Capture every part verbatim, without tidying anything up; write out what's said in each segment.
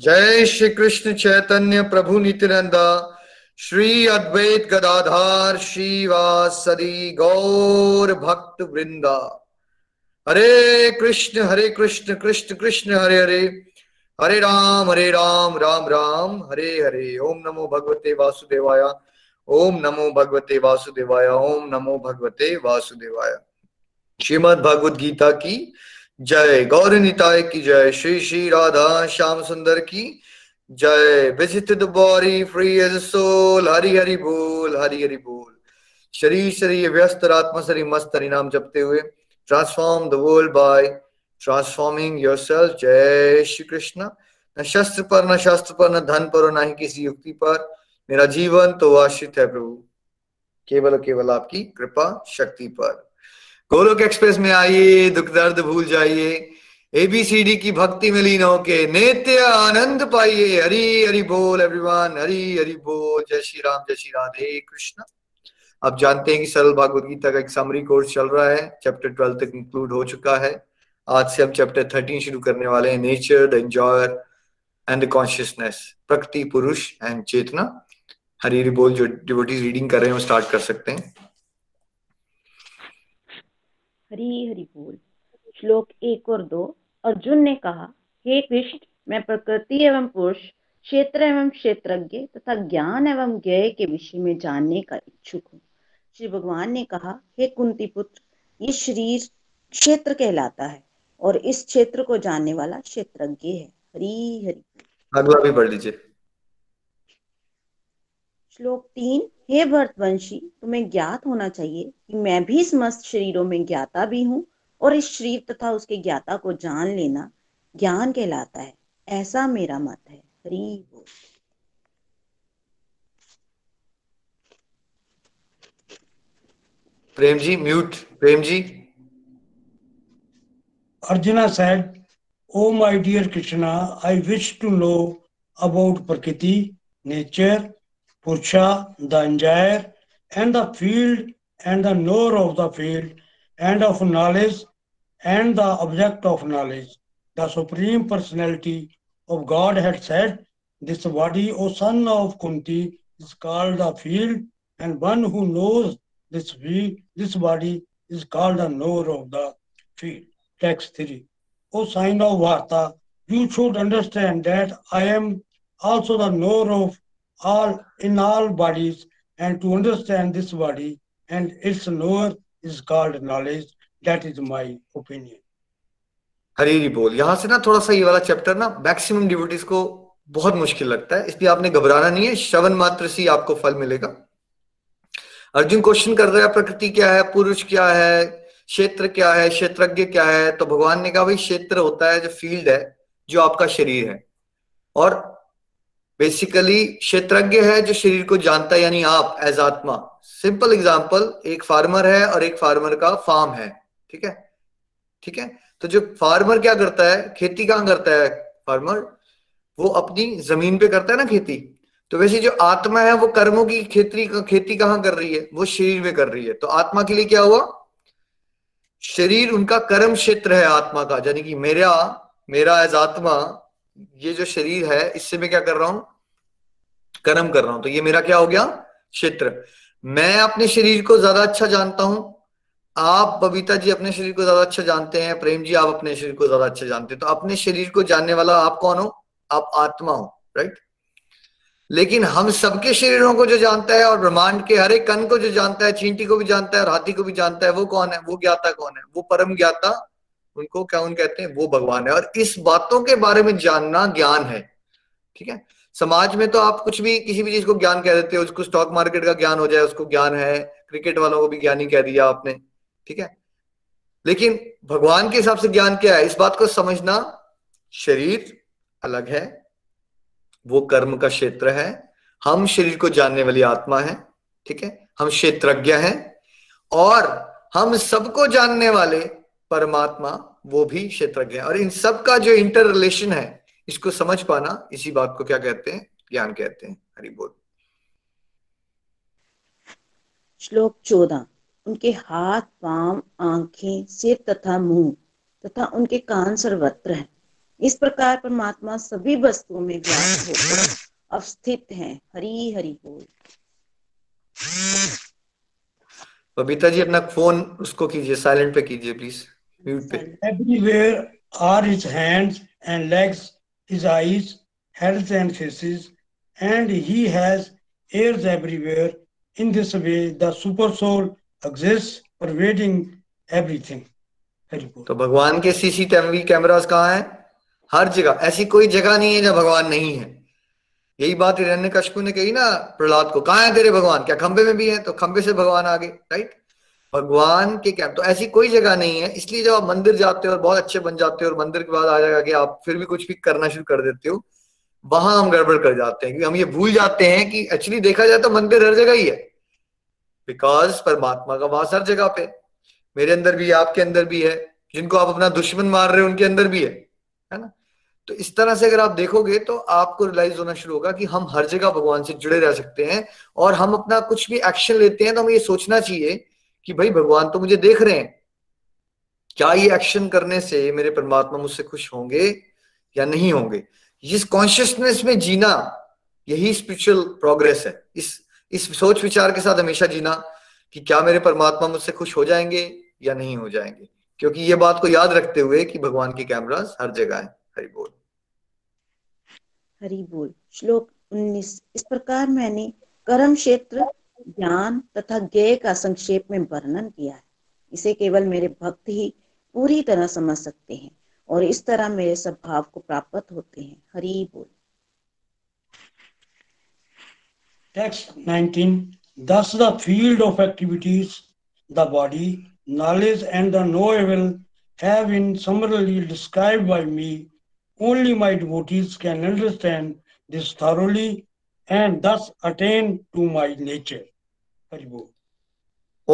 जय श्री कृष्ण चैतन्य प्रभु नित्यानंद श्री अद्वैत गदाधर श्री वासुदेव गौर भक्त वृंदा। हरे कृष्ण हरे कृष्ण कृष्ण कृष्ण हरे हरे, हरे राम हरे राम राम राम हरे हरे। ओम नमो भगवते वासुदेवाय, ओम नमो भगवते वासुदेवाय, ओम नमो भगवते वासुदेवाय। श्रीमद भगवद गीता की जय, गौर निताय की जय, श्री श्री राधा श्याम सुंदर की जय। Visit the body free as soul. Hari Hari बोल हरि हरि बोल। शरीर शरीर व्यस्त आत्मा शरीर मस्त हरिनाम जपते हुए transform the world by transforming yourself. जय श्री कृष्ण। न शस्त्र पर न शास्त्र पर न धन पर और न ही किसी युक्ति पर मेरा जीवन तो आश्रित है प्रभु, केवल और केवल आपकी कृपा शक्ति पर। गोलोक एक्सप्रेस में आइए, दुख दर्द भूल जाइए, एबीसीडी की भक्ति में लीन होके नित्य आनंद पाइए। हरि हरि बोल एवरीवन, हरि हरि बोल। जय श्री राम, जय श्री राधे कृष्ण। आप जानते हैं कि सरल भागवत गीता का एक समरी कोर्स चल रहा है, चैप्टर ट्वेल्व तक इंक्लूड हो चुका है। आज से हम चैप्टर थर्टीन शुरू करने वाले हैं, nature the enjoyer and the consciousness, प्रकृति पुरुष एंड चेतना। हरि हरि बोल। जो डिवोटीज रीडिंग कर रहे हैं वो स्टार्ट कर सकते हैं। हरि हरि बोल। श्लोक एक और दो। अर्जुन ने कहा, हे कृष्ण, मैं प्रकृति एवं पुरुष, क्षेत्र एवं क्षेत्रज्ञ तथा ज्ञान एवं ज्ञेय के विषय में जानने का इच्छुक हूँ। श्री भगवान ने कहा, हे कुंती पुत्र, ये शरीर क्षेत्र कहलाता है और इस क्षेत्र को जानने वाला क्षेत्रज्ञ है। हरि हरि। अगला भी पढ़ लीजिए। श्लोक तीन। हे भरतवंशी, तुम्हें ज्ञात होना चाहिए कि मैं भी समस्त शरीरों में ज्ञाता भी हूँ और इस शरीर तथा उसके ज्ञाता को जान लेना ज्ञान कहलाता है, ऐसा मेरा मत है। हरि बोल। Prem ji mute. Prem ji. Arjuna said, "Oh my dear Krishna, I wish to know about Prakriti, nature, Purusha, the enjoyer, and the field and the knower of the field, and of knowledge and the object of knowledge. The Supreme Personality of God had said, this body, O son of Kunti, is called a field, and one who knows this field, this body is called a knower of the field." Text three. O son of Varta, you should understand that I am also the knower of all in all bodies, and to understand this body and its knower is called knowledge. That is my opinion. Hari Hari बोल। यहाँ से ना थोड़ा सा ये वाला chapter ना maximum devotees को बहुत मुश्किल लगता है, इसलिए आपने घबराना नहीं है, श्रवण मात्र से आपको फल मिलेगा। अर्जुन क्वेश्चन कर रहा है, प्रकृति क्या है, पुरुष क्या है, क्षेत्र क्या है, क्षेत्रज्ञ क्या है। तो भगवान ने कहा, भाई क्षेत्र होता है जो फील्ड है, जो आपका शरीर है, और बेसिकली क्षेत्रज्ञ है जो शरीर को जानता है, यानी आप एज आत्मा। सिंपल एग्जांपल, एक फार्मर है और एक फार्मर का फार्म है, ठीक है ठीक है। तो जो फार्मर क्या करता है, खेती कहाँ करता है फार्मर, वो अपनी जमीन पे करता है ना खेती। तो वैसे जो आत्मा है वो कर्मों की खेती खेती कहाँ कर रही है, वो शरीर में कर रही है। तो आत्मा के लिए क्या हुआ, शरीर उनका कर्म क्षेत्र है आत्मा का, यानी कि मेरा मेरा एज आत्मा, ये जो शरीर है इससे मैं क्या कर रहा हूं, कर्म कर रहा हूं। तो ये मेरा क्या हो गया, क्षेत्र। मैं अपने शरीर को ज्यादा अच्छा जानता हूं, आप बबीता जी अपने शरीर को ज्यादा अच्छा जानते हैं, प्रेम जी आप अपने शरीर को ज्यादा अच्छा जानते हैं। तो अपने शरीर को जानने वाला आप कौन हो, आप आत्मा हो, राइट। लेकिन हम सबके शरीरों को जो जानता है और ब्रह्मांड के हर एक कण को जो जानता है, चींटी को भी जानता है और हाथी को भी जानता है, वो कौन है, वो ज्ञाता कौन है, वो परम ज्ञाता, उनको क्या उन कहते हैं, वो भगवान है। और इस बातों के बारे में जानना ज्ञान है, ठीक है। समाज में तो आप कुछ भी किसी भी चीज को ज्ञान कह देते हो, उसको स्टॉक मार्केट का ज्ञान हो जाए उसको ज्ञान है, क्रिकेट वालों को भी ज्ञानी कह दिया आपने, ठीक है। लेकिन भगवान के हिसाब से ज्ञान क्या है, इस बात को समझना। शरीर अलग है, वो कर्म का क्षेत्र है, हम शरीर को जानने वाली आत्मा है, ठीक है, हम क्षेत्रज्ञ हैं, और हम सबको जानने वाले परमात्मा वो भी क्षेत्रज्ञ है, और इन सब का जो इंटर रिलेशन है इसको समझ पाना, इसी बात को क्या कहते हैं, ज्ञान कहते हैं। हरि बोल। श्लोक चौदह। उनके हाथ, पांव, आंखें, सिर तथा मुंह तथा उनके कान सर्वत्र है। इस प्रकार परमात्मा सभी वस्तुओं में व्याप्त होकर अवस्थित है। हरि हरि बोल। बबीता जी अपना फोन उसको कीजिए साइलेंट पे कीजिए प्लीज, म्यूट पे। Everywhere are his hands and legs, his eyes, heads and faces, and he has ears everywhere. In this way, the super soul exists, pervading everything. तो भगवान के सीसीटीवी कैमरास कहाँ हैं? हर जगह, ऐसी कोई जगह नहीं है जहाँ भगवान नहीं है। यही बात हिरण्यकश्यप ने कही ना प्रहलाद को, कहाँ है तेरे भगवान, क्या खंबे में भी है? तो खंबे से भगवान आ गए, राइट। भगवान के कैम तो ऐसी कोई जगह नहीं है। इसलिए जब आप मंदिर जाते हो और बहुत अच्छे बन जाते हो और मंदिर के बाद आ जाएगा कि आप फिर भी कुछ भी करना शुरू कर देते हो, वहां हम गड़बड़ कर जाते हैं, क्योंकि हम ये भूल जाते हैं कि एक्चुअली देखा जाए तो मंदिर हर जगह ही है, बिकॉज परमात्मा का वास हर जगह पे, मेरे अंदर भी है, आपके अंदर भी है, जिनको आप अपना दुश्मन मार रहे हो उनके अंदर भी है, है ना। तो इस तरह से अगर आप देखोगे तो आपको रियलाइज होना शुरू होगा कि हम हर जगह भगवान से जुड़े रह सकते हैं, और हम अपना कुछ भी एक्शन लेते हैं तो हमें ये सोचना चाहिए कि भाई भगवान तो मुझे देख रहे हैं, क्या ये एक्शन करने से मेरे परमात्मा मुझसे खुश होंगे या नहीं होंगे। इस कॉन्शियसनेस में जीना यही स्पिरिचुअल प्रोग्रेस है। इस इस सोच विचार के साथ हमेशा जीना कि क्या मेरे परमात्मा मुझसे खुश हो जाएंगे या नहीं हो जाएंगे, क्योंकि ये बात को याद रखते हुए कि भगवान के कैमरास हर जगह है। हरि बोल। हरि बोल। श्लोक उन्नीस। इस प्रकार मैंने कर्म क्षेत्र, ज्ञान तथा ज्ञेय का संक्षेप में वर्णन किया है। इसे केवल मेरे भक्त ही पूरी तरह समझ सकते हैं और इस तरह मेरे स्वभाव को प्राप्त होते हैं। हरि बोल। Text nineteen. Thus the field of activities, the body, knowledge and the knowable have been summarily described by me. Only my devotees can understand this thoroughly and thus attain to my nature. Hari बोल।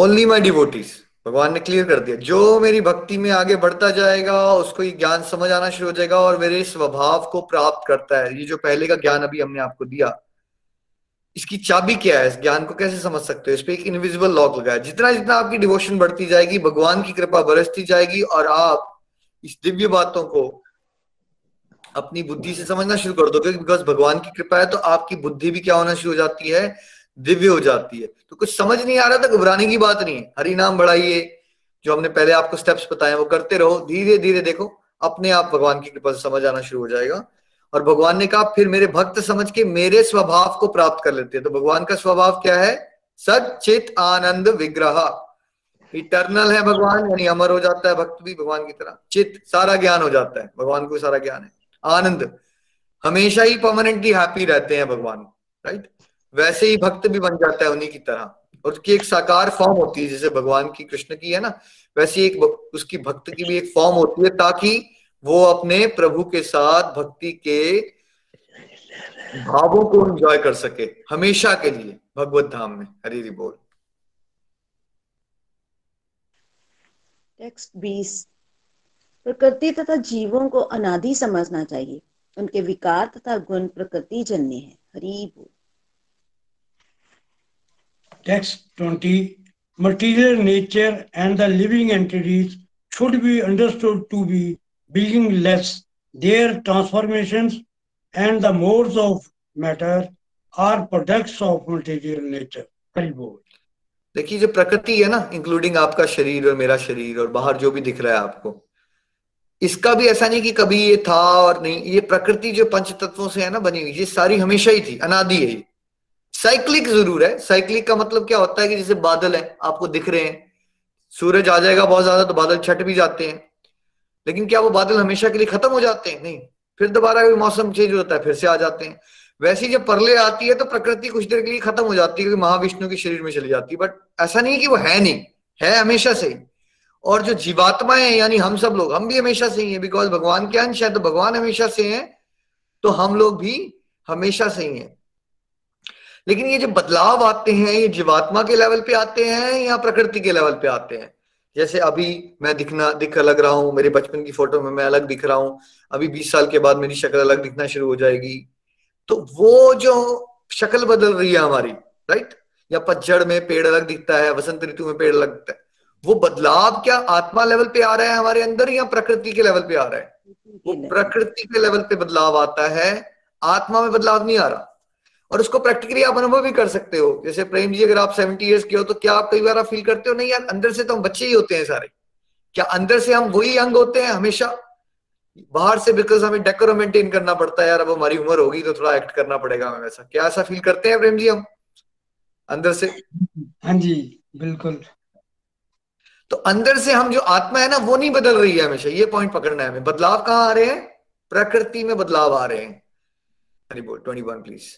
Only my devotees, भगवान ने clear कर दिया, जो मेरी भक्ति में आगे बढ़ता जाएगा उसको ये ज्ञान समझ आना शुरू हो जाएगा और मेरे स्वभाव को प्राप्त करता है। ये जो पहले का ज्ञान अभी हमने आपको दिया, इसकी चाबी क्या है, इस ज्ञान को कैसे समझ सकते हो, इस पे एक इनविजिबल लॉक लगाया। जितना जितना आपकी डिवोशन बढ़ती जाएगी, भगवान की कृपा बरसती जाएगी और आप इस दिव्य बातों को अपनी बुद्धि से समझना शुरू कर दोगे, बिकॉज भगवान की कृपा है, तो आपकी बुद्धि भी क्या होना शुरू हो जाती है, दिव्य हो जाती है। तो कुछ समझ नहीं आ रहा तो घबराने की बात नहीं है, हरि नाम बढ़ाइए, जो हमने पहले आपको स्टेप्स बताए वो करते रहो, धीरे धीरे देखो अपने आप भगवान की कृपा से समझ आना शुरू हो जाएगा। और भगवान ने कहा फिर मेरे भक्त समझ के मेरे स्वभाव को प्राप्त कर लेते हैं। तो भगवान का स्वभाव क्या है, सच्चित आनंद विग्रह, इटर्नल है भगवान, यानी अमर हो जाता है भक्त भी भगवान की तरह, चित सारा ज्ञान हो जाता है, भगवान को सारा ज्ञान है, आनंद हमेशा ही परमानेंटली हैप्पी रहते हैं भगवान, राइट। वैसे ही भक्त भी बन जाता है उन्हीं की तरह, और उसकी एक साकार फॉर्म होती है, जैसे भगवान की कृष्ण की है ना, वैसे एक उसकी भक्त की भी एक फॉर्म होती है, ताकि वो अपने प्रभु के साथ भक्ति के भावों को एंजॉय कर सके हमेशा के लिए भगवत धाम में। हरि हरि बोल। टेक्स्ट बीस। प्रकृति तथा जीवों को अनादि समझना चाहिए, उनके विकार तथा गुण प्रकृति जन्य है। हरि बोल। Text twenty. Material nature and the living entities should be understood to be begingless. Their transformations and the modes of matter are products of material nature. Hari बोल। देखिए जो प्रकृति है ना, इंक्लूडिंग आपका शरीर और मेरा शरीर और बाहर जो भी दिख रहा है आपको, इसका भी ऐसा नहीं कि कभी ये था और नहीं, ये प्रकृति जो पंच तत्वों से है ना बनी हुई, ये सारी हमेशा ही थी, अनादि है। साइक्लिक जरूर है, साइक्लिक का मतलब क्या होता है कि जैसे बादल है आपको दिख रहे हैं, सूरज आ जाएगा बहुत ज्यादा तो बादल छट भी जाते हैं, लेकिन क्या वो बादल हमेशा के लिए खत्म हो जाते हैं? नहीं, फिर दोबारा भी मौसम चेंज होता है, फिर से आ जाते हैं। वैसे ही जब परले आती है तो प्रकृति कुछ देर के लिए खत्म हो जाती है, क्योंकि महाविष्णु के शरीर में चली जाती है, बट ऐसा नहीं है कि वो है नहीं, है हमेशा से ही। और जो जीवात्माएं यानी हम सब लोग, हम भी हमेशा से ही हैं, बिकॉज भगवान के अंश है, तो भगवान हमेशा से हैं तो हम लोग भी हमेशा से ही हैं। लेकिन ये जो बदलाव आते हैं ये जीवात्मा के लेवल पे आते हैं या प्रकृति के लेवल पे आते हैं? जैसे अभी मैं दिखना दिख अलग रहा हूँ, मेरे बचपन की फोटो में मैं अलग दिख रहा हूँ, अभी बीस साल के बाद मेरी शक्ल अलग दिखना शुरू हो जाएगी, तो वो जो शक्ल बदल रही है हमारी, राइट? या पतझड़ में पेड़ अलग दिखता है, वसंत ऋतु में पेड़ अलग दिखता है, वो बदलाव क्या आत्मा लेवल पे आ रहा है हमारे अंदर या प्रकृति के लेवल पे आ रहा है? वो प्रकृति के लेवल पे बदलाव आता है, आत्मा में बदलाव नहीं आ रहा। और उसको प्रैक्टिकली आप अनुभव भी कर सकते हो। जैसे प्रेम जी, अगर आप सत्तर इयर्स के हो तो क्या आप कई बार आप फील करते हो नहीं यार अंदर से तो हम बच्चे ही होते हैं सारे, क्या अंदर से हम वही यंग होते हैं हमेशा? बाहर से बिकॉज हमें डेकोरम मेंटेन करना पड़ता है यार, अब हमारी उम्र होगी तो थोड़ा एक्ट करना पड़ेगा हमें वैसा, क्या ऐसा फील करते हैं प्रेम जी हम अंदर से? हाँ जी बिल्कुल। तो अंदर से हम जो आत्मा है ना वो नहीं बदल रही है हमेशा, ये पॉइंट पकड़ना है हमें। बदलाव कहाँ आ रहे हैं? प्रकृति में बदलाव आ रहे हैं। हरि बोल इक्कीस प्लीज।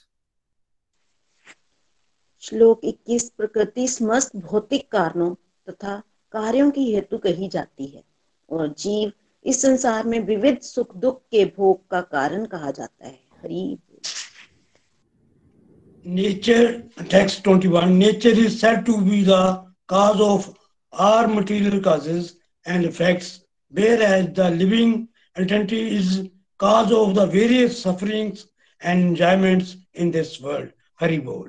श्लोक इक्कीस प्रकृति समस्त भौतिक कारणों तथा कार्यों की हेतु कही जाती है और जीव इस संसार में विविध सुख दुख के भोग का कारण कहा जाता है। हरि नेचर टेक्स्ट इक्कीस nature is said to be the cause of all material causes and effects, whereas the living entity is cause of the various sufferings and enjoyments in this world. Hari Bol.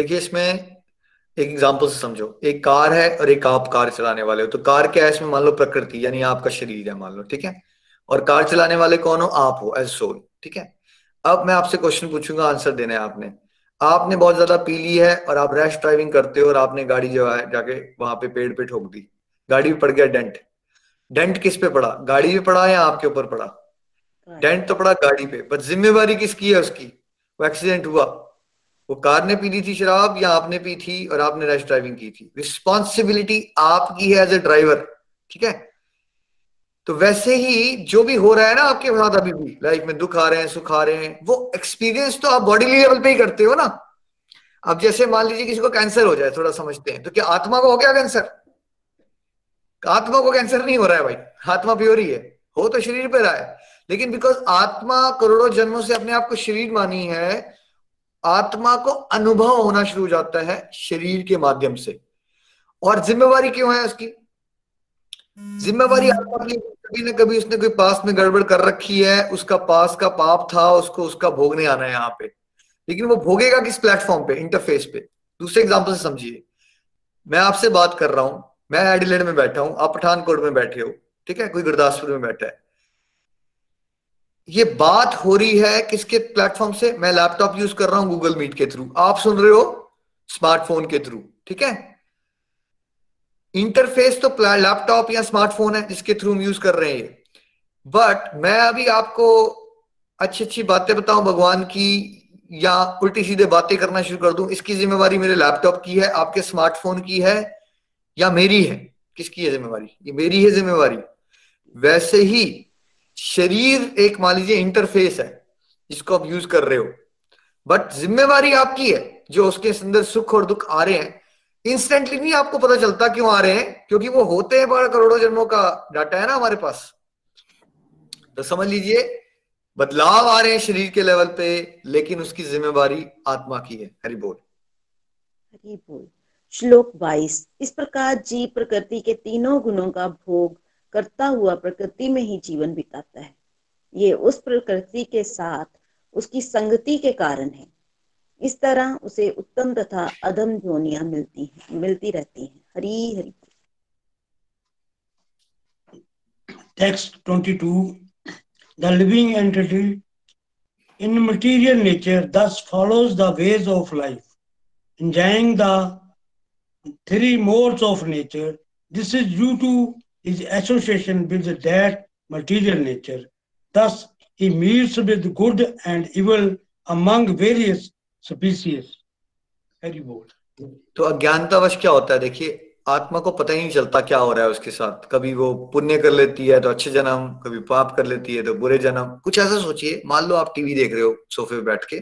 देखिए इसमें एक example से समझो, एक car है और एक आप कार चलाने वाले हो, तो कार क्या है इसमें? मान लो प्रकृति यानी आपका शरीर है मान लो, ठीक है, और कार चलाने वाले कौन हो? आप हो एज सोल, ठीक है। अब मैं आपसे क्वेश्चन पूछूंगा, आंसर देना है आपने। आपने बहुत ज्यादा पी ली है और आप रैश ड्राइविंग करते हो और आपने गाड़ी जो है जाके वहां पे पेड़ पे ठोक दी, गाड़ी पे पड़ गया डेंट। डेंट किस पे पड़ा? गाड़ी पे पड़ा या आपके ऊपर पड़ा? डेंट तो पड़ा गाड़ी पे, पर जिम्मेवारी किसकी है उसकी? वो एक्सीडेंट हुआ, वो कार ने पी ली थी शराब या आपने पी थी और आपने रैश ड्राइविंग की थी? रिस्पॉन्सिबिलिटी आपकी है एज ए ड्राइवर, ठीक है। तो वैसे ही जो भी हो रहा है ना आपके साथ अभी भी लाइफ में, दुख आ रहे हैं सुख आ रहे हैं, वो एक्सपीरियंस तो आप बॉडी लेवल पे ही करते हो ना। अब जैसे मान लीजिए किसी को कैंसर हो जाए, थोड़ा समझते हैं, तो क्या आत्मा को हो गया कैंसर? आत्मा को कैंसर नहीं हो रहा है भाई, आत्मा प्योर ही है, हो तो शरीर पे रहा है, लेकिन बिकॉज आत्मा करोड़ों जन्मों से अपने आप को शरीर मानी है, आत्मा को अनुभव होना शुरू हो जाता है शरीर के माध्यम से। और जिम्मेवारी क्यों है उसकी? जिम्मेवारी आत्मा की कभी ना कभी उसने कोई पास में गड़बड़ कर रखी है, उसका पास का पाप था, उसको उसका भोगने आना है यहाँ पे, लेकिन वो भोगेगा किस प्लेटफॉर्म पे? इंटरफेस पे। दूसरे एग्जांपल से समझिए, मैं आपसे बात कर रहा हूँ, मैं एडिलेड में बैठा हूँ, आप पठानकोट में बैठे हो, ठीक है, कोई गुरदासपुर में बैठा है, ये बात हो रही है किसके प्लेटफॉर्म से? मैं लैपटॉप यूज कर रहा हूँ गूगल मीट के थ्रू, आप सुन रहे हो स्मार्टफोन के थ्रू, ठीक है। इंटरफेस तो लैपटॉप या स्मार्टफोन है जिसके थ्रू हम यूज कर रहे हैं ये, बट मैं अभी आपको अच्छी अच्छी बातें बताऊं भगवान की या उल्टी सीधे बातें करना शुरू कर दूं, इसकी जिम्मेवारी मेरे लैपटॉप की है, आपके स्मार्टफोन की है या मेरी है? किसकी है जिम्मेवारी? ये मेरी है जिम्मेवारी। वैसे ही शरीर एक मान लीजिए इंटरफेस है जिसको आप यूज कर रहे हो, बट जिम्मेवारी आपकी है जो उसके अंदर सुख और दुख आ रहे हैं। इंस्टेंटली नहीं आपको पता चलता क्यों आ रहे हैं, क्योंकि वो होते हैं, बारह करोड़ों जन्मों का डाटा है ना हमारे पास। तो समझ लीजिए बदलाव आ रहे हैं शरीर के लेवल पे, लेकिन उसकी जिम्मेवारी आत्मा की है। हरि बोल। हरि बोल। श्लोक बाईस इस प्रकार जीव प्रकृति के तीनों गुणों का भोग करता हुआ प्रकृति में ही जीवन बिताता है, ये उस प्रकृति के साथ उसकी संगति के कारण है, इस तरह उसे उत्तम तथा अधम जोनियां मिलती हैं, मिलती रहती हैं। हरी हरी। टेक्स्ट बाईस The living entity in material nature thus follows the ways of life, enjoying the three modes of nature. This is due to his association with that material nature. Thus he meets with good and evil among various species. वेरी बोल। तो अज्ञानतावश क्या होता है? देखिए आत्मा को पता ही नहीं चलता क्या हो रहा है उसके साथ, कभी वो पुण्य कर लेती है तो अच्छे जन्म, कभी पाप कर लेती है तो बुरे जन्म। कुछ ऐसा सोचिए, मान लो आप टीवी देख रहे हो सोफे पे बैठ के,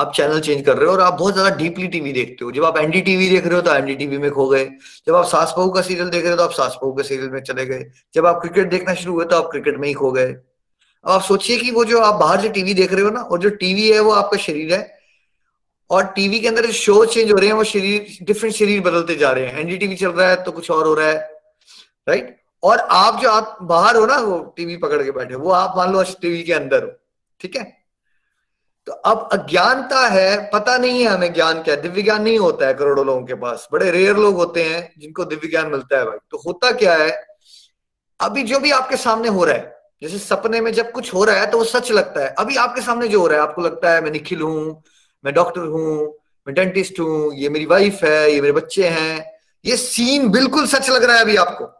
आप चैनल चेंज कर रहे हो और आप बहुत ज्यादा डीपली टीवी देखते हो। जब आप एनडीटीवी देख रहे हो तो एनडीटीवी में खो गए, जब आप सास बहू का सीरियल देख रहे हो तो आप सास बहू के सीरियल में चले गए, जब आप क्रिकेट देखना शुरू हुए तो आप क्रिकेट में ही खो गए। अब आप सोचिए कि वो जो आप बाहर से टीवी देख रहे हो ना, और जो टीवी है वो आपका शरीर है, और टीवी के अंदर शो चेंज हो रहे हैं, वो शरीर डिफरेंट शरीर बदलते जा रहे हैं। एनडीटीवी चल रहा है तो कुछ और हो रहा है, राइट। और आप जो आप बाहर हो ना, वो टीवी पकड़ के बैठे, वो आप मान लो टीवी के अंदर हो, ठीक है। तो अब अज्ञानता है, पता नहीं है हमें ज्ञान क्या है। दिव्य ज्ञान नहीं होता है करोड़ों लोगों के पास, बड़े रेयर लोग होते हैं जिनको दिव्य ज्ञान मिलता है भाई। तो होता क्या है, अभी जो भी आपके सामने हो रहा है, जैसे सपने में जब कुछ हो रहा है तो वो सच लगता है। अभी आपके सामने जो हो रहा है, आपको लगता है मैं निखिल हूँ, मैं डॉक्टर हूँ, मैं डेंटिस्ट हूँ, ये मेरी वाइफ है, ये मेरे बच्चे हैं, ये सीन बिल्कुल सच लग रहा है अभी आपको।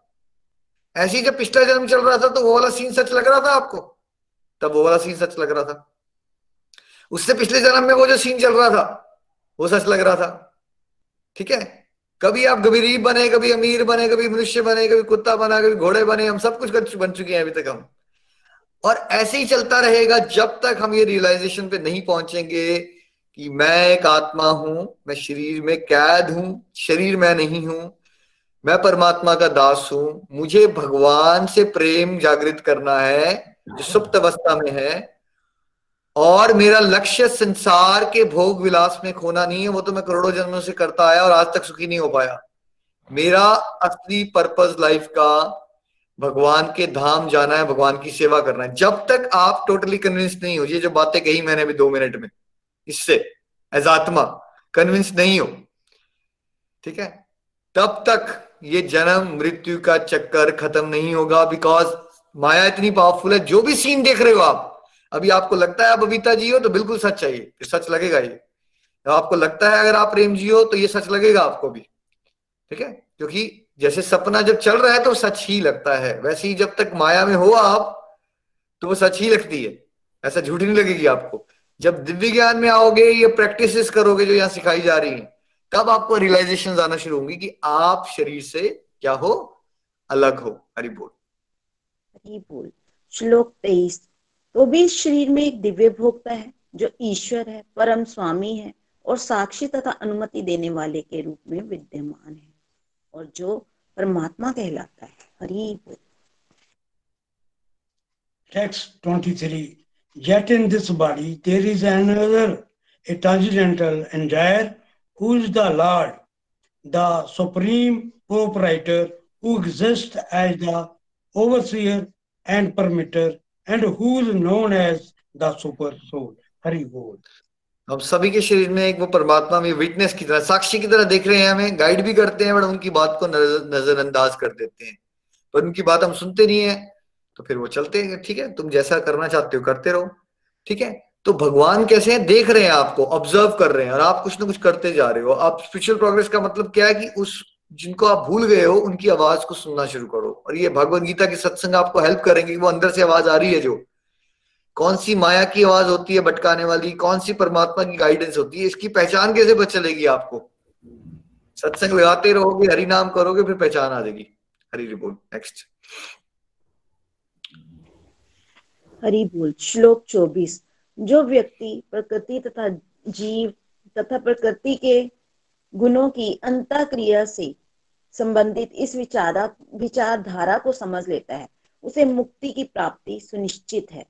ऐसे ही जब पिछला जन्म चल रहा था तो वो वाला सीन सच लग रहा था आपको, तब वो वाला सीन सच लग रहा था। उससे पिछले जन्म में वो जो सीन चल रहा था वो सच लग रहा था, ठीक है। कभी आप गरीब बने, कभी अमीर बने, कभी मनुष्य बने, कभी कुत्ता बना, कभी घोड़े बने, हम सब कुछ बन चुके हैं अभी तक हम। और ऐसे ही चलता रहेगा जब तक हम ये रियलाइजेशन पे नहीं पहुंचेंगे कि मैं एक आत्मा हूं, मैं शरीर में कैद हूं, शरीर मैं नहीं हूं, मैं परमात्मा का दास हूं, मुझे भगवान से प्रेम जागृत करना है जो सुप्त अवस्था में है, और मेरा लक्ष्य संसार के भोग विलास में खोना नहीं है। वो तो मैं करोड़ों जन्मों से करता आया और आज तक सुखी नहीं हो पाया। मेरा असली पर्पस लाइफ का भगवान के धाम जाना है, भगवान की सेवा करना है। जब तक आप टोटली कन्विंस नहीं हो, ये जो बातें कही मैंने अभी दो मिनट में, इससे एज आत्मा कन्विंस नहीं हो, ठीक है, तब तक ये जन्म मृत्यु का चक्कर खत्म नहीं होगा। बिकॉज माया इतनी पावरफुल है, जो भी सीन देख रहे हो आप, अभी आपको लगता है आप बबीता जी हो तो बिल्कुल सच है, ये सच लगेगा। ये तो आपको लगता है अगर आप प्रेम जी हो तो ये सच लगेगा आपको भी, ठीक है, क्योंकि जैसे सपना जब चल रहा है तो सच ही लगता है, वैसे ही जब तक माया में हो आप तो वो सच ही लगती है, ऐसा झूठी नहीं लगेगी आपको। जब दिव्य ज्ञान में आओगे, ये प्रैक्टिस करोगे जो यहाँ सिखाई जा रही है, तब आपको रियलाइजेशन आना शुरू होंगी कि आप शरीर से क्या हो, अलग हो। हरि बोल। हरि बोल। श्लोक तेईस, तो भी शरीर में एक दिव्य भोक्ता है जो ईश्वर है, परम स्वामी है और साक्षी तथा अनुमति देने वाले के रूप में विद्यमान है और जो परमात्मा कहलाता है। हरि बोल। टेक्स्ट तेईस, yet in this body there is another, a transcendental entire, who is the Lord, the supreme proprietor, who exists as the overseer and permitter, and who is known as the super soul. Hari Bol. हम सभी के शरीर में एक वो परमात्मा में witness की तरह, साक्षी की तरह देख रहे हैं, हमें गाइड भी करते हैं, बट उनकी बात को नजरअंदाज कर देते हैं, पर उनकी बात हम सुनते नहीं है तो फिर वो चलते हैं। ठीक है, तुम जैसा करना चाहते हो करते रहो, ठीक है। तो भगवान कैसे हैं, देख रहे हैं आपको, ऑब्जर्व कर रहे हैं, और आप कुछ ना कुछ करते जा रहे हो। आप स्पिरिचुअल प्रोग्रेस का मतलब क्या है कि उस जिनको आप भूल गए हो उनकी आवाज को सुनना शुरू करो, और ये भगवत गीता के सत्संग आपको हेल्प करेंगे। वो अंदर से आवाज आ रही है, जो कौन सी माया की आवाज होती है भटकाने वाली, कौन सी परमात्मा की गाइडेंस होती है, इसकी पहचान कैसे पता चलेगी आपको? सत्संग लगाते रहोगे, हरि नाम करोगे, फिर पहचान आ जाएगी। हरि बोल। नेक्स्ट। हरि बोल। श्लोक चौबीस, जो व्यक्ति प्रकृति तथा जीव तथा प्रकृति के गुणों की अंतःक्रिया से संबंधित इस विचारा विचारधारा को समझ लेता है, उसे मुक्ति की प्राप्ति सुनिश्चित है।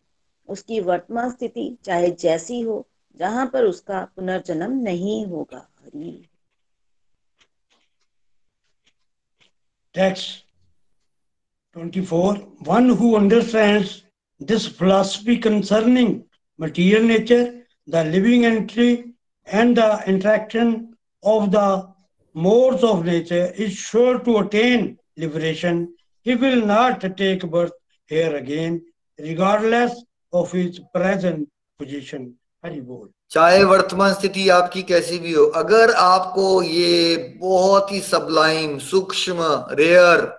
उसकी वर्तमान स्थिति चाहे जैसी हो, जहां पर उसका पुनर्जन्म नहीं होगा। हरि। टेक्स्ट चौबीस, one who understands this philosophy concerning material nature, the living entity, and the interaction of the modes of nature is sure to attain liberation. He will not take birth here again, regardless of his present position. Hari बोल। चाहे वर्तमान स्थिति आपकी कैसी भी हो, अगर आपको ये बहुत ही सबलाइम, सूक्ष्म, रेयर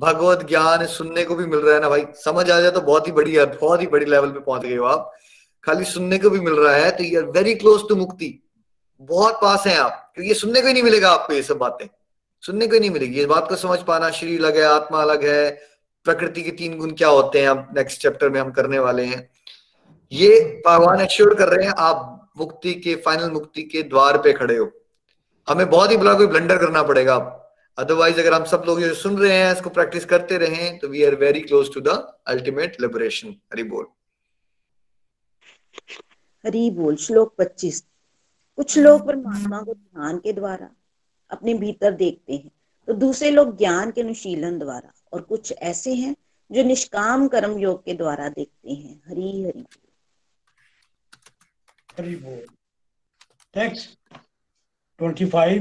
भगवत ज्ञान सुनने को भी मिल रहा है ना भाई, समझ आ जाए तो बहुत ही बड़ी बहुत ही बड़ी लेवल पे पहुंच गए हो आप। खाली सुनने को भी मिल रहा है तो you are very close to मुक्ति, बहुत पास हैं आप, क्योंकि ये सुनने को ही नहीं मिलेगा आपको, ये सब बातें सुनने को ही नहीं मिलेगी। ये बात को समझ पाना, शरीर अलग है, आत्मा अलग है, प्रकृति के तीन गुण क्या होते हैं, हम नेक्स्ट चैप्टर में हम करने वाले हैं। ये भगवान एश्योर कर रहे हैं, आप मुक्ति के फाइनल मुक्ति के द्वार पे खड़े हो। हमें बहुत ही बड़ा कोई ब्लंडर करना पड़ेगा, अदरवाइज अगर हम सब लोग जो सुन रहे हैं इसको प्रैक्टिस करते रहें तो we are very close to the ultimate liberation. Hari बोल। हरि बोल। श्लोक पच्चीस। कुछ लोग परमात्मा को ध्यान के द्वारा अपने भीतर देखते हैं तो दूसरे लोग ज्ञान के अनुशीलन द्वारा, और कुछ ऐसे हैं जो निष्काम कर्म योग के द्वारा देखते हैं। हरि हरि हरि बोल। Text twenty-five.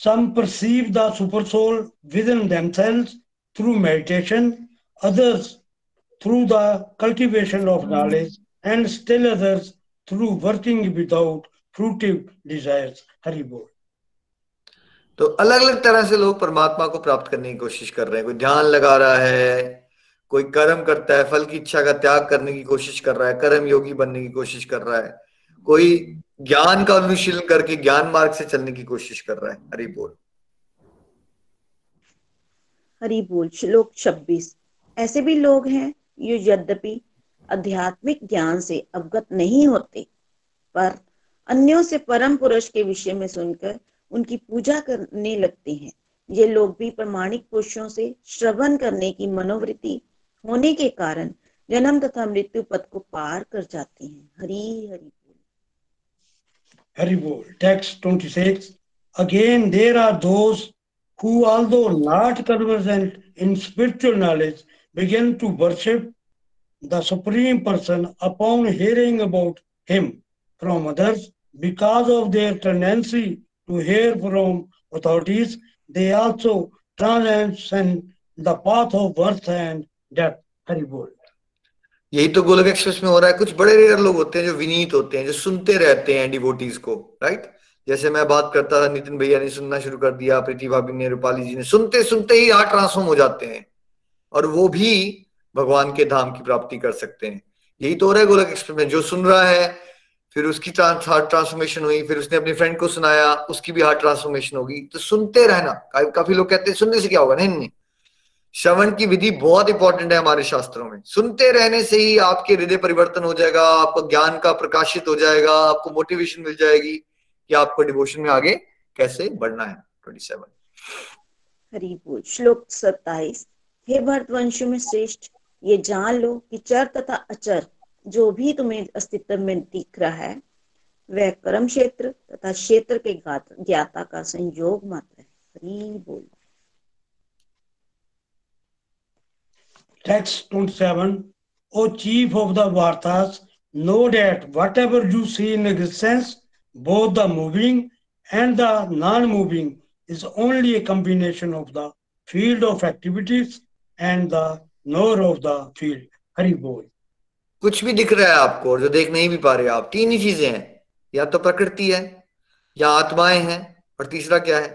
Some perceive the super soul within themselves through meditation, others through the cultivation of knowledge, and still others through working without fruitive desires. Hari Bol. तो अलग अलग तरह से लोग परमात्मा को प्राप्त करने की कोशिश कर रहे हैं। कोई ध्यान लगा रहा है, कोई कर्म करता है, फल की इच्छा का त्याग करने की कोशिश कर रहा है, कर्म योगी बनने की कोशिश कर रहा है, कोई ज्ञान का अनुशीलन करके ज्ञान मार्ग से चलने की कोशिश कर रहा है। हरि बोल। हरि बोल। श्लोक छब्बीस। ऐसे भी लोग हैं जो यद्यपि आध्यात्मिक ज्ञान से अवगत नहीं होते पर अन्यों से परम पुरुष के विषय में सुनकर उनकी पूजा करने लगते हैं। ये लोग भी प्रमाणिक पुरुषों से श्रवण करने की मनोवृत्ति होने के कारण जन्म तथा मृत्यु पद को पार कर जाते हैं। Hari Hari Hari Bol. Text twenty-six. Again, there are those who, although not conversant in spiritual knowledge, begin to worship the Supreme Person upon hearing about Him from others. Because of their tendency to hear from authorities, they also transcend the path of birth and death. Hari Bol. यही तो Golok express में हो रहा है। कुछ बड़े rare लोग होते हैं जो विनीत होते हैं, जो सुनते रहते हैं डिवोटीज को, राइट। जैसे मैं बात करता था, नितिन भैया ने सुनना शुरू कर दिया, प्रीति भाभी ने, रूपाली जी ने, सुनते सुनते ही आठ ट्रांसफॉर्म हो जाते हैं और वो भी भगवान के धाम की प्राप्ति कर सकते हैं। यही तो हो रहा है गोलोक एक्सप्रेस में। जो सुन रहा है फिर उसकी हार्ट ट्रांसफॉर्मेशन हुई, फिर उसने अपने फ्रेंड को सुनाया, उसकी भी हार्ट ट्रांसफॉर्मेशन होगी। तो सुनते रहना। काफी लोग कहते हैं सुनने से क्या होगा। नहीं, श्रवण की विधि बहुत इंपॉर्टेंट है हमारे शास्त्रों में। सुनते रहने से ही आपके हृदय परिवर्तन हो जाएगा, आपको ज्ञान का प्रकाशित हो जाएगा, आपको मोटिवेशन मिल जाएगी कि आपको डिवोशन में आगे कैसे बढ़ना है। सत्ताईस. हरि बोल। श्लोक सत्ताईस। हे भरतवंश में श्रेष्ठ, ये जान लो कि चर तथा अचर जो भी तुम्हें अस्तित्व में दिख रहा है वह कर्म क्षेत्र तथा क्षेत्र के ज्ञाता का संयोग मात्र है। हरि बोल। Text twenty-seven. O chief of the Vartas, know that whatever you see in existence, both the moving and the non-moving, is only a combination of the field of activities and the knower of the field. Hari Bol. कुछ भी दिख रहा है आपको और जो देख नहीं भी पा रहे आप, तीन ही चीजें हैं, या तो प्रकृति है, या आत्माएं हैं, और तीसरा क्या है,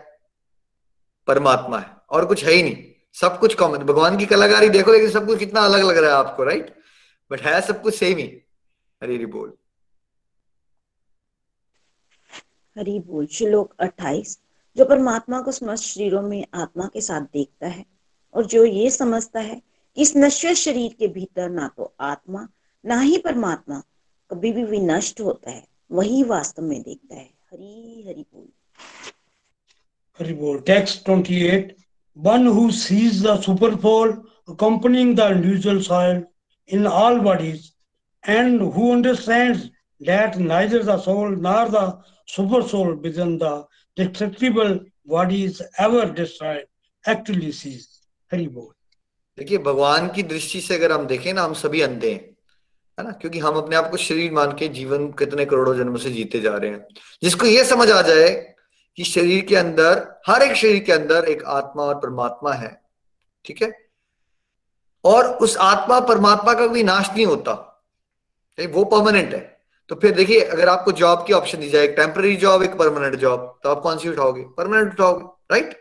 परमात्मा है। और कुछ है ही नहीं, सब कुछ कॉमन। भगवान की कलाकारी देखो, लेकिन सब कुछ कितना अलग लग रहा है आपको, राइट, बट है सब कुछ सेम ही। हरि बोल। हरि बोल। श्लोक अट्ठाईस। जो परमात्मा को समस्त शरीरों में आत्मा के साथ देखता है और जो ये समझता है कि इस नश्वर शरीर के भीतर ना तो आत्मा ना ही परमात्मा कभी भी विनष्ट होता है, वही वास्तव में देखता है। हरि हरि बोल। हरि बोल। टेक्स्ट अट्ठाईस. One who sees the super soul accompanying the individual soul in all bodies, and who understands that neither the soul nor the super soul within the destructible body is ever destroyed, actually sees. Hari Bol. देखिए, भगवान की दृष्टि से अगर हम देखें ना, हम सभी अंधे हैं, है ना, क्योंकि हम अपने आप को शरीर मान के जीवन कितने करोड़ों जन्मों से जीते जा रहे हैं। जिसको ये समझ आ जाए कि शरीर के अंदर, हर एक शरीर के अंदर एक आत्मा और परमात्मा है, ठीक है, और उस आत्मा परमात्मा का कोई नाश नहीं होता, वो परमानेंट है। तो फिर देखिए, अगर आपको जॉब की ऑप्शन दी जाए, एक टेम्पररी जॉब, एक परमानेंट जॉब, तो आप कौन सी उठाओगे? Permanent उठाओगे, right.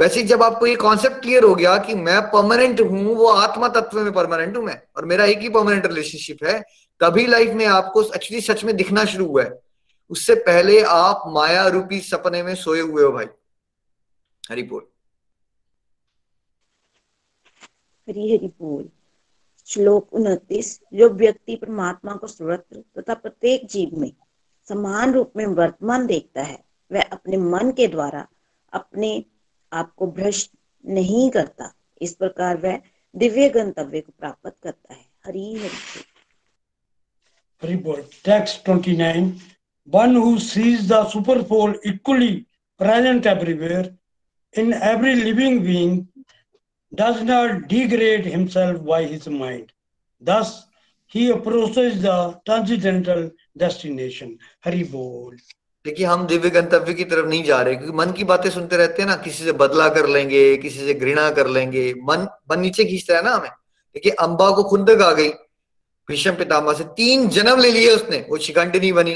वैसे जब आपको ये कॉन्सेप्ट क्लियर हो गया कि मैं परमानेंट हूं, वो आत्मा तत्व में परमानेंट हूं मैं, और मेरा एक ही परमानेंट रिलेशनशिप है, तभी लाइफ में आपको एक्चुअली सच में दिखना शुरू हुआ है। उससे पहले आप माया रूपी सपने में सोए हुए हो भाई। हरि बोल। हरि हरि बोल। श्लोक उनतीस। जो व्यक्ति परमात्मा को सर्वत्र तथा प्रत्येक जीव में समान रूप में वर्तमान देखता है, वह अपने मन के द्वारा अपने आप को भ्रष्ट नहीं करता। इस प्रकार वह दिव्य गंतव्य को प्राप्त करता है। हरि हरि हरि बोल। टेक्स्ट उनतीस। One who sees the superpole equally present everywhere in every living being does not degrade himself by his mind. Thus he approaches the transcendental destination. Hari बोल। देखिए, हम दिव्य गंतव्य की तरफ नहीं जा रहे, क्योंकि मन की बातें सुनते रहते हैं ना, किसी से बदला कर लेंगे, किसी से घृणा कर लेंगे, मन मन नीचे खींचता है ना हमें। देखिए, अंबा को खुंदक आ गई भीष्म पितामह से, तीन जन्म ले लिए उसने, वो शिखंडिनी बनी,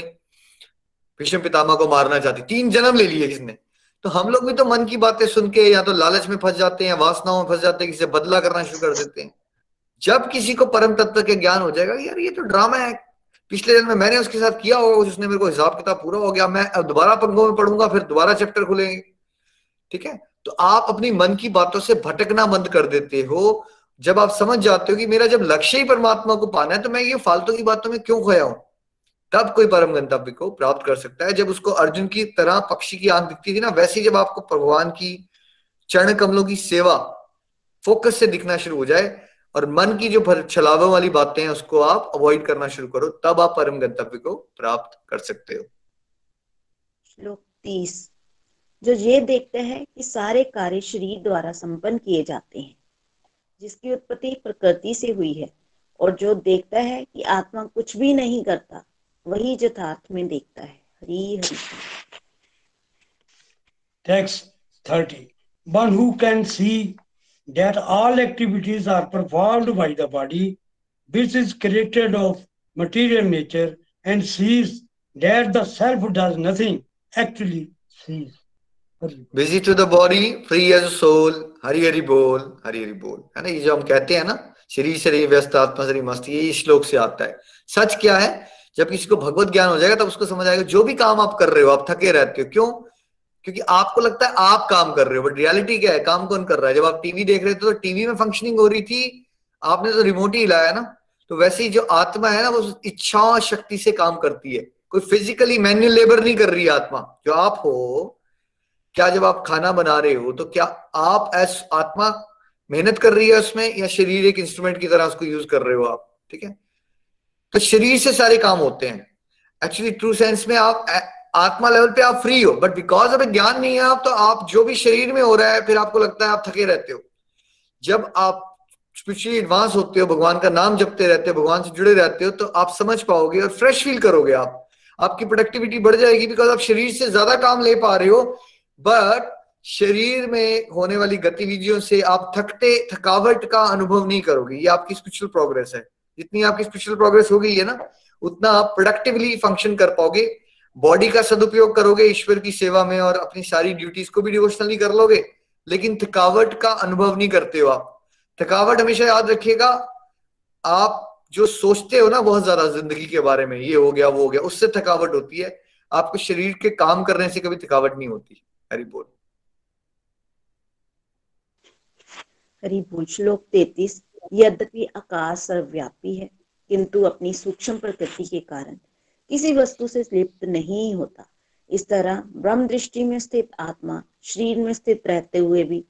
भीष्म पितामह को मारना चाहती, तीन जन्म ले लिए इसने। तो हम लोग भी तो मन की बातें सुन के या तो लालच में फंस जाते हैं, वासनाओं में फंस जाते हैं, किसी से बदला करना शुरू कर देते हैं। जब किसी को परम तत्व के ज्ञान हो जाएगा, यार ये तो ड्रामा है, पिछले जन्म में मैंने उसके साथ किया होगा, उसने मेरे को हिसाब किताब पूरा हो गया, मैं अब दोबारा पंगों में पढ़ूंगा, फिर दोबारा चैप्टर खुलेंगे। ठीक है, तो आप अपनी मन की बातों से भटकना बंद कर देते हो जब आप समझ जाते हो कि मेरा जब लक्ष्य ही परमात्मा को पाना है, तो मैं ये फालतू की बातों में क्यों खोया हूं। तब कोई परम गंतव्य को प्राप्त कर सकता है। जब उसको अर्जुन की तरह पक्षी की आंख दिखती थी ना, वैसे जब आपको भगवान की चरण कमलों की सेवा फोकस से दिखना शुरू हो जाए और मन की जो छलावे वाली बातें हैं उसको आप अवॉइड करना शुरू करो, तब आप परम गंतव्य को प्राप्त कर सकते हो। श्लोक तीस। जो ये देखते हैं कि सारे कार्य शरीर द्वारा संपन्न किए जाते हैं, जिसकी उत्पत्ति प्रकृति से हुई है, और जो देखता है कि आत्मा कुछ भी नहीं करता, वही यथार्थ में देखता है। Hari Hari. Text thirty. One who can see that all activities are performed by the body, which is created of material nature, and sees that the self does nothing, actually sees. Busy to the body, free as a soul. Hari Hari बोल, हरि हरि बोल। है ना, ये जो हम कहते हैं ना, शरीर शरीर व्यस्त, आत्मा शरीर मस्त, ये इस श्लोक से आता है। सच क्या है, जब किसी को भगवत ज्ञान हो जाएगा तब उसको समझ आएगा जो भी काम आप कर रहे हो आप थके रहते हो। क्यों? क्योंकि आपको लगता है आप काम कर रहे हो, बट रियलिटी क्या है, काम कौन कर रहा है। जब आप टीवी देख रहे थे तो टीवी में फंक्शनिंग हो रही थी, आपने तो रिमोट ही हिलाया ना। तो वैसे ही जो आत्मा है ना, वो इच्छा शक्ति से काम करती है, कोई फिजिकली मैन्युअल लेबर नहीं कर रही है आत्मा। जो आप हो, क्या जब आप खाना बना रहे हो तो क्या आप एस आत्मा मेहनत कर रही है उसमें, या शरीर एक इंस्ट्रूमेंट की तरह उसको यूज कर रहे हो आप। ठीक है, तो शरीर से सारे काम होते हैं। एक्चुअली ट्रू सेंस में आप आत्मा लेवल पे आप फ्री हो, बट बिकॉज अब ज्ञान नहीं है आप, तो आप जो भी शरीर में हो रहा है फिर आपको लगता है आप थके रहते हो। जब आप स्पिरिचुअली एडवांस होते हो, भगवान का नाम जपते रहते हो, भगवान से जुड़े रहते हो, तो आप समझ पाओगे और फ्रेश फील करोगे। आप आपकी प्रोडक्टिविटी बढ़ जाएगी, बिकॉज आप शरीर से ज्यादा काम ले पा रहे हो, बट शरीर में होने वाली गतिविधियों से आप थकते थकावट का अनुभव नहीं करोगे। ये आपकी स्पिरिचुअल प्रोग्रेस है। जितनी आपकी स्पिरिचुअल प्रोग्रेस हो गई है ना, उतना आप प्रोडक्टिवली फंक्शन कर पाओगे, बॉडी का सदुपयोग करोगे ईश्वर की सेवा में, और अपनी सारी ड्यूटीज को भी डिवोशनली कर लोगे, लेकिन थकावट का अनुभव नहीं करते हो आप। थकावट हमेशा याद रखिएगा, आप जो सोचते हो ना बहुत ज्यादा जिंदगी के बारे में, ये हो गया वो हो गया, उससे थकावट होती है। आपको शरीर के काम करने से कभी थकावट नहीं होती। हरि बोल, हरि बोल। श्लोक तैतीस। यद्यपि आकाश सर्वव्यापी है, किंतु अपनी सूक्ष्म प्रकृति के कारण किसी वस्तु से लिप्त नहीं होता। इस तरह ब्रह्म दृष्टि में स्थित आत्मा शरीर में स्थित रहते हुए भी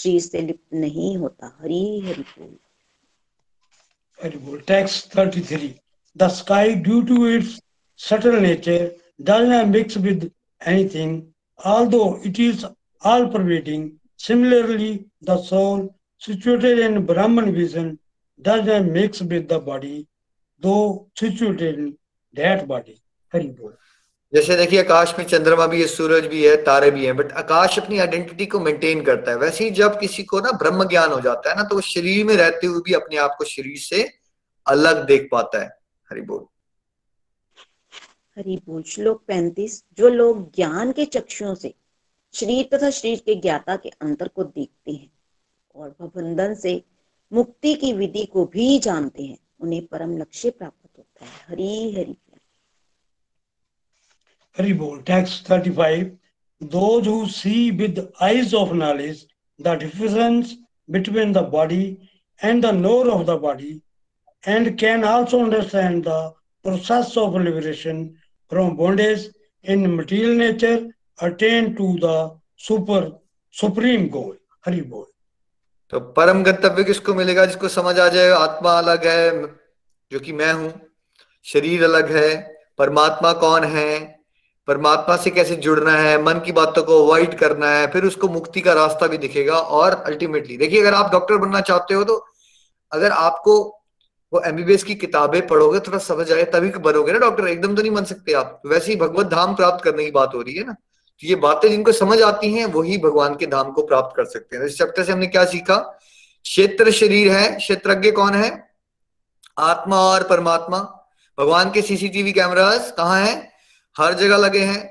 शरीर से लिप्त नहीं होता। हरि हरि बोल, हरि बोल। टेक्स्ट तैंतीस। The sky, due to its subtle nature, does not mix with anything, although it is all-pervading. Similarly, the soul, situated in Brahman vision, does not mix with the body, though situated in that body. Hari बोल। जैसे देखिए, आकाश में चंद्रमा भी है, सूरज भी है, तारे भी हैं, बट आकाश अपनी आइडेंटिटी को मेंटेन करता है। वैसे ही जब किसी को ना ब्रह्म ज्ञान हो जाता है ना, तो वो शरीर में रहते हुए भी अपने आप को शरीर से अलग देख पाता है। हरि बोल, हरि बोल। श्लोक पैंतीस। जो लोग ज्ञान के चक्षुओं से शरीर तथा शरीर के ज्ञाता के अंतर को देखते हैं और बंधन से मुक्ति की विधि को भी जानते हैं, उन्हें परम लक्ष्य प्राप्त होता है। हरि हरि हरि बोल। टेक्स्ट पैंतीस। Those who see with eyes of knowledge the difference between the body and the knower of the body, and can also understand the process of liberation from bondage in material nature attain to the super supreme goal. Hari Bol. तो परम गंतव्य किसको मिलेगा? जिसको समझ आ जाए आत्मा अलग है जो कि मैं हूं, शरीर अलग है, परमात्मा कौन है, परमात्मा से कैसे जुड़ना है, मन की बातों को अवॉइड करना है, फिर उसको मुक्ति का रास्ता भी दिखेगा। और अल्टीमेटली देखिए, अगर आप डॉक्टर बनना चाहते हो तो अगर आपको वो एमबीबीएस की किताबें पढ़ोगे, थोड़ा समझ आए, तभी बनोगे ना डॉक्टर, एकदम तो नहीं बन सकते आप। तो वैसे ही भगवत धाम प्राप्त करने की बात हो रही है ना, तो ये बातें जिनको समझ आती हैं वही भगवान के धाम को प्राप्त कर सकते हैं। इस चैप्टर से हमने क्या सीखा? क्षेत्र शरीर है, क्षेत्रज्ञ कौन है? आत्मा और परमात्मा। भगवान के सीसीटीवी कैमरास कहाँ हैं? हर जगह लगे हैं।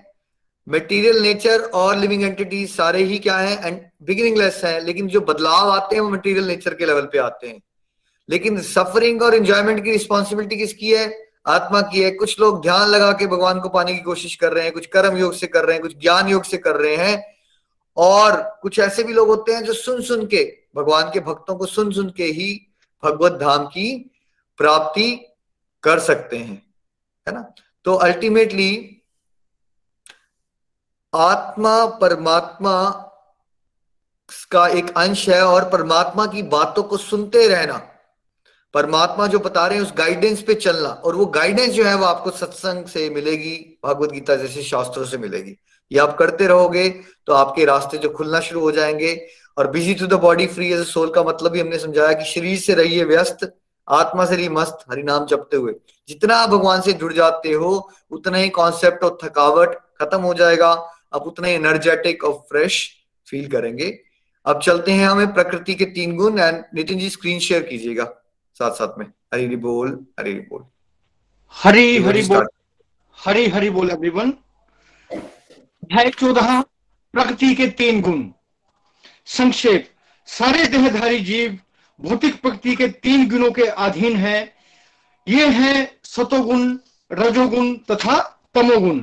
मटेरियल नेचर और लिविंग एंटिटी सारे ही क्या है? एंड बिगिनिंगलेस है, लेकिन जो बदलाव आते हैं वो मटेरियल नेचर के लेवल पे आते हैं। लेकिन सफरिंग और एंजॉयमेंट की रिस्पॉन्सिबिलिटी किसकी है? आत्मा की है। कुछ लोग ध्यान लगा के भगवान को पाने की कोशिश कर रहे हैं, कुछ कर्म योग से कर रहे हैं, कुछ ज्ञान योग से कर रहे हैं, और कुछ ऐसे भी लोग होते हैं जो सुन सुन के, भगवान के भक्तों को सुन सुन के ही भगवत धाम की प्राप्ति कर सकते हैं, है ना। तो अल्टीमेटली आत्मा परमात्मा का एक अंश है, और परमात्मा की बातों को सुनते रहना, परमात्मा जो बता रहे हैं उस गाइडेंस पे चलना, और वो गाइडेंस जो है वो आपको सत्संग से मिलेगी, भागवत गीता जैसे शास्त्रों से मिलेगी। ये आप करते रहोगे तो आपके रास्ते जो खुलना शुरू हो जाएंगे। और busy to the body free as soul का मतलब भी हमने समझाया कि शरीर से रहिए व्यस्त, आत्मा से रहिए मस्त, हरिनाम जपते हुए। जितना आप भगवान से जुड़ जाते हो उतना ही कॉन्सेप्ट और थकावट खत्म हो जाएगा, आप उतना ही एनर्जेटिक और फ्रेश फील करेंगे। अब चलते हैं हमें प्रकृति के तीन गुण। And Nitin ji screen share कीजिएगा साथ साथ में। हरी बोल, हरी बोल, हरी हरी बोल, हरी हरी बोल एवरीवन। है चौदह प्रकृति के तीन गुण। संक्षेप, सारे देहधारी जीव भौतिक प्रकृति के तीन गुणों के अधीन है। ये है सतोगुण, रजोगुण तथा तमोगुण।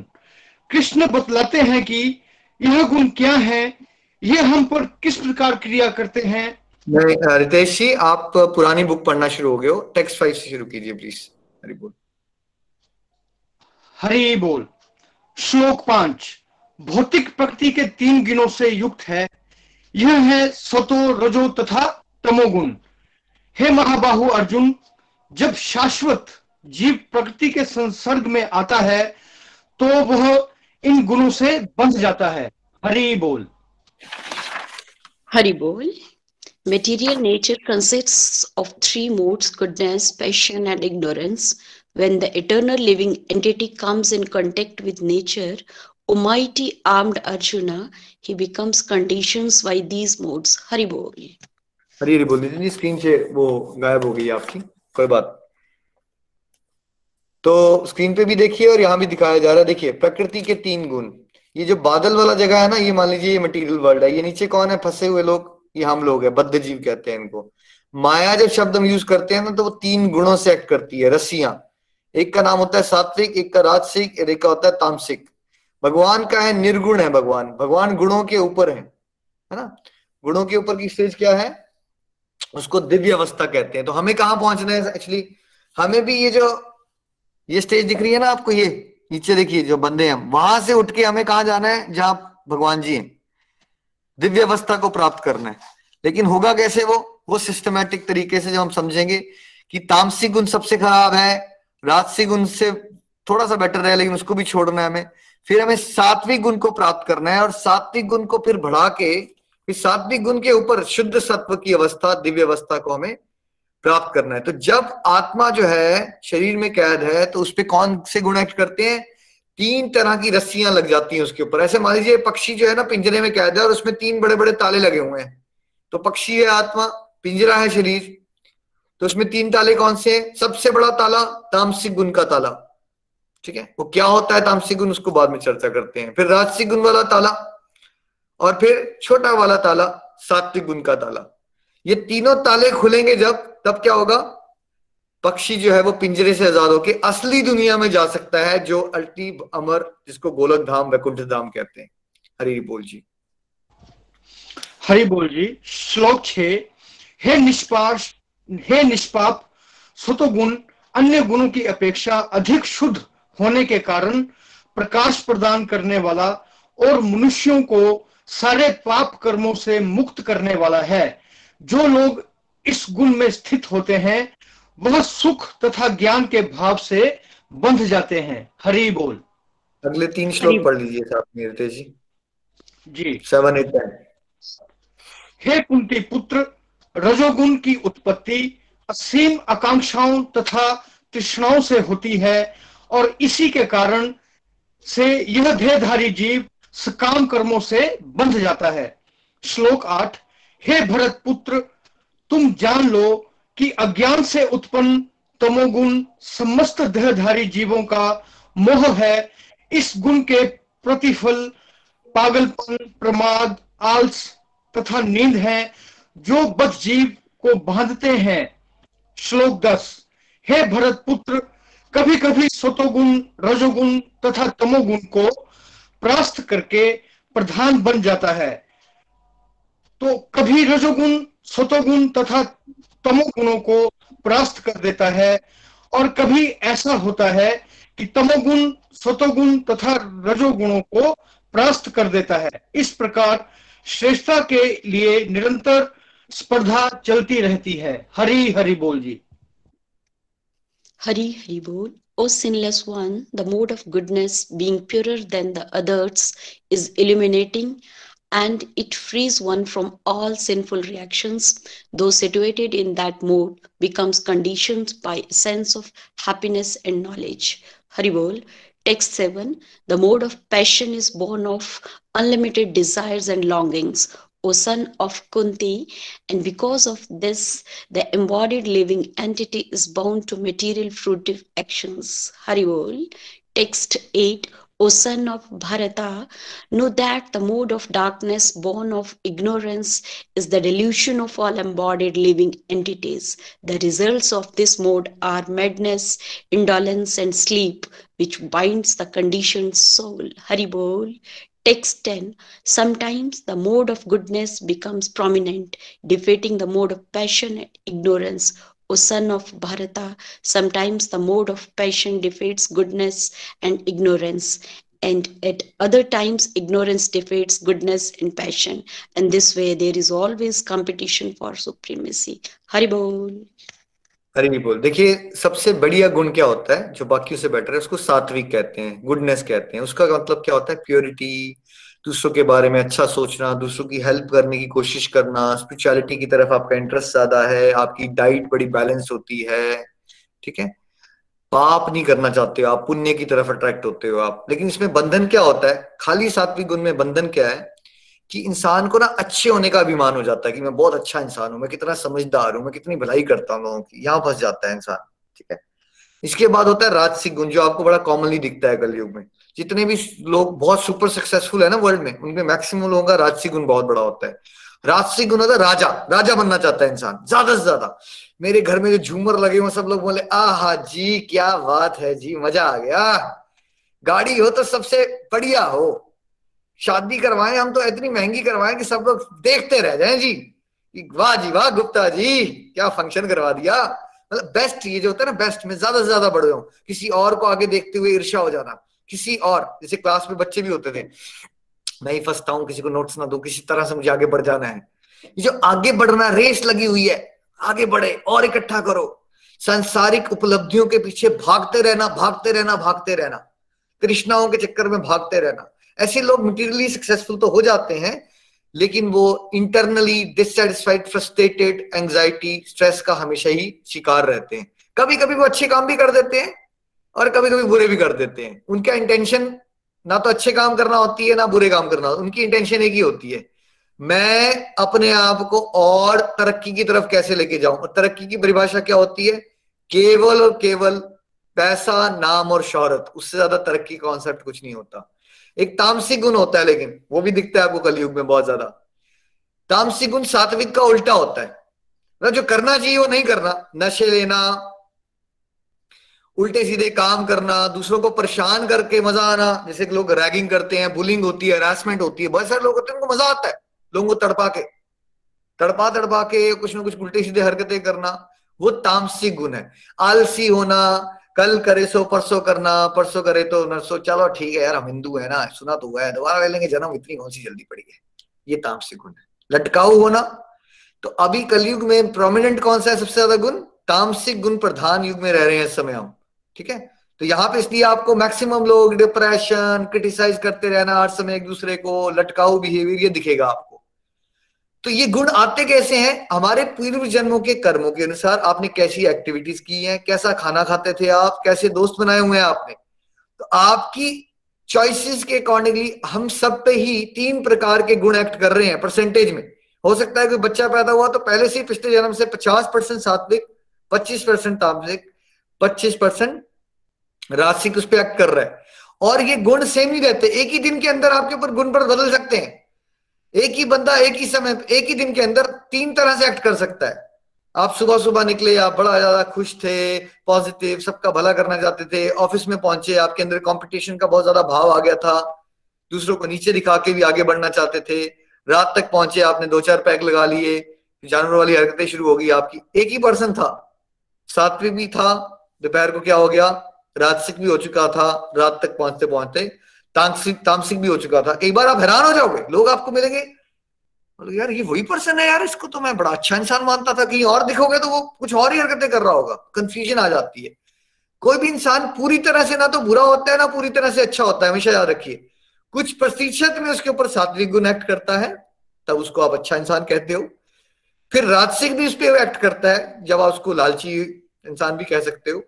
कृष्ण बतलाते हैं कि यह गुण क्या है, ये हम पर किस प्रकार क्रिया करते हैं। रितेश जी आप पुरानी बुक पढ़ना शुरू हो गए हो, टेक्स्ट फाइव से शुरू कीजिए प्लीज। हरि बोल, हरि बोल। श्लोक पांच, भौतिक प्रकृति के तीन गुणों से युक्त है। यह है सतो, रजो तथा तमोगुण। हे महाबाहु अर्जुन, जब शाश्वत जीव प्रकृति के संसर्ग में आता है तो वह इन गुणों से बंध जाता है। हरि बोल, हरि बोल। Material nature consists of three modes: goodness, passion, and ignorance. When the eternal living entity comes in contact with nature, almighty armed Arjuna, he becomes conditioned by these modes. Hari Bol. Hari Bol. इतनी screen से वो गायब हो गई आपकी, कोई बात। तो स्क्रीन पे भी देखिए और यहाँ भी दिखाया जा रहा है। देखिए प्रकृति के तीन गुण, ये जो बादल वाला जगह है ना, ये मान लीजिए ये मटीरियल वर्ल्ड है, ये नीचे कौन है? फंसे हुए लोग, ये हम लोग है, बद्ध जीव कहते हैं इनको। माया जब शब्द हम यूज करते हैं ना, तो वो तीन गुणों से एक्ट करती है, रस्सियां। एक का नाम होता है सात्विक, एक का राजसिक, एक का होता है तामसिक। भगवान का है निर्गुण है भगवान, भगवान गुणों के ऊपर है, है ना। गुणों के ऊपर की स्टेज क्या है? उसको दिव्य अवस्था कहते हैं। तो हमें कहाँ पहुंचना है एक्चुअली? हमें भी ये जो ये स्टेज दिख रही है ना आपको, ये नीचे देखिए जो बंदे हैं, वहां से उठ के हमें कहाँ जाना है? जहाँ भगवान जी हैं, दिव्य अवस्था को प्राप्त करना है। लेकिन होगा कैसे वो वो सिस्टमेटिक तरीके से जब हम समझेंगे कि तामसिक गुण सबसे खराब है, राजसिक गुण से थोड़ा सा बेटर है, लेकिन उसको भी छोड़ना है हमें। फिर हमें सात्विक गुण को प्राप्त करना है, और सात्विक गुण को फिर बढ़ा के सात्विक गुण के ऊपर शुद्ध सत्व की अवस्था, दिव्य अवस्था को हमें प्राप्त करना है। तो जब आत्मा जो है शरीर में कैद है, तो उसपे कौन से गुण एक्ट करते हैं? तीन तरह की रस्सियां लग जाती हैं उसके ऊपर। ऐसे मान लीजिए पक्षी जो है ना पिंजरे में कैद है, और उसमें तीन बड़े बड़े ताले लगे हुए हैं। तो पक्षी है आत्मा, पिंजरा है शरीर, तो उसमें तीन ताले कौन से हैं? सबसे बड़ा ताला तामसिक गुण का ताला, ठीक है। वो क्या होता है तामसिक गुण, उसको बाद में चर्चा करते हैं। फिर राजसिक गुण वाला ताला, और फिर छोटा वाला ताला सात्विक गुण का ताला। ये तीनों ताले खुलेंगे जब, तब क्या होगा? पक्षी जो है वो पिंजरे से आजाद होके असली दुनिया में जा सकता है, जो अल्टी अमर, जिसको गोलक धाम, वैकुंठ धाम कहते हैं। हरि बोल जी, हरि बोल जी। श्लोक छे, हे निष्पाश, हे निष्पाप, सतोगुण अन्य गुणों की अपेक्षा अधिक शुद्ध होने के कारण प्रकाश प्रदान करने वाला और मनुष्यों को सारे पाप कर्मों से मुक्त करने वाला है। जो लोग इस गुण में स्थित होते हैं वह सुख तथा ज्ञान के भाव से बंध जाते हैं। हरि बोल। अगले तीन श्लोक पढ़ लीजिए साहब निर्देश जी। जी सेवन एट टेन। हे कुंती पुत्र, रजोगुण की उत्पत्ति असीम आकांक्षाओं तथा तृष्णाओं से होती है और इसी के कारण से यह देहधारी जीव सकाम कर्मों से बंध जाता है। श्लोक आठ। हे भरत पुत्र, तुम जान लो कि अज्ञान से उत्पन्न तमोगुण समस्त देहधारी जीवों का मोह है। इस गुण के प्रतिफल पागलपन, प्रमाद, आलस तथा नींद है जो बद्ध जीव को बांधते हैं। श्लोक दस। हे भरत पुत्र, कभी कभी सतोगुण, रजोगुण तथा तमोगुण को प्राप्त करके प्रधान बन जाता है, तो कभी रजोगुण, सतोगुण तथा तमोगुणों को प्राप्त कर देता है और कभी ऐसा होता है कि तमोगुण, सतोगुण तथा रजोगुणों को प्राप्त कर देता है। इस प्रकार श्रेष्ठता के लिए निरंतर स्पर्धा चलती रहती है। हरि हरि बोल जी। Hari Hari Bol. O sinless one, the mode of goodness being purer than the others is illuminating, and it frees one from all sinful reactions. Those situated in that mode becomes conditioned by a sense of happiness and knowledge. Hari Bol. Text seven. The mode of passion is born of unlimited desires and longings, O son of Kunti, and because of this, the embodied living entity is bound to material fruitive actions. Hari Bol. Text eight. O son of Bharata, know that the mode of darkness born of ignorance is the delusion of all embodied living entities. The results of this mode are madness, indolence, and sleep, which binds the conditioned soul. Hari Bol. Text ten. Sometimes the mode of goodness becomes prominent, defeating the mode of passion and ignorance. O son of Bharata, sometimes the mode of passion defeats goodness and ignorance, and at other times ignorance defeats goodness and passion. And this way there is always competition for supremacy. Hari Bol. Hari बोल। देखिए, सबसे बढ़िया गुण क्या होता है जो बाकियों से बेटर है, उसको सात्विक कहते हैं, गुडनेस कहते हैं। उसका मतलब क्या होता है? प्योरिटी, दूसरों के बारे में अच्छा सोचना, दूसरों की हेल्प करने की कोशिश करना, स्पिरिचुअलिटी की तरफ आपका इंटरेस्ट ज्यादा है, आपकी डाइट बड़ी बैलेंस होती है, ठीक है। पाप नहीं करना चाहते हो आप, पुण्य की तरफ अट्रैक्ट होते हो आप। लेकिन इसमें बंधन क्या होता है? खाली सात्विक गुण में बंधन क्या है कि इंसान को ना अच्छे होने का अभिमान हो जाता है कि मैं बहुत अच्छा इंसान हूं, मैं कितना समझदार हूं, मैं कितनी भलाई करता हूँ लोगों की। यहाँ फंस जाता है इंसान, ठीक है। इसके बाद होता है राजसिक गुण, जो आपको बड़ा कॉमनली दिखता है कलयुग में। जितने भी लोग बहुत सुपर सक्सेसफुल है ना वर्ल्ड में, उनमें मैक्सिमम लोगों का राजसिक गुण बहुत बड़ा होता है। राजसिक गुण होता है राजा, राजा बनना चाहता है इंसान ज्यादा से ज्यादा। मेरे घर में जो झूमर लगे हुए सब लोग बोले आहा जी क्या बात है जी, मजा आ गया। गाड़ी हो तो सबसे बढ़िया हो, शादी करवाएं हम तो इतनी महंगी करवाएं कि सब लोग देखते रह जाएं जी कि वाह जी वाह गुप्ता जी क्या फंक्शन करवा दिया। मतलब बेस्ट, ये जो होता है ना बेस्ट में ज्यादा से ज्यादा बड़े हो, किसी और को आगे देखते हुए ईर्ष्या हो जाना, किसी और, जैसे क्लास में बच्चे भी होते थे, मैं ही फंसता हूँ, किसी को नोट्स ना दूं, किसी तरह से मुझे आगे बढ़ जाना है। ये जो आगे बढ़ना, रेस लगी हुई है, आगे बढ़े और इकट्ठा करो, सांसारिक उपलब्धियों के पीछे भागते रहना भागते रहना भागते रहना, तृष्णाओं के चक्कर में भागते रहना। ऐसे लोग मटेरियली सक्सेसफुल तो हो जाते हैं, लेकिन वो internally dissatisfied, frustrated, anxiety, stress का हमेशा ही शिकार रहते हैं। कभी कभी वो अच्छे काम भी कर देते हैं और कभी कभी बुरे भी कर देते हैं। उनका इंटेंशन ना तो अच्छे काम करना होती है ना बुरे काम करना होता है, उनकी इंटेंशन एक ही होती है, मैं अपने आप को और तरक्की की तरफ कैसे लेके जाऊं। और तरक्की की परिभाषा क्या होती है? केवल और केवल पैसा, नाम और शोहरत, उससे ज्यादा तरक्की का कॉन्सेप्ट कुछ नहीं होता। एक तामसिक गुण होता है, लेकिन वो भी दिखता है आपको कलयुग में बहुत ज्यादा। तामसिक गुण सात्विक का उल्टा होता है ना, जो करना चाहिए वो नहीं करना, नशे लेना, उल्टे सीधे काम करना, दूसरों को परेशान करके मजा आना। जैसे लोग रैगिंग करते हैं, बुलिंग होती है, हरासमेंट होती है, बहुत सारे लोग होते हैं उनको मजा आता है लोगों को तड़पा के तड़पा तड़पा के कुछ ना कुछ उल्टे सीधे हरकतें करना, वो तामसिक गुण है। आलसी होना, कल करे सो परसों करना, परसों करे तो नरसों। चलो ठीक है यार, हम हिंदू है ना, सुना तो हुआ है, दोबारा ले लेंगे जन्म, इतनी कौन सी जल्दी पड़ी है। ये तामसिक गुण है, लटकाऊ होना। तो अभी कलयुग में प्रोमिनेंट कौन सा है सबसे ज्यादा गुण? तामसिक गुण प्रधान युग में रह रहे हैं इस समय हम, ठीक है। तो यहाँ पे इसलिए आपको मैक्सिमम लोग डिप्रेशन, क्रिटिसाइज करते रहना हर समय एक दूसरे को, लटकाऊ बिहेवियर ये दिखेगा आपको। तो ये गुण आते कैसे हैं? हमारे पूर्व जन्मों के कर्मों के अनुसार आपने कैसी एक्टिविटीज की हैं, कैसा खाना खाते थे आप, कैसे दोस्त बनाए हुए हैं आपने। तो आपकी चॉइसेस के अकॉर्डिंगली हम सब पे ही तीन प्रकार के गुण एक्ट कर रहे हैं परसेंटेज में। हो सकता है कोई बच्चा पैदा हुआ तो पहले से पिछले जन्म से पचास परसेंट सात्विक, पच्चीस परसेंट तामसिक, पच्चीस परसेंट राशिक उस पर एक्ट कर रहा है। और ये गुण सेम ही रहते, एक ही दिन के अंदर आपके ऊपर गुण पर बदल सकते हैं। एक ही बंदा एक ही समय, एक ही दिन के अंदर तीन तरह से एक्ट कर सकता है। आप सुबह सुबह निकले, आप बड़ा ज्यादा खुश थे, पॉजिटिव, सबका भला करना चाहते थे। ऑफिस में पहुंचे, आपके अंदर कॉम्पिटिशन का बहुत ज्यादा भाव आ गया था, दूसरों को नीचे दिखा के भी आगे बढ़ना चाहते थे। रात तक पहुंचे, आपने दो चार पैक लगा लिए, जानवरों वाली हरकतें शुरू हो गई आपकी। एक ही पर्सन था, सात्विक भी था, दोपहर को क्या हो गया, राजसिक भी हो चुका था, रात तक पहुंचते पहुंचते तामसिक तामसिक भी हो चुका था। एक बार आप हैरान हो जाओगे, लोग आपको मिलेंगे, बोलो यार ये वही पर्सन है यार, इसको तो मैं बड़ा अच्छा इंसान मानता था, कहीं और दिखोगे तो वो कुछ और ही हरकतें कर रहा होगा। कंफ्यूजन आ जाती है। कोई भी इंसान पूरी तरह से ना तो बुरा होता है ना पूरी तरह से अच्छा होता है, हमेशा याद रखिए। कुछ प्रतिशत में उसके ऊपर सात्विक गुण एक्ट करता है, तब उसको आप अच्छा इंसान कहते हो। फिर राजसिक भी उस पर एक्ट करता है, जब आप उसको लालची इंसान भी कह सकते हो।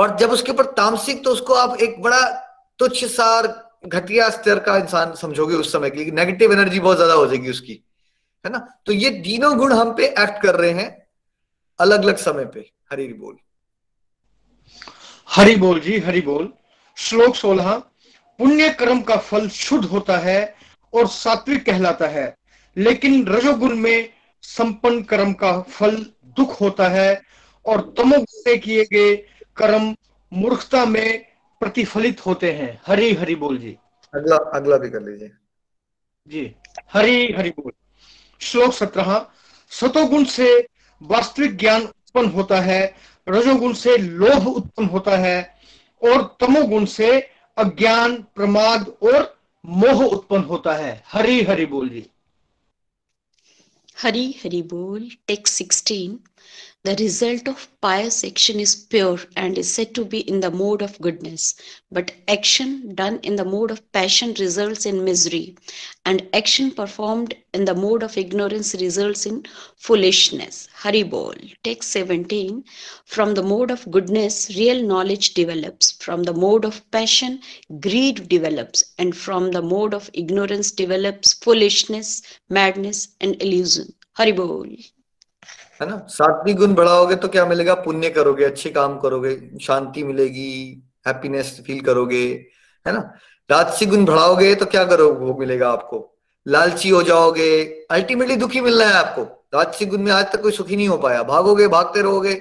और जब उसके ऊपर तामसिक, तो उसको आप एक बड़ा तुच्छ सार घटिया स्तर का इंसान समझोगे उस समय के लिए, नेगेटिव एनर्जी बहुत ज्यादा हो जाएगी उसकी, है ना। तो ये तीनों गुण हम पे एक्ट कर रहे हैं अलग अलग समय पे। हरि बोल। हरि बोल जी, हरि बोल। श्लोक सोलह, पुण्य कर्म का फल शुद्ध होता है और सात्विक कहलाता है, लेकिन रजोगुण में संपन्न कर्म का फल दुख होता है और तमोगुण से किए गए कर्म मूर्खता में प्रतिफलित होते हैं। हरि हरि बोल जी। अगला अगला भी कर लीजिए जी। हरि हरि बोल। श्लोक सत्रह, सतोगुण से वास्तविक ज्ञान उत्पन्न होता है, रजोगुण से लोभ उत्पन्न होता है और तमोगुण से अज्ञान, प्रमाद और मोह उत्पन्न होता है। हरि हरि बोल जी। हरि हरि बोल। Text sixteen, The result of pious action is pure and is said to be in the mode of goodness, but action done in the mode of passion results in misery, and action performed in the mode of ignorance results in foolishness. Hari Bol. Text seventeen. From the mode of goodness, real knowledge develops. From the mode of passion, greed develops, and from the mode of ignorance develops foolishness, madness, and illusion. Hari Bol. है ना। सात्विक गुण बढ़ाओगे तो क्या मिलेगा? पुण्य करोगे, अच्छे काम करोगे, शांति मिलेगी, हैप्पीनेस फील करोगे, है ना। राजसिक गुण बढ़ाओगे तो क्या करोगे? वो मिलेगा आपको, लालची हो जाओगे, अल्टीमेटली दुखी मिलना है आपको। राजसिक गुण में आज तक कोई सुखी नहीं हो पाया, भागोगे, भागते रहोगे,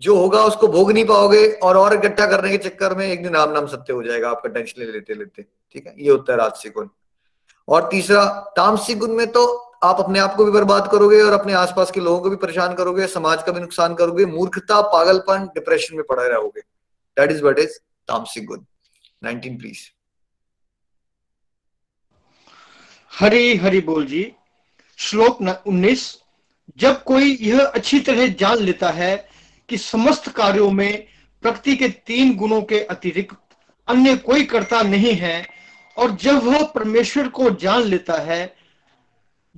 जो होगा उसको भोग नहीं पाओगे, और और इकट्ठा करने के चक्कर में एक दिन राम नाम सत्य हो जाएगा आपका, टेंशन लेते लेते, ठीक है। ये होता है राजसिक गुण। और तीसरा तामसिक गुण में तो आप अपने आप को भी बर्बाद करोगे और अपने आसपास के लोगों को भी परेशान करोगे, समाज का भी नुकसान करोगे, मूर्खता, पागलपन, डिप्रेशन में पड़े रहोगे। दैट इज व्हाट इज तामसिक गुण। Nineteen please. हरि हरि बोल जी। श्लोक उन्नीस, जब कोई यह अच्छी तरह जान लेता है कि समस्त कार्यों में प्रकृति के तीन गुणों के अतिरिक्त अन्य कोई कर्ता नहीं है, और जब वह परमेश्वर को जान लेता है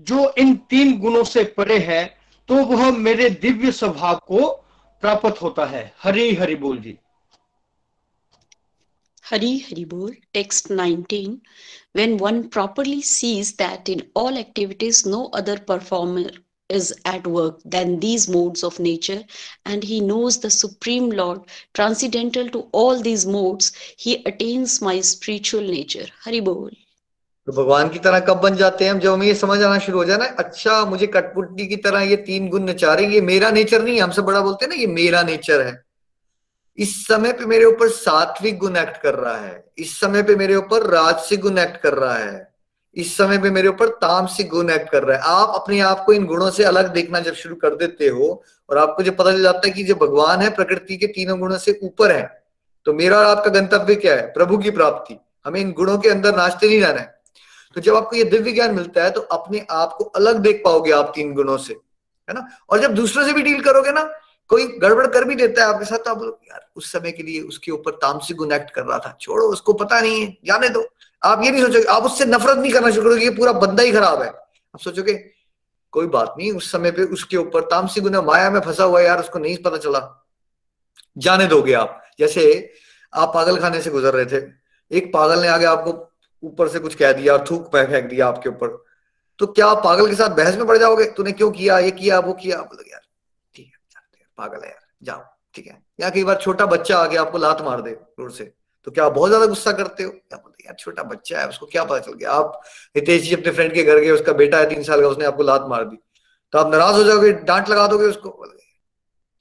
जो इन तीन गुणों से परे है, तो वह मेरे दिव्य स्वभाव को प्राप्त होता है। हरि हरि बोल जी। Hari Hari Bol. Text nineteen. When one properly sees that in all activities no other performer is at work than these modes of nature, and he knows the Supreme Lord transcendental to all these modes, he attains my spiritual nature. Hari Bol. तो भगवान की तरह कब बन जाते हैं हम? जब हमें ये समझ आना शुरू हो जाए ना, अच्छा मुझे कटपुटी की तरह ये तीन गुण नचारे, ये मेरा नेचर नहीं है। हमसे बड़ा बोलते हैं ना, ये मेरा नेचर है। इस समय पे मेरे ऊपर सात्विक गुण एक्ट कर रहा है, इस समय पे मेरे ऊपर राजसिक गुण एक्ट कर रहा है, इस समय पे मेरे ऊपर तामसिक गुण एक्ट कर रहा है। आप अपने आप को इन गुणों से अलग देखना जब शुरू कर देते हो और आपको जब पता चल जाता है कि जो भगवान है प्रकृति के तीनों गुणों से ऊपर है, तो मेरा और आपका गंतव्य क्या है? प्रभु की प्राप्ति। हमें इन गुणों के अंदर नाचते नहीं रहना है। तो जब आपको ये दिव्य ज्ञान मिलता है तो अपने आप को अलग देख पाओगे आप तीन गुणों से, है ना। और जब दूसरों से भी डील करोगे ना, कोई गड़बड़ कर भी देता है आपके साथ, तो आप बोलोगे यार उस समय के लिए उसके ऊपर तामसिक गुण एक्ट कर रहा था, छोड़ो उसको, पता नहीं है, जाने दो। आप ये नहीं सोचोगे, आप उससे नफरत नहीं करना शुरू करोगे ये पूरा बंदा ही खराब है। आप सोचोगे कोई बात नहीं, उस समय पे उसके ऊपर तामसिक गुण माया में फंसा हुआ है यार, उसको नहीं पता चला, जाने दोगे आप। जैसे आप पागल खाने से गुजर रहे थे, एक पागल ने आगे आपको ऊपर से कुछ कह दिया और थूक पैक फेंक दिया आपके ऊपर, तो क्या आप पागल के साथ बहस में पड़ जाओगे? तूने क्यों किया, ये किया, वो किया? आप बोलोगे यार ठीक है, पागल है यार, जाओ, ठीक है। या कई बार छोटा बच्चा आके आपको लात मार दे रोड से, तो क्या आप बहुत ज्यादा गुस्सा करते हो? क्या बोलते यार छोटा बच्चा है, उसको क्या पता चल गया। आप नितेश जी अपने फ्रेंड के घर गए, उसका बेटा है तीन साल का, उसने आपको लात मार दी, तो आप नाराज हो जाओगे, डांट लगा दोगे उसको, बोलोगे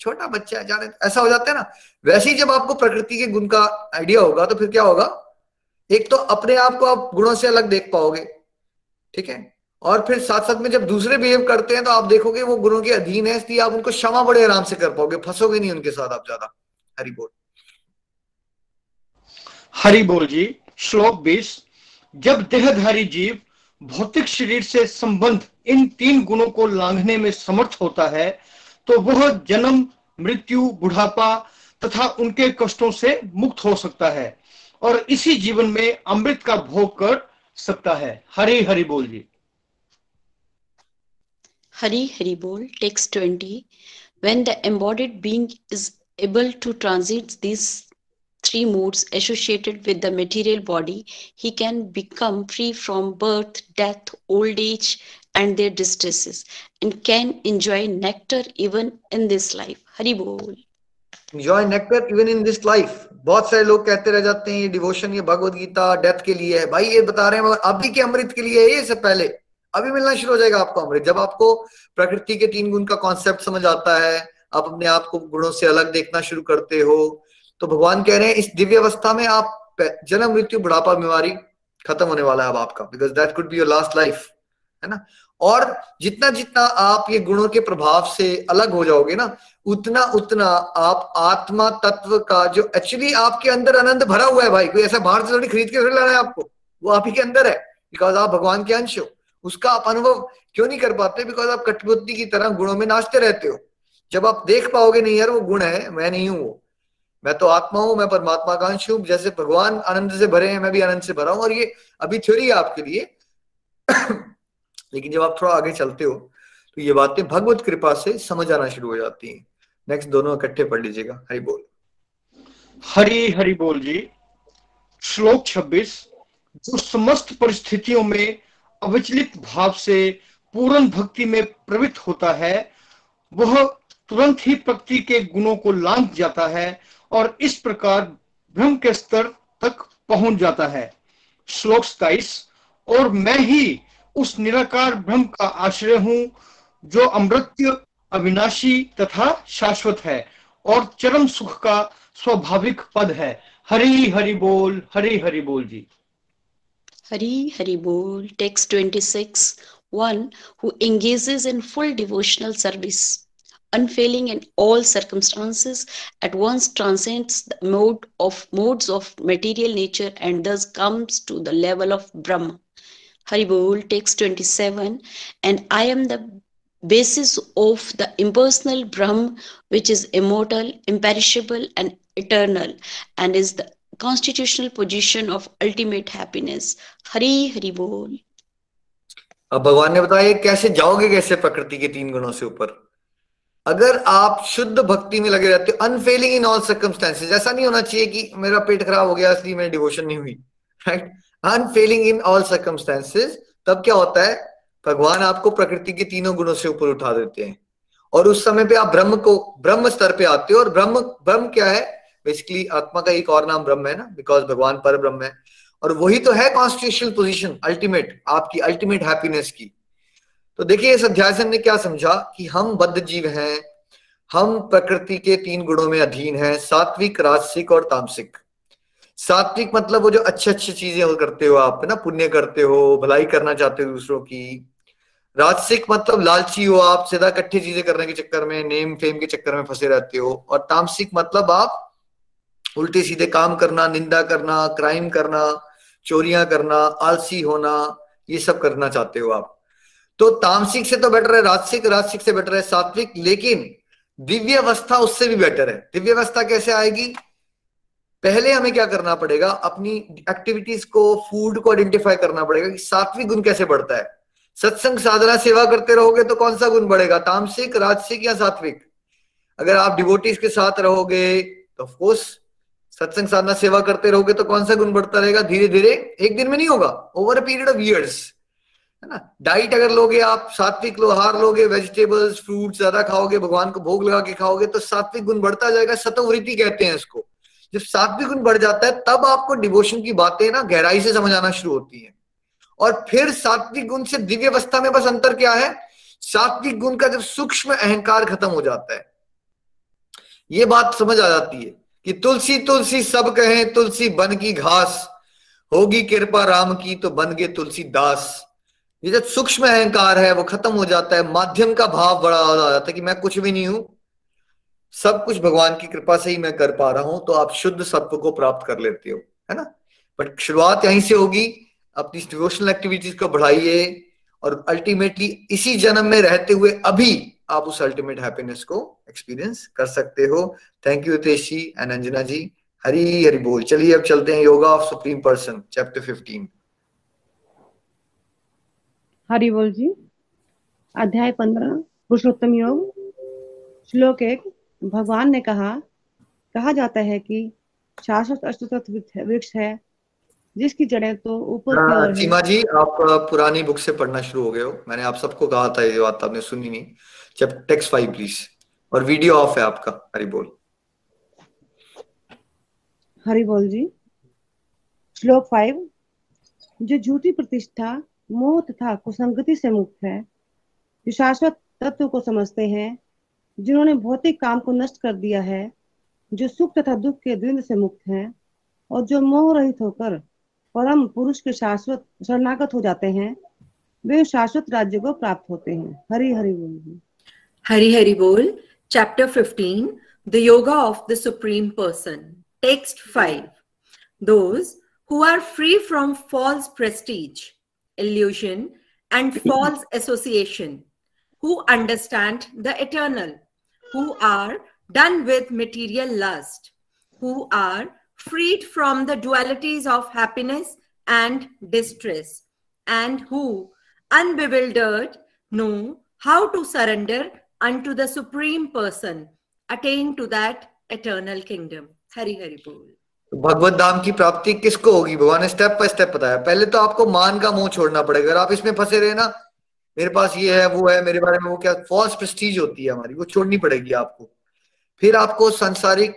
छोटा बच्चा है, जाने। ऐसा हो जाता है ना। वैसे ही जब आपको प्रकृति के गुण का आइडिया होगा तो फिर क्या होगा, एक तो अपने आप को आप गुणों से अलग देख पाओगे, ठीक है। और फिर साथ साथ में जब दूसरे बिहेव करते हैं तो आप देखोगे वो गुणों के अधीन है, इसलिए आप उनको क्षमा बड़े आराम से कर पाओगे, फंसोगे नहीं उनके साथ आप ज्यादा। हरि बोल। हरि बोल जी। श्लोक बीस, जब देहधारी जीव भौतिक शरीर से संबंध इन तीन गुणों को लांघने में समर्थ होता है तो वह जन्म, मृत्यु, बुढ़ापा तथा उनके कष्टों से मुक्त हो सकता है और इसी जीवन में अमृत का भोग कर सकता है। हरि हरि बोल जी। Hari Hari Bol, text twenty. When the embodied being is able to transit these three modes associated with the material body, he can become free from birth, death, old age, and their distresses, and can enjoy nectar even in this life. Hari Bol. Enjoy nectar even in this life. बहुत सारे लोग कहते रह जाते हैं ये devotion, ये Bhagavad Gita death के लिए है। भाई ये बता रहे हैं मगर अभी के अमृत के लिए है, ये सब पहले अभी मिलना शुरू हो जाएगा आपको अमृत। जब आपको प्रकृति के तीन गुण का कॉन्सेप्ट समझ आता है, आप अपने आप को गुणों से अलग देखना शुरू करते हो, तो भगवान कह रहे हैं इस दिव्य अवस्था में आप जन्म, मृत्यु, बुढ़ापा, बीमारी खत्म होने वाला है अब आपका, because that could be your last life, है ना। और जितना जितना आप ये गुणों के प्रभाव से अलग हो जाओगे ना, उतना उतना आप आत्मा तत्व का जो एक्चुअली आपके अंदर आनंद भरा हुआ है, भाई कोई ऐसा बाहर से थोड़ी खरीद के लाना है आपको, वो आप ही के अंदर है, बिकॉज आप भगवान के अंश हो। उसका आप अनुभव क्यों नहीं कर पाते? बिकॉज आप कठपुतली की तरह गुणों में नाचते रहते हो। जब आप देख पाओगे नहीं यार वो गुण है, मैं नहीं हूँ, वो मैं तो आत्मा हूँ, मैं परमात्मा का अंश हूँ, जैसे भगवान आनंद से भरे हैं मैं भी आनंद से भरा हूँ। और ये अभी थ्योरी है आपके लिए लेकिन जब आप थोड़ा आगे चलते हो तो ये बातें भगवत कृपा से समझ आना शुरू हो जाती है। नेक्स्ट दोनों इकट्ठे पढ़ लीजिएगा। हरि बोल। हरि हरि बोल जी। श्लोक छब्बीस, जो समस्त परिस्थितियों में अविचलित भाव से पूर्ण भक्ति में प्रवृत्त होता है वह तुरंत ही प्रकृति के गुणों को लांघ जाता है और इस प्रकार ब्रह्म के स्तर तक पहुंच जाता है। श्लोक सत्ताईस, और मैं ही उस निराकार ब्रह्म का आश्रय हूं जो अमृत्य, अविनाशी तथा शाश्वत है और चरम सुख का स्वाभाविक पद है। हरि हरि बोल। हरि हरि बोल जी। Hari Hari Bol, text twenty-six. One who engages in full devotional service, unfailing in all circumstances, at once transcends the mode of modes of material nature and thus comes to the level of Brahma. Hari Bol, text twenty-seven. And I am the basis of the impersonal Brahma, which is immortal, imperishable, and eternal, and is the constitutional position of ultimate happiness. Hari Hari बोल। अब भगवान ने बताया कैसे जाओगे, कैसे प्रकृति के तीन गुणों से ऊपर, अगर आप शुद्ध भक्ति में लगे रहते हो। अनफेलिंग इन ऑल सर्कमस्टेंसेज, ऐसा नहीं होना चाहिए कि मेरा पेट खराब हो गया इसलिए मेरी डिवोशन नहीं हुई, right. Unfailing in all circumstances, तब क्या होता है भगवान आपको प्रकृति के तीनों गुणों से ऊपर उठा देते हैं और उस समय पे आप ब्रह्म को, ब्रह्म स्तर पे आते हो। और ब्रह्म ब्रह्म क्या है? बेसिकली आत्मा का एक और नाम ब्रह्म है ना, बिकॉज भगवान पर ब्रह्म है और वही तो है कॉन्स्टिट्यूशनल पोजीशन अल्टीमेट, आपकी अल्टीमेट हैप्पीनेस की। तो देखिए इस अध्याय से हमने क्या समझा कि हम बद्ध जीव हैं, हम प्रकृति के तीन गुणों में अधीन हैं, सात्विक, राजसिक और तामसिक। सात्विक मतलब वो जो अच्छी अच्छी चीजें करते हो आप, है ना, पुण्य करते हो, भलाई करना चाहते हो दूसरों की। राजसिक मतलब लालची हो आप, सीधा इकट्ठी चीजें करने के चक्कर में, नेम फेम के चक्कर में फंसे रहते हो। और तामसिक मतलब आप उल्टे सीधे काम करना, निंदा करना, क्राइम करना, चोरियां करना, आलसी होना, ये सब करना चाहते हो आप। तो तामसिक से तो बेटर है राजसिक, राजसिक से बेटर है सात्विक, लेकिन दिव्य अवस्था उससे भी बेटर है। दिव्य अवस्था कैसे आएगी? पहले हमें क्या करना पड़ेगा, अपनी एक्टिविटीज को, फूड को आइडेंटिफाई करना पड़ेगा कि सात्विक गुण कैसे बढ़ता है। सत्संग साधना सेवा करते रहोगे तो कौन सा गुण बढ़ेगा, तामसिक, राजसिक या सात्विक? अगर आप डिवोटीज के साथ रहोगे तो ऑफकोर्स सत्संग साधना सेवा करते रहोगे तो कौन सा गुण बढ़ता रहेगा, धीरे धीरे, एक दिन में नहीं होगा, over a period of years, है ना। डाइट अगर लोगे आप सात्विक लो, आहार लोगे, वेजिटेबल्स फ्रूट ज्यादा खाओगे, भगवान को भोग लगा के खाओगे तो सात्विक गुण बढ़ता जाएगा। सतोवृत्ति कहते हैं इसको। जब सात्विक गुण बढ़ जाता है तब आपको डिवोशन की बातें ना गहराई से समझ आना शुरू होती है। और फिर सात्विक गुण से दिव्य अवस्था में बस अंतर क्या है, सात्विक गुण का जब सूक्ष्म अहंकार खत्म हो जाता है, ये बात समझ आ जाती है कि तुलसी तुलसी सब कहें तुलसी बन की घास, होगी कृपा राम की तो बन गए तुलसीदास। ये जब सूक्ष्म अहंकार है वो खत्म हो जाता है, माध्यम का भाव बड़ा हो जाता है कि मैं कुछ भी नहीं हूं, सब कुछ भगवान की कृपा से ही मैं कर पा रहा हूं, तो आप शुद्ध सत्व को प्राप्त कर लेते हो, है ना। बट शुरुआत यहीं से होगी। अपनी डिवोशनल एक्टिविटीज को बढ़ाइए और अल्टीमेटली इसी जन्म में रहते हुए अभी आप उस अल्टीमेट हैप्पीनेस को एक्सपीरियंस कर सकते हो। Thank you Ritesh ji and Anjana ji. Hari Hari बोल। चलिए अब चलते हैं yoga of supreme person chapter fifteen. Hari बोल जी। अध्याय पंद्रह पुरुषोत्तम योग। श्लोक एक। भगवान ने कहा, कहा जाता है कि शाश्वत अष्टतत्व वृक्ष है जिसकी जड़ें तो ऊपर की ओर। सीमा जी आप पुरानी बुक से पढ़ना शुरू हो गए हो, मैंने आप सबको कहा था, ये बात आपने सुनी नहीं। जब टेक्स्ट फाइव प्लीज, और वीडियो ऑफ है आपका। हरि बोल। हरि बोल जी। श्लोक फाइव। जो झूठी प्रतिष्ठा, मोह तथा कुसंगति से मुक्त है, जो शाश्वत तत्व को समझते हैं, जिन्होंने भौतिक काम को नष्ट कर दिया है, जो सुख तथा दुख के द्वंद से मुक्त हैं, और जो मोह रहित होकर परम पुरुष के शाश्वत शरणागत हो जाते हैं, वे शाश्वत राज्य को प्राप्त होते हैं। हरि हरि बोल। हरि हरि बोल। Chapter fifteen, the yoga of the supreme person. Text five. Those who are free from false prestige, illusion and false association, who understand the eternal, who are done with material lust, who are freed from the dualities of happiness and distress, and who unbewildered know how to surrender unto the supreme person, attain to that eternal kingdom. Hari Hari Bol. भगवत धाम की प्राप्ति किसको होगी? भगवान ने step by step बताया। पहले तो आपको मान का मोह छोड़ना पड़ेगा। अगर आप इसमें फंसे रहे ना, मेरे पास ये है वो है, मेरे बारे में वो, क्या फॉल्स प्रेस्टीज होती है हमारी, वो छोड़नी पड़ेगी आपको। फिर आपको सांसारिक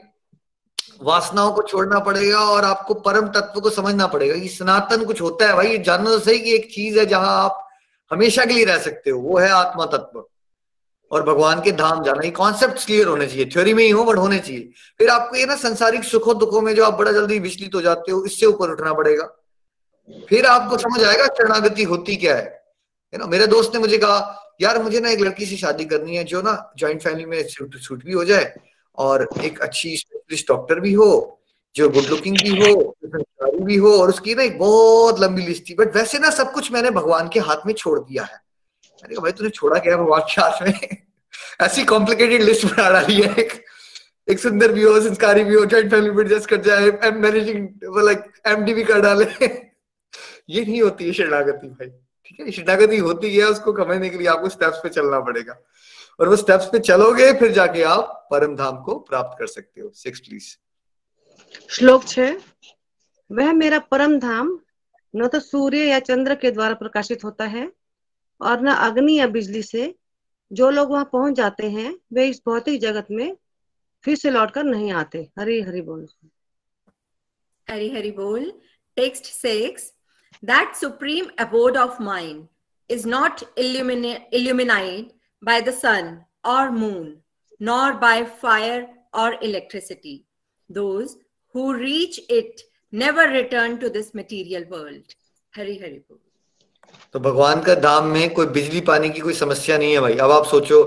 वासनाओं को छोड़ना पड़ेगा और आपको परम तत्व को समझना पड़ेगा कि सनातन कुछ होता है भाई, ये जानना तो सही कि एक चीज है जहां आप हमेशा के लिए रह सकते हो, वो है आत्मा तत्व। और भगवान के धाम जाना, ये कॉन्सेप्ट क्लियर होने चाहिए, थ्योरी में ही हो बट होने चाहिए। फिर आपको ये ना संसारिक सुखों दुखों में जो आप बड़ा जल्दी विचलित हो जाते हो, इससे ऊपर उठना पड़ेगा। फिर आपको समझ आएगा शरणागति होती क्या है, है ना। मेरे दोस्त ने मुझे कहा, यार मुझे ना एक लड़की से शादी करनी है जो ना ज्वाइंट फैमिली में सूट भी हो जाए और एक अच्छी स्पेशलिस्ट डॉक्टर भी हो, जो गुड लुकिंग भी हो, संस्कारी भी हो। और उसकी ना एक बहुत लंबी लिस्ट थी, बट वैसे ना सब कुछ मैंने भगवान के हाथ में छोड़ दिया है। मैंने कहा भाई तूने छोड़ा क्या है भगवान के हाथ में? ऐसी कॉम्प्लिकेटेड लिस्ट बना डाली है, एक एक सुंदर भी हो, संस्कारी भी हो, जॉइंट फैमिली में एडजस्ट कर जाए, एम मैनेजिंग लाइक एमडी भी कर डाले। ये नहीं होती है शरणागति भाई, ठीक है। शरणागति होती है, उसको समझने के लिए आपको स्टेप्स पे चलना पड़ेगा और वो स्टेप्स पे चलोगे फिर जाके आप परम धाम को प्राप्त कर सकते हो। Six please. श्लोक छह। वह मेरा परम धाम न तो सूर्य या चंद्र के द्वारा प्रकाशित होता है और न अग्नि या बिजली से। जो लोग वहां पहुंच जाते हैं वे इस भौतिक जगत में फिर से लौटकर नहीं आते। हरि हरि बोल। हरि हरि बोल। Text six. That supreme abode of mind is not illuminated by the sun or moon nor by fire or electricity. Those who reach it never return to this material world. Hari Hari बोल। तो भगवान का धाम में कोई बिजली पानी की कोई समस्या नहीं है भाई। अब आप सोचो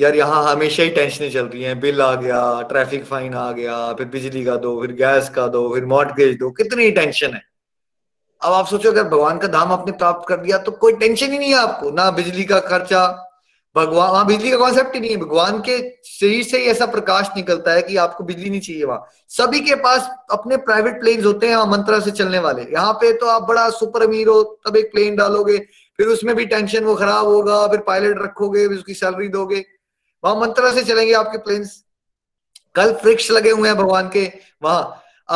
यार, यहाँ हमेशा ही टेंशनें चलती हैं, बिल आ गया, ट्रैफिक फाइन आ गया, फिर बिजली का दो, फिर गैस का दो, फिर मॉर्गेज दो, कितनी टेंशन है। अब आप सोचो अगर भगवान का धाम आपने प्राप्त कर दिया तो कोई टेंशन ही नहीं है आपको, ना बिजली का खर्चा। भगवान वहां बिजली का कॉन्सेप्ट ही नहीं है, भगवान के शरीर से ही ऐसा प्रकाश निकलता है कि आपको बिजली नहीं चाहिए। वहां सभी के पास अपने प्राइवेट प्लेन्स होते हैं मंत्रा से चलने वाले। यहाँ पे तो आप बड़ा सुपर अमीर हो तब एक प्लेन डालोगे, फिर उसमें भी टेंशन, वो खराब होगा, फिर पायलट रखोगे, फिर उसकी सैलरी दोगे। वहां मंत्रा से चलेंगे आपके प्लेन्स। कल वृक्ष लगे हुए हैं भगवान के, वहां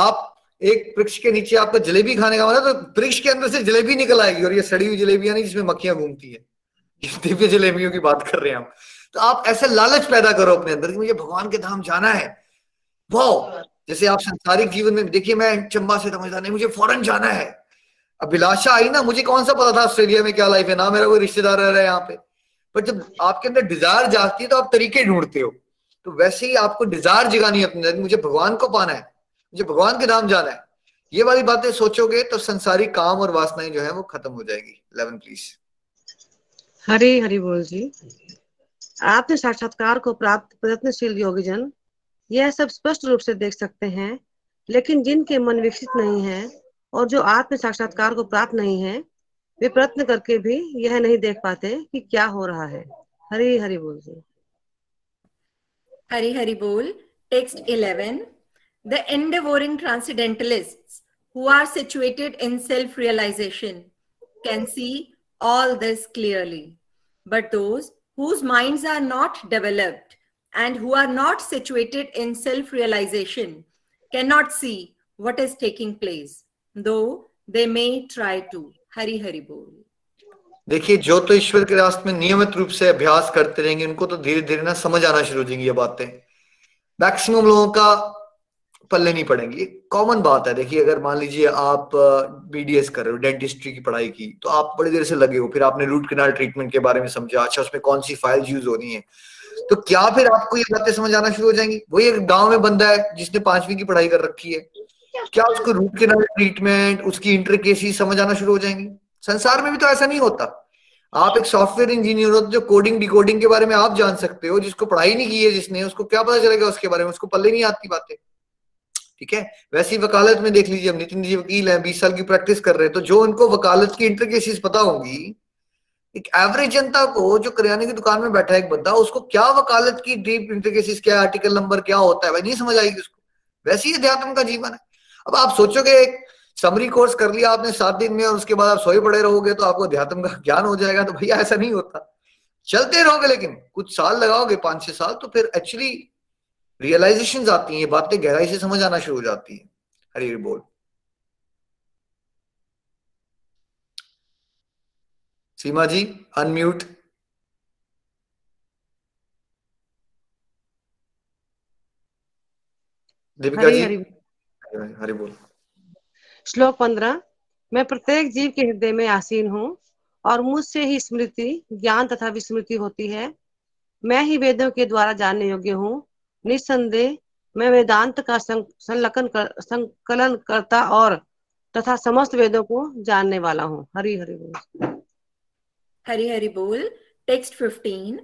आप एक वृक्ष के नीचे आपको जलेबी खाने का मन है तो वृक्ष के अंदर से जलेबी निकल आएगी, और ये सड़ी हुई जलेबियां नहीं जिसमें मक्खियां घूमती है, दिव्य जलेबियों की बात कर रहे हैं हम। तो आप ऐसे लालच पैदा करो अपने अंदर कि मुझे भगवान के धाम जाना है। वाह, जैसे आप सांसारिक जीवन में देखिए, मैं चंबा से समझता नहीं, मुझे फॉरन जाना है। अभिलाषा आई ना, मुझे कौन सा पता था ऑस्ट्रेलिया में क्या लाइफ है, ना मेरा कोई रिश्तेदार रह रहा है यहाँ पे। पर जब आपके अंदर डिजायर जागती है तो आप तरीके ढूंढते हो। तो वैसे ही आपको डिजायर जगानी है अपने अंदर, मुझे भगवान को पाना है, मुझे भगवान के धाम जाना है। ये वाली बातें सोचोगे तो संसारिक काम और वासनाएं जो है वो खत्म हो जाएगी। Eleven please. हरी हरी बोल जी। आपने साक्षात्कार को प्राप्त प्रयत्नशील योगीजन यह सब स्पष्ट रूप से देख सकते हैं, लेकिन जिनके मन विकसित नहीं है और जो आत्म साक्षात्कार को प्राप्त नहीं है, वे प्रयत्न करके भी यह नहीं देख पाते कि क्या हो रहा है। हरी हरी बोल जी। हरी हरी बोल। Text eleven. The endeavouring transcendentalists who are situated in self realisation can see all this clearly, but those whose minds are not developed and who are not situated in self realization cannot see what is taking place, though they may try to. Hari Hari Bol. देखिए, जो तो ईश्वर के रास्ते में नियमित रूप से अभ्यास करते रहेंगे उनको तो धीरे धीरे ना समझ आना शुरू हो जाएंगी ये बातें। मैक्सिमम लोगों का पल्ले नहीं पड़ेंगे। कॉमन बात है। देखिए, अगर मान लीजिए आप बीडीएस कर रहे हो, डेंटिस्ट्री की पढ़ाई की, तो आप बड़ी देर से लगे हो, फिर आपने रूट कैनाल ट्रीटमेंट के बारे में समझा, अच्छा उसमें कौन सी फाइल यूज होनी है, तो क्या फिर आपको ये बातें समझ आना शुरू हो जाएंगी? वही एक गाँव में बंदा है जिसने पांचवीं की पढ़ाई कर रखी है, क्या उसको रूट कैनाल ट्रीटमेंट, उसकी इंट्रिकेसी समझ आना शुरू हो जाएंगी? संसार में भी तो ऐसा नहीं होता। आप एक सॉफ्टवेयर इंजीनियर हो जो कोडिंग डिकोडिंग के बारे में आप जान सकते हो, जिसको पढ़ाई नहीं की है जिसने, उसको क्या पता चलेगा उसके बारे में? उसको पल्ले नहीं आती बातें। ठीक है, वैसी वकालत में देख लीजिए, हम नितिन जी वकील हैं, बीस साल की प्रैक्टिस कर रहे हैं, तो जो उनको वकालत की इंट्रिकेसीज पता होंगी, एक एवरेज जनता को, जो करियाने की दुकान में बैठा है एक बंदा, उसको क्या वकालत की डीप इंट्रिकेसीज, क्या आर्टिकल नंबर क्या होता है, भाई नहीं समझ आएगी उसको। वैसी अध्यात्म का जीवन है। अब आप सोचोगे एक समरी कोर्स कर लिया आपने सात दिन में और उसके बाद आप सोए पड़े रहोगे तो आपको अध्यात्म का ज्ञान हो जाएगा, तो भैया ऐसा नहीं होता। चलते रहोगे, लेकिन कुछ साल लगाओगे, पांच छह साल, तो फिर एक्चुअली रियलाइजेशंस आती हैं, बातें गहराई से समझ आना शुरू हो जाती है। हरि बोल। सीमा जी अनम्यूट। दीपिका जी हरि बोल। श्लोक पंद्रह। मैं प्रत्येक जीव के हृदय में आसीन हूँ और मुझसे ही स्मृति, ज्ञान तथा विस्मृति होती है। मैं ही वेदों के द्वारा जानने योग्य हूँ। निसंदेह मैं वेदांत का संकलन कर, संकलन करता और तथा समस्त वेदों को जानने वाला हूँ। हरि हरि बोल। हरि हरि बोल। Text fifteen.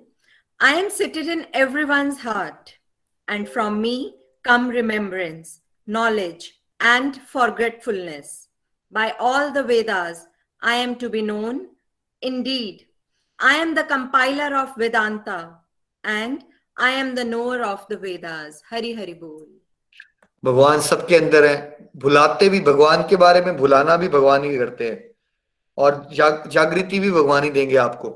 I am seated in everyone's heart and from me come remembrance, knowledge and forgetfulness. By all the Vedas I am to be known, indeed I am the compiler of Vedanta and I am the knower of the Vedas. Hari Hari बोल। भगवान सबके अंदर है। भुलाते भी भगवान के बारे में, भुलाना भी भगवान ही करते हैं, और जाग, जागृति भी भगवान ही देंगे आपको,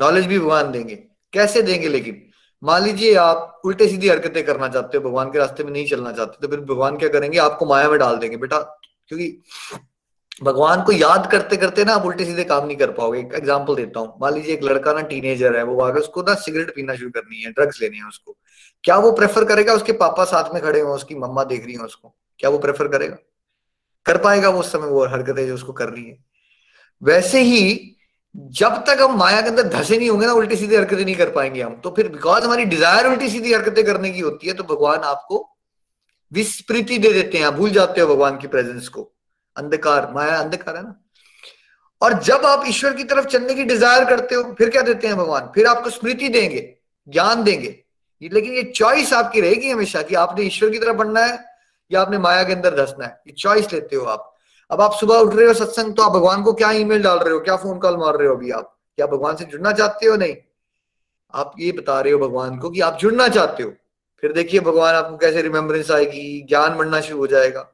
नॉलेज भी भगवान देंगे। कैसे देंगे? लेकिन मान लीजिए आप उल्टे सीधी हरकतें करना चाहते हो, भगवान के रास्ते में नहीं चलना चाहते, तो फिर भगवान क्या करेंगे? आपको माया में डाल देंगे बेटा, क्योंकि भगवान को याद करते करते ना आप उल्टे सीधे काम नहीं कर पाओगे। एक एग्जांपल देता हूँ। मान लीजिए एक लड़का ना टीनेजर है, वो आगे उसको ना सिगरेट पीना शुरू करनी है, ड्रग्स लेने हैं उसको, क्या वो प्रेफर करेगा उसके पापा साथ में खड़े हों, उसकी मम्मा देख रही है उसको, क्या वो प्रेफर करेगा? कर पाएगा वो उस समय वो हरकतें जो उसको करनी है? वैसे ही जब तक हम माया के अंदर धसे नहीं होंगे ना, उल्टी सीधी हरकतें नहीं कर पाएंगे हम। तो फिर बिकॉज हमारी डिजायर उल्टी सीधी हरकतें करने की होती है, तो भगवान आपको विस्मृति दे देते हैं, भूल जाते हो भगवान की प्रेजेंस को। अंधकार, माया अंधकार है ना। और जब आप ईश्वर की तरफ चलने की डिजायर करते हो फिर क्या देते हैं भगवान, फिर आपको स्मृति देंगे, ज्ञान देंगे। लेकिन ये चॉइस आपकी रहेगी हमेशा कि आपने ईश्वर की तरफ बढ़ना है या आपने माया के अंदर धंसना है, ये चॉइस लेते हो आप। अब आप सुबह उठ रहे हो सत्संग तो आप भगवान को क्या ईमेल डाल रहे हो, क्या फोन कॉल मार रहे हो अभी आप, क्या भगवान से जुड़ना चाहते हो? नहीं, आप ये बता रहे हो भगवान को कि आप जुड़ना चाहते हो। फिर देखिए भगवान आपको कैसे रिमेम्बरेंस आएगी, ज्ञान बढ़ना शुरू हो जाएगा।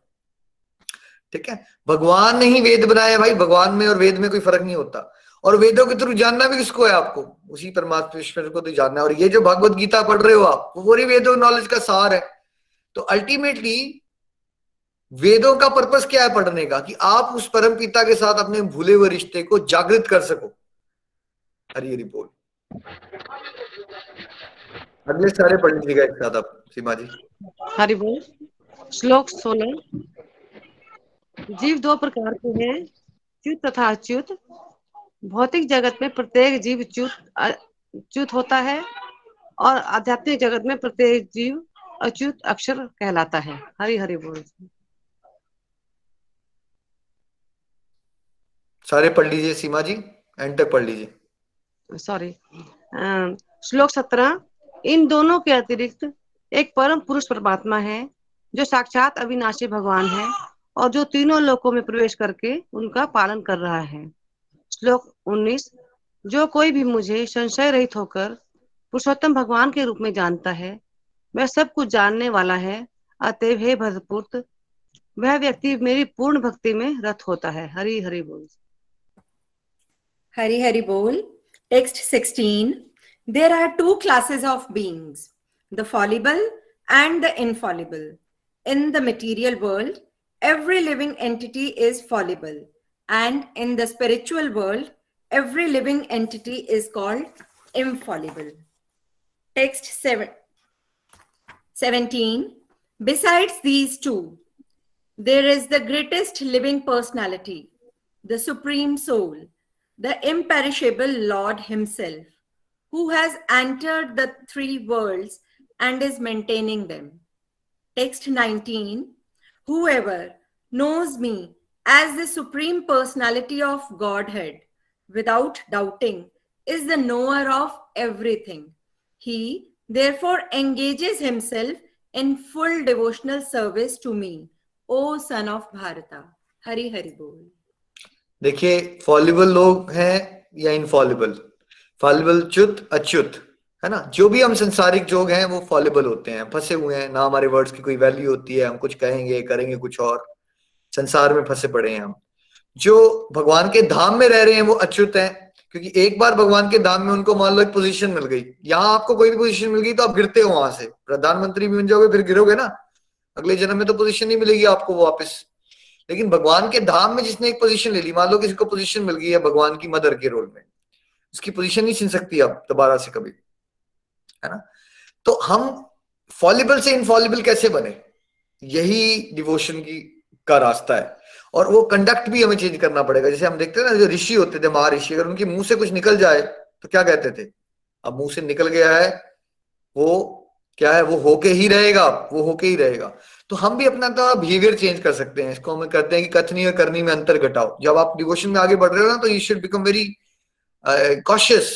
ठीक है, भगवान ने ही वेद बनाया भाई, भगवान में और वेद में कोई फर्क नहीं होता। और वेदों के थ्रू जानना भी किसको है, आपको उसी परमात्मा ईश्वर को तो जानना है। और ये जो भागवत गीता पढ़ रहे हो आप, वो पूरी वेदों नॉलेज का सार है। तो अल्टीमेटली वेदों का पर्पस क्या है पढ़ने का, कि आप उस परम पिता के साथ अपने भूले हुए रिश्ते को जागृत कर सको। हरी हरी बोल। अगले सारे पढ़ लीजिएगा एक साथ आप, सीमा जी। हरी बोल। श्लोक सोलह। जीव दो प्रकार के हैं, च्युत तथा अच्युत। भौतिक जगत में प्रत्येक जीव च्युत च्युत होता है और आध्यात्मिक जगत में प्रत्येक जीव अच्युत अक्षर कहलाता है। हरी हरी बोल। सारे पढ़ लीजिए सीमा जी, एंड तक पढ़ लीजिए। सॉरी, श्लोक सत्रह। इन दोनों के अतिरिक्त एक परम पुरुष परमात्मा है जो साक्षात अविनाशी भगवान है और जो तीनों लोकों में प्रवेश करके उनका पालन कर रहा है। श्लोक उन्नीस। जो कोई भी मुझे संशय रहित होकर पुरुषोत्तम भगवान के रूप में जानता है, वह सब कुछ जानने वाला है। अतएव हे भरतपुत्र, वह व्यक्ति मेरी पूर्ण भक्ति में रत होता है। हरि हरि बोल। हरि हरि बोल। Text sixteen. There are two classes of beings, the fallible and the infallible. In the material world, every living entity is fallible, and in the spiritual world, every living entity is called infallible. Text seventeen. Besides these two, there is the greatest living personality, the Supreme Soul, the imperishable Lord Himself, who has entered the three worlds and is maintaining them. Text nineteen. Whoever knows me as the Supreme Personality of Godhead, without doubting, is the knower of everything. He therefore engages himself in full devotional service to me, O Son of Bharata. Hari Hari Bol. देखिए, fallible लोग हैं या infallible? Fallible च्युत Achyut है ना। जो भी हम संसारिक जोग हैं वो फॉलिबल होते हैं, फंसे हुए हैं ना, हमारे वर्ड्स की कोई वैल्यू होती है, हम कुछ कहेंगे करेंगे कुछ और, संसार में फंसे पड़े हैं हम। जो भगवान के धाम में रह रहे हैं वो अच्युत हैं, क्योंकि एक बार भगवान के धाम में उनको मान लो एक पोजीशन मिल गई, यहाँ आपको कोई भी पोजीशन मिल गई तो आप गिरते हो वहां से, प्रधानमंत्री भी बन जाओगे फिर गिरोगे ना, अगले जन्म में तो पोजीशन नहीं मिलेगी आपको वापस। लेकिन भगवान के धाम में जिसने एक पोजीशन ले ली, मान लो किसी को पोजीशन मिल गई है भगवान की मदर के रोल में, उसकी पोजीशन नहीं छीन सकती आप दोबारा से कभी, है ना। तो हम फॉलिबल से इनफॉलिबल कैसे बने, यही डिवोशन की का रास्ता है। और वो कंडक्ट भी हमें चेंज करना पड़ेगा। जैसे हम देखते हैं ना, जो ऋषि होते थे महाऋषि, अगर उनके मुंह से कुछ निकल जाए तो क्या कहते थे, अब मुंह से निकल गया है वो क्या है, वो होके ही रहेगा, वो होके ही रहेगा। तो हम भी अपना बिहेवियर चेंज कर सकते हैं। इसको हम कहते हैं कि कथनी और करनी में अंतर घटाओ। जब आप डिवोशन में आगे बढ़ रहे हो ना, तो you should become very cautious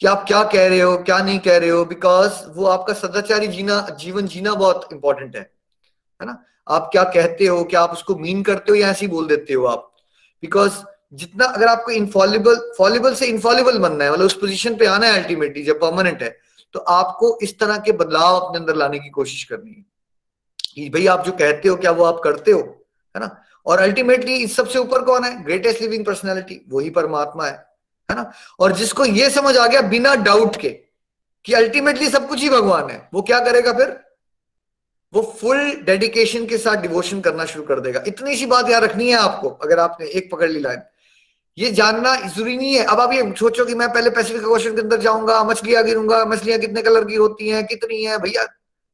कि आप क्या कह रहे हो क्या नहीं कह रहे हो, बिकॉज वो आपका सदाचारी जीना जीवन जीना बहुत इंपॉर्टेंट है, है ना। आप क्या कहते हो, क्या आप उसको मीन करते हो या ऐसे ही बोल देते हो आप, बिकॉज जितना अगर आपको इनफॉलिबल फॉलिबल से इनफॉलिबल बनना है, मतलब उस पोजीशन पे आना है अल्टीमेटली जब परमानेंट है, तो आपको इस तरह के बदलाव अपने अंदर लाने की कोशिश करनी है कि भाई आप जो कहते हो क्या वो आप करते हो, है ना। और अल्टीमेटली इस सबसे ऊपर कौन है, ग्रेटेस्ट लिविंग पर्सनैलिटी, वही परमात्मा है, है ना। और जिसको ये समझ आ गया बिना डाउट के कि अल्टीमेटली सब कुछ ही भगवान है, वो क्या करेगा फिर, वो फुल डेडिकेशन के साथ डिवोशन करना शुरू कर देगा। इतनी सी बात याद रखनी है आपको, अगर आपने एक पकड़ ली लाइन। ये जानना जरूरी नहीं है। अब आप ये सोचो कि मैं पहले पैसिफिक ओशन के अंदर जाऊंगा, मछलियां गिरूंगा, मछलियां कितने कलर की होती हैं कितनी है, भैया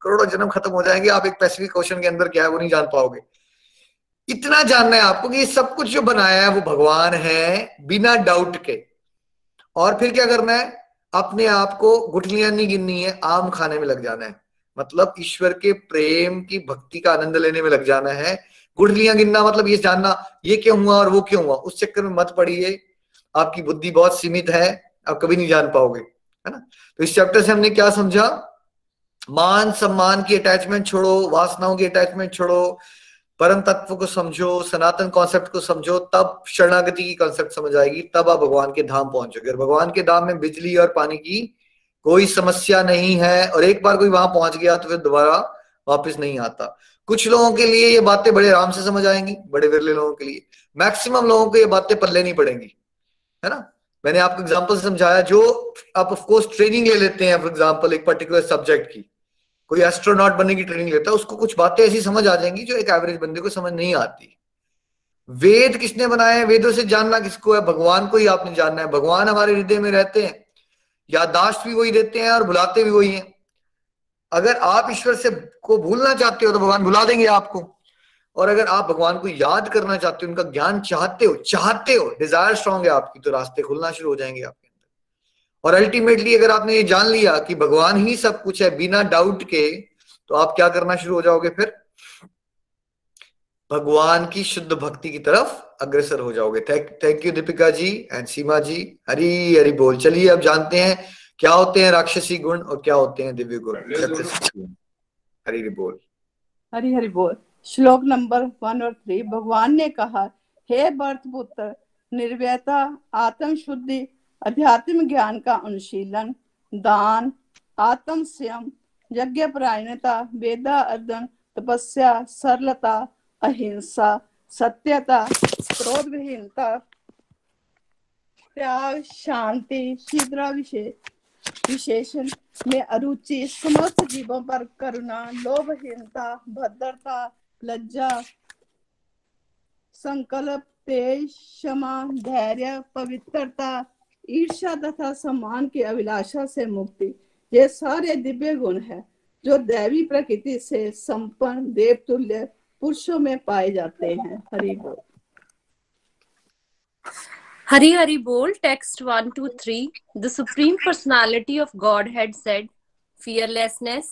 करोड़ों जन्म खत्म हो जाएंगे, आप एक पैसिफिक ओशन के अंदर क्या है वो नहीं जान पाओगे। इतना जानना है आपको कि ये सब कुछ जो बनाया है वो भगवान है बिना डाउट के। और फिर क्या करना है, अपने आप को गुठलियां नहीं गिननी है, आम खाने में लग जाना है। मतलब ईश्वर के प्रेम की भक्ति का आनंद लेने में लग जाना है। गुठलियां गिनना मतलब ये जानना ये क्यों हुआ और वो क्यों हुआ, उस चक्कर में मत पड़िए। आपकी बुद्धि बहुत सीमित है, आप कभी नहीं जान पाओगे, है ना। तो इस चैप्टर से हमने क्या समझा, मान सम्मान की अटैचमेंट छोड़ो, वासनाओं की अटैचमेंट छोड़ो, परम तत्व को समझो, सनातन कॉन्सेप्ट को समझो, तब शरणागति की कॉन्सेप्ट समझ आएगी, तब आप भगवान के धाम पहुंचोगे। और भगवान के धाम में बिजली और पानी की कोई समस्या नहीं है, और एक बार कोई वहां पहुंच गया तो फिर दोबारा वापस नहीं आता। कुछ लोगों के लिए ये बातें बड़े आराम से समझ आएंगी, बड़े विरले लोगों के लिए। मैक्सिमम लोगों को ये बातें पल्ले नहीं पड़ेंगी, है ना। मैंने आपको एग्जाम्पल से समझाया, जो आप ऑफकोर्स ट्रेनिंग ले लेते हैं, फॉर एग्जाम्पल एक पर्टिकुलर सब्जेक्ट की, कोई एस्ट्रोनॉट बनने की ट्रेनिंग लेता है, उसको कुछ बातें ऐसी समझ आ जाएंगी जो एक एवरेज बंदे को समझ नहीं आती। वेद किसने बनाए हैं, वेदों से जानना किसको है, भगवान को ही आपने जानना है। भगवान हमारे हृदय में रहते हैं, याददाश्त भी वही देते हैं और भुलाते भी वही हैं। अगर आप ईश्वर से को भूलना चाहते हो तो भगवान भुला देंगे आपको, और अगर आप भगवान को याद करना चाहते हो, उनका ज्ञान चाहते हो चाहते हो डिजायर स्ट्रांग है आपकी, तो रास्ते खुलना शुरू हो जाएंगे आपके अंदर। और अल्टीमेटली अगर आपने ये जान लिया कि भगवान ही सब कुछ है बिना डाउट के, तो आप क्या करना शुरू हो जाओगे, फिर भगवान की शुद्ध भक्ति की तरफ अग्रसर हो जाओगे। Thank you Deepika ji and Seema ji, Hari Hari बोल। चलिए अब जानते हैं क्या होते हैं राक्षसी गुण और क्या होते हैं दिव्य गुण। हरी हरी बोल, हरी हरी बोल। श्लोक नंबर वन और थ्री। भगवान ने कहा, हे भरत पुत्र, निर्भयता, आत्म शुद्धि, अध्यात्म ज्ञान का अनुशीलन, दान, आत्म संयम, यज्ञ परायणता, वेदा अध्ययन, तपस्या, सरलता, अहिंसा, सत्यता, क्रोध विहीनता, त्याग, शांति, शीघ्र विशेषण में अरुचि, समस्त जीवों पर करुणा, लोभहीनता, भद्रता, लज्जा, संकल्प, तेज, क्षमा, धैर्य, पवित्रता, ईर्ष्या तथा सम्मान की अभिलाषा से मुक्ति, ये सारे दिव्य गुण हैं जो दैवी प्रकृति से संपन्न देवतुल्य पुरुषों में पाए जाते हैं। हरि बोल, हरि हरि बोल। Text one two three. The supreme personality of God had said, fearlessness,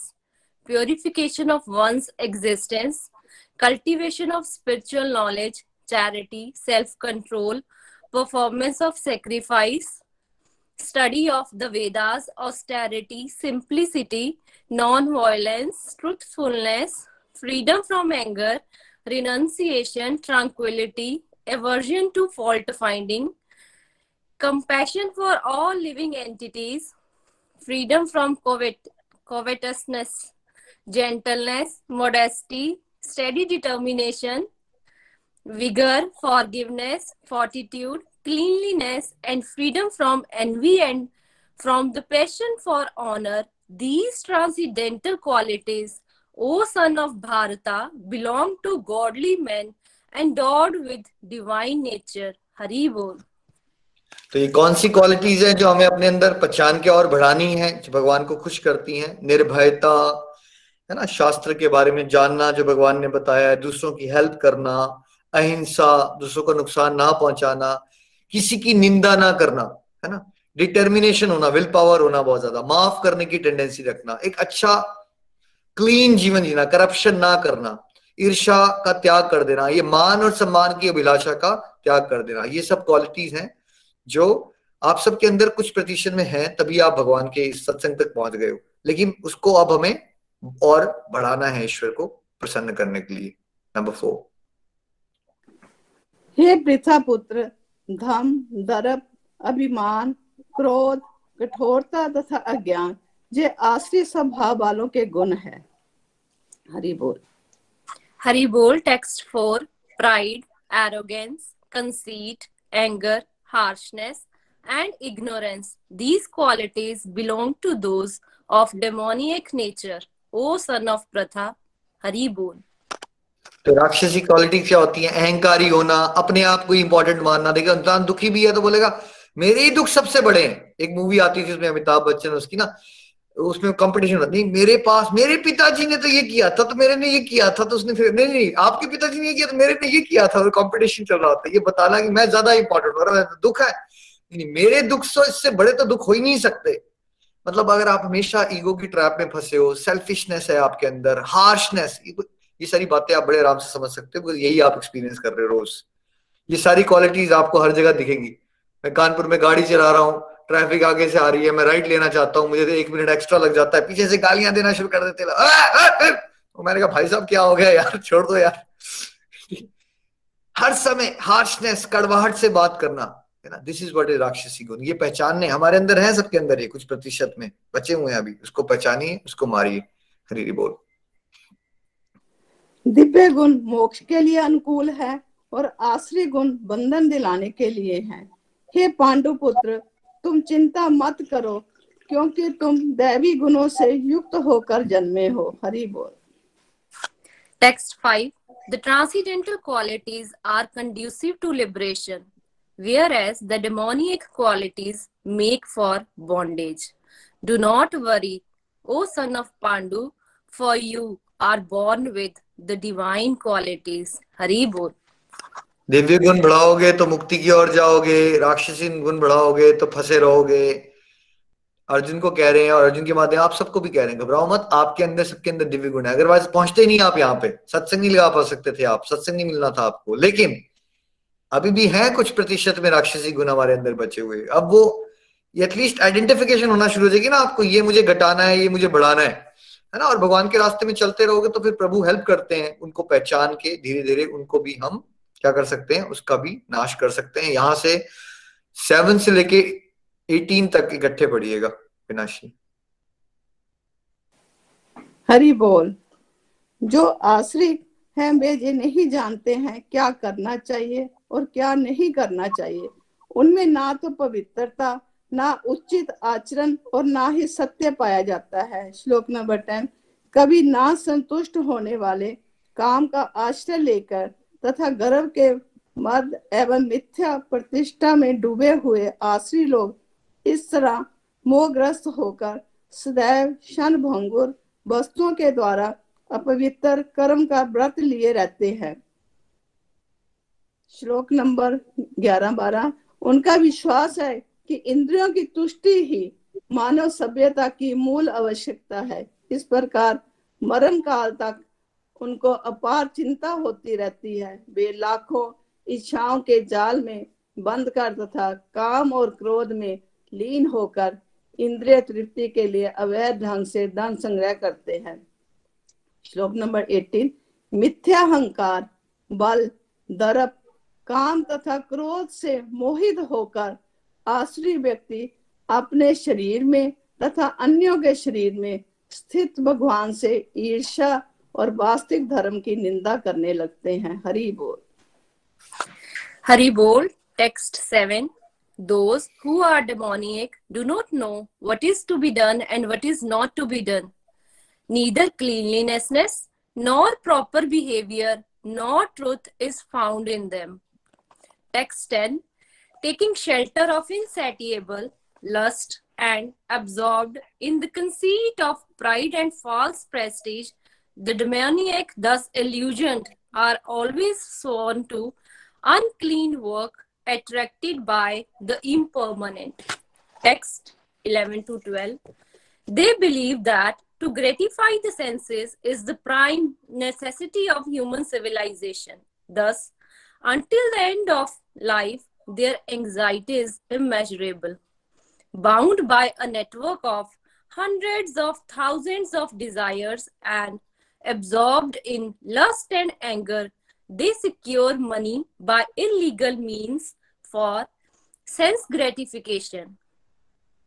purification of one's existence, cultivation of spiritual knowledge, charity, self control, performance of sacrifice, study of the Vedas, austerity, simplicity, non violence, truthfulness, freedom from anger, renunciation, tranquility, aversion to fault finding, compassion for all living entities, freedom from covet covetousness, gentleness, modesty, steady determination, vigor, forgiveness, fortitude, cleanliness, and freedom from envy and from the passion for honor. These transcendental qualities, O son of Bharata, belong to godly men endowed with divine nature. Hari Bol. तो ये कौन सी qualities हैं जो हमें अपने अंदर पहचान के और बढ़ानी है, जो भगवान को खुश करती हैं? निर्भयता, है ना, शास्त्र के बारे में जानना जो भगवान ने बताया है, दूसरों की हेल्प करना, अहिंसा, दूसरों को नुकसान ना पहुंचाना, किसी की निंदा ना करना, है ना, डिटर्मिनेशन होना, विल पावर होना बहुत ज्यादा, माफ करने की टेंडेंसी रखना, एक अच्छा क्लीन जीवन जीना, करप्शन ना करना, ईर्ष्या का त्याग कर देना, ये मान और सम्मान की अभिलाषा का त्याग कर देना, ये सब क्वालिटीज हैं जो आप सबके अंदर कुछ प्रतिशत में है, तभी आप भगवान के सत्संग तक पहुंच गए हो। लेकिन उसको अब हमें और बढ़ाना है ईश्वर को प्रसन्न करने के लिए। Number four. हे पृथा पुत्र, धम, दर्प, अभिमान, क्रोध, कठोरता तथा अज्ञान, ये आश्री स्वभाव वालों के गुण है। हरि बोल, हरि बोल। Text four. Pride, arrogance, conceit, anger, harshness and ignorance, these qualities belong to those of demoniac nature. O son of Pratha, Hari Bol. तो राक्षसी क्वालिटी क्या होती है? अहंकारी होना, अपने आप को इंपॉर्टेंट मानना। देखिए, इंसान दुखी भी है तो बोलेगा मेरे ही दुख सबसे बड़े हैं। एक मूवी आती थी उसमें अमिताभ बच्चन, उसकी ना, उसमें कंपटीशन होता, नहीं मेरे पास, मेरे पिताजी ने तो ये किया था तो मेरे ने ये किया था, तो उसने फिर नहीं नहीं आपके पिताजी ने ये किया तो मेरे ने ये किया था, और कॉम्पिटिशन चल रहा होता है। ये बताना कि मैं ज्यादा इंपॉर्टेंट हो रहा है, दुख है, मेरे दुख से इससे बड़े तो दुख हो ही नहीं सकते। मतलब अगर आप हमेशा ईगो की ट्रैप में फंसे हो, सेल्फिशनेस है आपके अंदर, हार्शनेस, ये सारी बातें आप बड़े आराम से समझ सकते हो, यही आप एक्सपीरियंस कर रहे हो रोज। ये सारी क्वालिटीज आपको हर जगह दिखेंगी। मैं कानपुर में गाड़ी चला रहा हूँ, ट्रैफिक आगे से आ रही है, मैं राइट लेना चाहता हूँ, मुझे एक मिनट एक्स्ट्रा लग जाता है, पीछे से गालियां देना शुरू कर देते। आ, आ, आ, तो मैंने कहा भाई साहब क्या हो गया यार, छोड़ दो यार। हर समय हार्शनेस, कड़वाहट से बात करना, है ना, दिस इज व्हाट इज राक्षसी गुण। ये पहचानने हमारे अंदर है, सबके अंदर है, कुछ प्रतिशत में बचे हुए हैं अभी, उसको पहचानिए, उसको मारिए। हरी बोल। दिव्य गुण मोक्ष के लिए अनुकूल है और आश्रय गुण बंधन दिलाने के लिए है। हे पांडु पुत्र, तुम चिंता मत करो क्योंकि तुम दैवी गुणों से युक्त होकर जन्मे हो। हरि बोल। Text five. The transcendental qualities are conducive to liberation, whereas the demoniac qualities make for bondage. Do not worry, O son of Pandu, for you are born with the divine qualities. Hari Bol. Divya गुण बढ़ाओगे तो मुक्ति की ओर जाओगे, राक्षसी गुण बढ़ाओगे तो फंसे रहोगे। अर्जुन को कह रहे हैं और अर्जुन के माध्यम आप सबको भी कह रहे हैं, घबराओ मत, आपके अंदर, सबके अंदर दिव्य गुण है। अदरवाइज पहुंचते ही नहीं आप यहाँ पे, सत्संग नहीं लगा पा सकते थे आप, सत्संग नहीं मिलना था आपको। लेकिन अभी भी है कुछ प्रतिशत में राक्षसी गुण हमारे अंदर बचे हुए। अब वो एटलीस्ट आइडेंटिफिकेशन होना शुरू हो जाएगी ना आपको, ये मुझे घटाना है, ये मुझे बढ़ाना है, है ना। और भगवान के रास्ते में चलते रहोगे तो फिर प्रभु हेल्प करते हैं, उनको पहचान के धीरे धीरे उनको भी हम क्या कर सकते हैं, उसका भी नाश कर सकते हैं। यहाँ से सेवन से लेके अठारह तक इकट्ठे पढ़िएगा विनाशी। हरि बोल। जो आश्रित हैं वे ये नहीं जानते हैं क्या करना चाहिए और क्या नहीं करना चाहिए। उनमें ना तो पवित्रता, ना उचित आचरण और ना ही सत्य पाया जाता है। श्लोक नंबर टेन। कभी ना संतुष्ट होने वाले, काम का आश्रय लेकर तथा गर्व के मद एवं मिथ्या प्रतिष्ठा में डूबे हुए आश्री लोग इस तरह मोहग्रस्त होकर सदैव क्षणभंगुर वस्तुओं के द्वारा अपवित्र कर्म का व्रत लिए रहते हैं। श्लोक नंबर ग्यारह बारह। उनका विश्वास है कि इंद्रियों की तुष्टि ही मानव सभ्यता की मूल आवश्यकता है। इस प्रकार मरण काल तक उनको अपार चिंता होती रहती है। वे लाखों इच्छाओं के जाल में बंद कर तथा काम और क्रोध में लीन होकर इंद्रिय तृप्ति के लिए अवैध ढंग से धन संग्रह करते हैं। श्लोक नंबर अठारह। मिथ्या अहंकार, बल, दर्प, काम तथा क्रोध से मोहित होकर आश्री व्यक्ति अपने शरीर में तथा अन्यों के शरीर में स्थित भगवान से ईर्ष्या और वास्तविक धर्म की निंदा करने लगते हैं। हरि बोल। हरि बोल। Text seven. Those who are demoniac do not know what is to be done and what is not to be done. Neither cleanliness nor proper behavior nor truth is found in them. Text ten. Taking shelter of insatiable lust and absorbed in the conceit of pride and false prestige, the demoniac, thus illusioned, are always sworn to unclean work, attracted by the impermanent. Text eleven to twelve. They believe that to gratify the senses is the prime necessity of human civilization. Thus, until the end of life, their anxiety is immeasurable. Bound by a network of hundreds of thousands of desires and absorbed in lust and anger, they secure money by illegal means for sense gratification.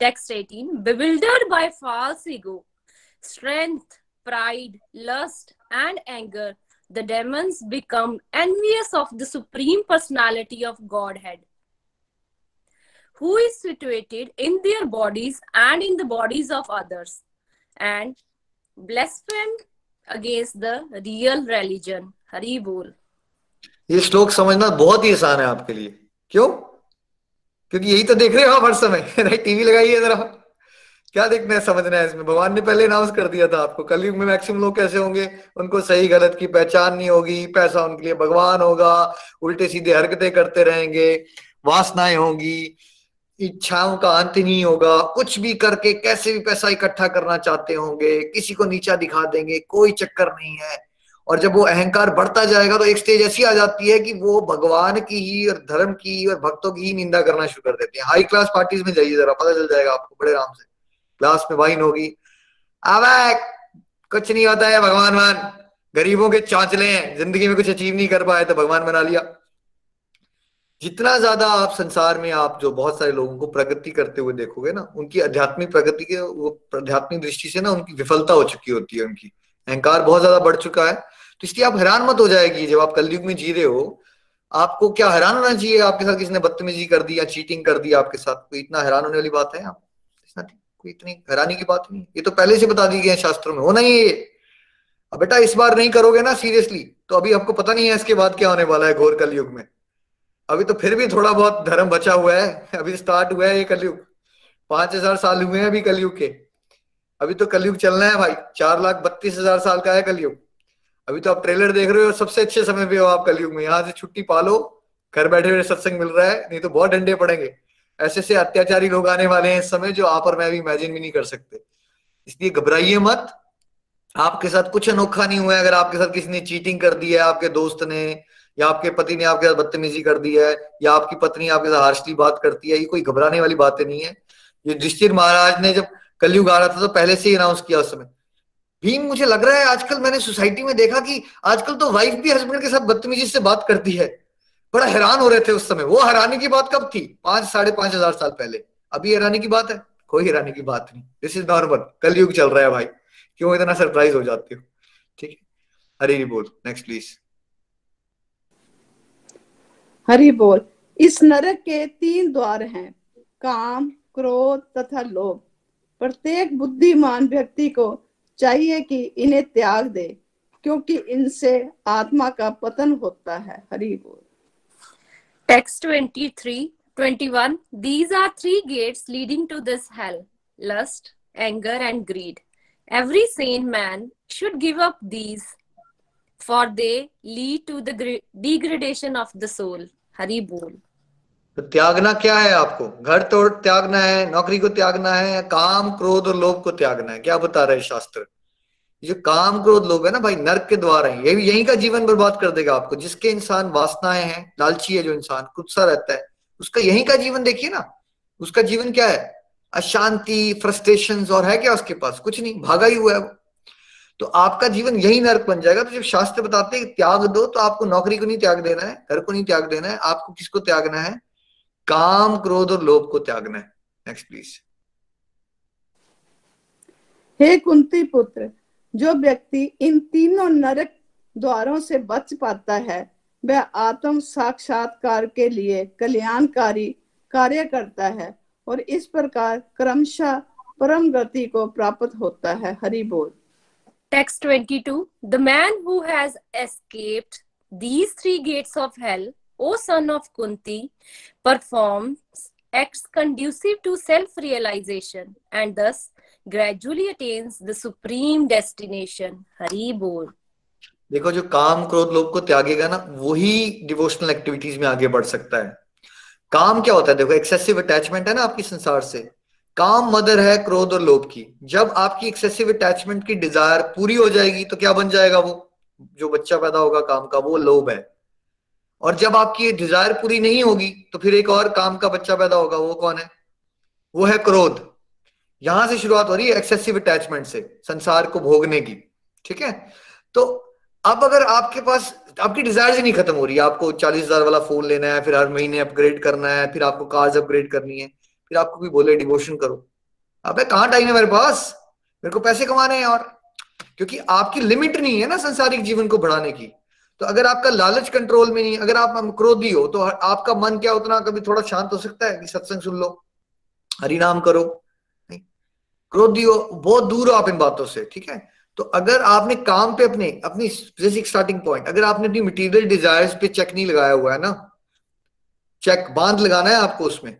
Text eighteen. Bewildered by false ego, strength, pride, lust, and anger, the demons become envious of the Supreme Personality of Godhead, who is situated in their bodies and in the bodies of others, and blaspheme against the real religion. Hari Bol. ये श्लोक समझना बहुत ही आसान है आपके लिए। क्यों? क्योंकि यही तो देख रहे हो आप हर समय, राइट? टीवी लगाइए जरा, क्या देखना है, समझना है इसमें। भगवान ने पहले अनाउंस कर दिया था आपको, कलयुग में मैक्सिमम लोग कैसे होंगे, उनको सही गलत की पहचान नहीं होगी, पैसा उनके लिए भगवान होगा, उल्टे सीधे हरकतें करते रहेंगे, वासनाएं होंगी, इच्छाओं का अंत नहीं होगा, कुछ भी करके कैसे भी पैसा इकट्ठा करना चाहते होंगे, किसी को नीचा दिखा देंगे, कोई चक्कर नहीं है। और जब वो अहंकार बढ़ता जाएगा तो एक स्टेज ऐसी आ जाती है कि वो भगवान की ही और धर्म की और भक्तों की ही निंदा करना शुरू कर देते हैं। हाई क्लास पार्टीज में जाइए जरा, पता चल जाएगा आपको, बड़े आराम से क्लास में वाइन होगी, अब कुछ नहीं होता है, भगवान मान गरीबों के चौंचले हैं, जिंदगी में कुछ अचीव नहीं कर पाए तो भगवान बना लिया। जितना ज्यादा आप संसार में आप जो बहुत सारे लोगों को प्रगति करते हुए देखोगे ना, उनकी आध्यात्मिक प्रगति के वो आध्यात्मिक दृष्टि से ना उनकी विफलता हो चुकी होती है, उनकी अहंकार बहुत ज्यादा बढ़ चुका है। तो इसलिए आप हैरान मत हो जाएगी, जब आप कलयुग में जी रहे हो आपको क्या हैरान होना चाहिए, आपके साथ किसी ने बदतमीजी कर दी या चीटिंग कर दी आपके साथ, कोई इतना हैरान होने वाली बात है? आप कोई इतनी हैरानी की बात नहीं, ये तो पहले से बता दी गई है शास्त्रों में, होना ही है। अब बेटा इस बार नहीं करोगे ना सीरियसली तो अभी आपको पता नहीं है इसके बाद क्या होने वाला है घोर कलयुग में। अभी तो फिर भी थोड़ा बहुत धर्म बचा हुआ है, अभी स्टार्ट हुआ है ये कलयुग, पांच हजार साल हुए हैं अभी कलयुग के, अभी तो कलयुग चलना है भाई, चार लाख बत्तीस हजार साल का है कलयुग। अभी तो आप ट्रेलर देख रहे हो, सबसे अच्छे समय पे हो आप कलयुग में, यहाँ से छुट्टी पालो, घर बैठे हुए सत्संग मिल रहा है, नहीं तो बहुत डंडे पड़ेंगे। ऐसे ऐसे अत्याचारी लोग आने वाले हैं इस समय जो आप और मैं भी इमेजिन भी नहीं कर सकते। इसलिए घबराइए मत, आपके साथ कुछ अनोखा नहीं हुआ है। अगर आपके साथ किसी ने चीटिंग कर दी है, आपके दोस्त ने या आपके पति ने आपके साथ बदतमीजी कर दी है या आपकी पत्नी आपके साथ हार्शली बात करती है, ये कोई घबराने वाली बातें नहीं है। ये युधिष्ठिर महाराज ने जब कलयुग आ रहा था तो पहले से ही अनाउंस किया उस समय। भीम मुझे लग रहा है आजकल मैंने सोसाइटी में देखा कि आजकल तो वाइफ भी हस्बैंड के साथ बदतमीजी से बात करती है, बड़ा हैरान हो रहे थे उस समय। वो हैरानी की बात कब थी? पांच साढ़े पांच हजार साल पहले। अभी हैरानी की बात है? कोई हैरानी की बात नहीं, दिस इज नॉर्मल, कलयुग चल रहा है भाई, क्यों इतना सरप्राइज हो जाते हो? ठीक है, हरि बोल, नेक्स्ट प्लीज। हरि बोल। इस नरक के तीन द्वार हैं, काम, क्रोध तथा लोभ। प्रत्येक बुद्धिमान व्यक्ति को चाहिए कि इन्हें त्याग दे, क्योंकि इनसे आत्मा का पतन होता है। हरि बोल। Text twenty-three, twenty-one. These are three gates leading to this hell: lust, anger, and greed. Every sane man should give up these, for they lead to the degradation of the soul. Hari Bol. तो त्यागना क्या है आपको? घर तोड़ त्यागना है, नौकरी को त्यागना है, काम, क्रोध और लोभ को त्यागना है। क्या बता रहे शास्त्र? जो काम, क्रोध, लोभ है ना भाई, नर्क के द्वार हैं, ये भी यहीं का जीवन बर्बाद कर देगा आपको। जिसके इंसान वासनाएं हैं, लालची है जो इंसान, कुत्सा रहता है, उसका यहीं का जीवन देखिए ना, उसका जीवन क्या है? अशांति, फ्रस्ट्रेशंस, और है क्या उसके पास? कुछ नहीं, भागा ही हुआ है वो। तो आपका जीवन यही नर्क बन जाएगा। तो जब शास्त्र बताते हैं त्याग दो, तो आपको नौकरी को नहीं त्याग देना है, घर को नहीं त्याग देना है, आपको किसको त्यागना है? काम, क्रोध और लोभ को त्यागना है। Next please. हे कुंती पुत्र, जो व्यक्ति इन तीनों नरक द्वारों से बच पाता है, वह आत्म साक्षात्कार के लिए कल्याणकारी कार्य करता है और इस प्रकार क्रमशः परम गति को प्राप्त होता है। हरि बोल। Text twenty-two. The man who has escaped these three gates of hell, O son of Kunti, performs acts conducive to self-realization and thus gradually attains the supreme destination. Hari बोल। देखो, जो काम, क्रोध, लोभ को त्यागेगा ना, वही डिवोशनल एक्टिविटीज में आगे बढ़ सकता है। काम क्या होता है? देखो, एक्सेसिव अटैचमेंट है ना आपकी संसार से, काम मदर है क्रोध और लोभ की। जब आपकी एक्सेसिव अटैचमेंट की डिजायर पूरी हो जाएगी तो क्या बन जाएगा? वो जो बच्चा पैदा होगा काम का, वो लोभ है। और जब आपकी ये डिजायर पूरी नहीं होगी तो फिर एक और काम का बच्चा पैदा होगा, वो कौन है? वो है क्रोध। यहां से शुरुआत हो रही है एक्सेसिव अटैचमेंट से, संसार को भोगने की। ठीक है, तो अब अगर आपके पास आपकी डिजायर ही नहीं खत्म हो रही, आपको चालीस हजार वाला फोन लेना है, फिर हर महीने अपग्रेड करना है, फिर आपको कार्स अपग्रेड करनी है, फिर आपको कोई बोले डिवोशन करो, अबे कहाँ टाइम है मेरे पास, मेरे को पैसे कमाने हैं। और क्योंकि आपकी लिमिट नहीं है ना संसारिक जीवन को बढ़ाने की। तो अगर आपका लालच कंट्रोल में नहीं, अगर आप क्रोधी हो तो आपका मन क्या उतना कभी थोड़ा शांत हो सकता है कि सत्संग सुन लो, हरिनाम करो? नहीं, क्रोधी हो, बहुत दूर हो आप इन बातों से। ठीक है, तो अगर आपने काम पे अपने अपनी बेसिक स्टार्टिंग पॉइंट, अगर आपने अपनी मटेरियल डिजायर्स पे चेक नहीं लगाया हुआ है ना, चेक बांध लगाना है आपको, उसमें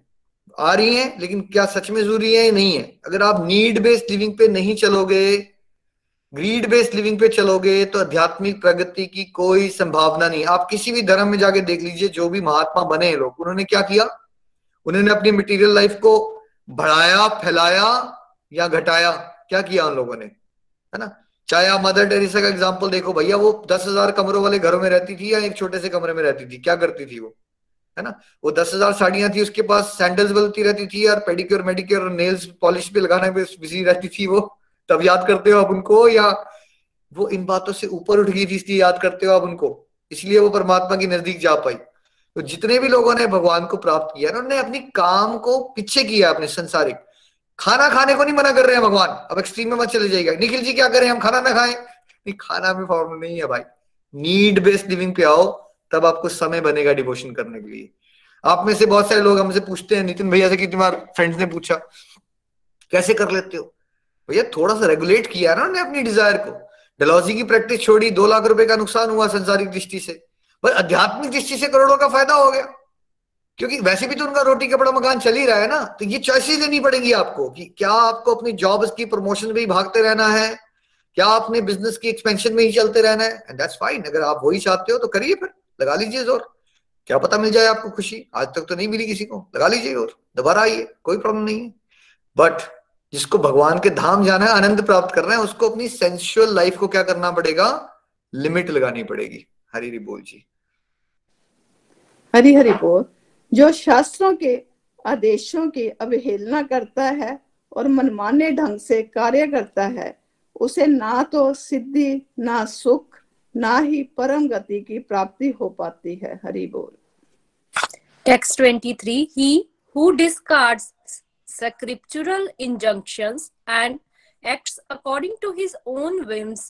आ रही है लेकिन क्या सच में जरूरी है? नहीं है। अगर आप नीड बेस्ड लिविंग पे नहीं चलोगे, ग्रीड बेस्ड लिविंग पे चलोगे, तो आध्यात्मिक प्रगति की कोई संभावना नहीं। आप किसी भी धर्म में जाके देख लीजिए, जो भी महात्मा बने हैं लोग, उन्होंने क्या किया? उन्होंने अपनी मटेरियल लाइफ को बढ़ाया, फैलाया या घटाया, क्या किया उन लोगों ने, है ना। चाहे आप मदर टेरेसा का एग्जाम्पल देखो भैया, वो दस हजार कमरों वाले घरों में रहती थी या एक छोटे से कमरे में रहती थी, क्या करती थी वो, है ना। वो दस हजार साड़ियां थी, उसके पास सैंडल्स बदलती रहती थी और पेडिक्योर मेडिक्योर और नेल्स पॉलिश भी लगाने में बिजी रहती थी वो। तब याद करते हो आप उनको, या वो इन बातों से ऊपर उठ गई थी इसलिए याद करते हो आप उनको, इसलिए वो परमात्मा के नजदीक जा पाई। तो जितने भी लोगों ने भगवान को प्राप्त किया, उन्होंने अपनी काम को पीछे किया, अपने संसारिक। खाना खाने को नहीं मना कर रहे हैं भगवान, अब एक्सट्रीम में मत चले जाइएगा। निखिल जी क्या करें, हम खाना ना खाएं? नहीं, खाना भी फॉर्म नहीं है भाई, नीड बेस्ड लिविंग पे आओ, तब आपको समय बनेगा डिवोशन करने के लिए। आप में से बहुत सारे लोग हमसे पूछते हैं, नितिन भैया से कितनी बार फ्रेंड्स ने पूछा कैसे कर लेते हो भैया। थोड़ा सा रेगुलेट किया ना उन्होंने अपनी डिजायर को, डलहौजी की प्रैक्टिस छोड़ी, दो लाख रुपए का नुकसान हुआ संसारिक दृष्टि से, पर आध्यात्मिक दृष्टि से करोड़ों का फायदा हो गया, क्योंकि वैसे भी तो उनका रोटी कपड़ा मकान चल ही रहा है ना। तो ये चॉइसेस लेनी पड़ेगी आपको कि क्या आपको अपनी जॉब्स की प्रमोशन में ही भागते रहना है, क्या आपने बिजनेस की एक्सपेंशन में ही चलते रहना है, एंड दैट्स फाइन। अगर आप वही चाहते हो तो करिए, फिर लगा लीजिए जोर, क्या पता मिल जाए आपको खुशी। आज तक तो नहीं मिली किसी को, लगा लीजिए और दोबारा आइए, कोई प्रॉब्लम नहीं है। बट जिसको भगवान के धाम जाना है, आनंद प्राप्त करना है, उसको अपनी सेंसुअल लाइफ को क्या करना पड़ेगा, लिमिट लगानी पड़ेगी। हरि हरि बोल जी, हरि हरि बोल। जो शास्त्रों के आदेशों की अवहेलना करता है और मनमाने ढंग से कार्य करता है, उसे ना तो सिद्धि, ना सुख, ना ही परम गति की प्राप्ति हो पाती है। हरि बोल। Text twenty three, he who discards scriptural injunctions and acts according to his own whims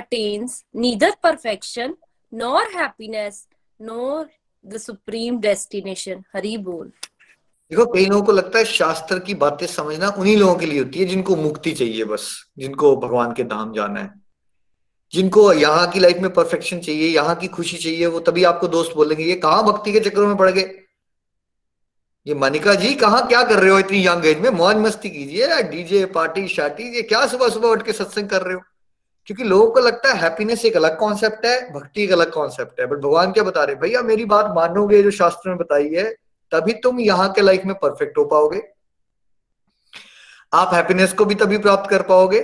attains neither perfection nor happiness nor the supreme destination। Hari बोल। देखो, कई लोगों को लगता है शास्त्र की बातें समझना उन्हीं लोगों के लिए होती है जिनको मुक्ति चाहिए, बस जिनको भगवान के धाम जाना है, जिनको यहाँ की लाइफ में परफेक्शन चाहिए, यहाँ की खुशी चाहिए, वो तभी आपको दोस्त बोलेंगे ये कहाँ भक्ति के चक्रों में पड़ गए, ये मनिका जी कहाँ क्या कर रहे हो इतनी यंग एज में, मौज मस्ती कीजिए, डीजे पार्टी शार्टी, ये क्या सुबह सुबह उठ के सत्संग कर रहे हो। क्योंकि लोगों को लगता है हैप्पीनेस एक अलग कॉन्सेप्ट है, भक्ति एक अलग कॉन्सेप्ट है, बट भगवान क्या बता रहे, भैया मेरी बात मानोगे जो शास्त्र में बताई है, तभी तुम यहाँ के लाइफ में परफेक्ट हो पाओगे, आप हैप्पीनेस को भी तभी प्राप्त कर पाओगे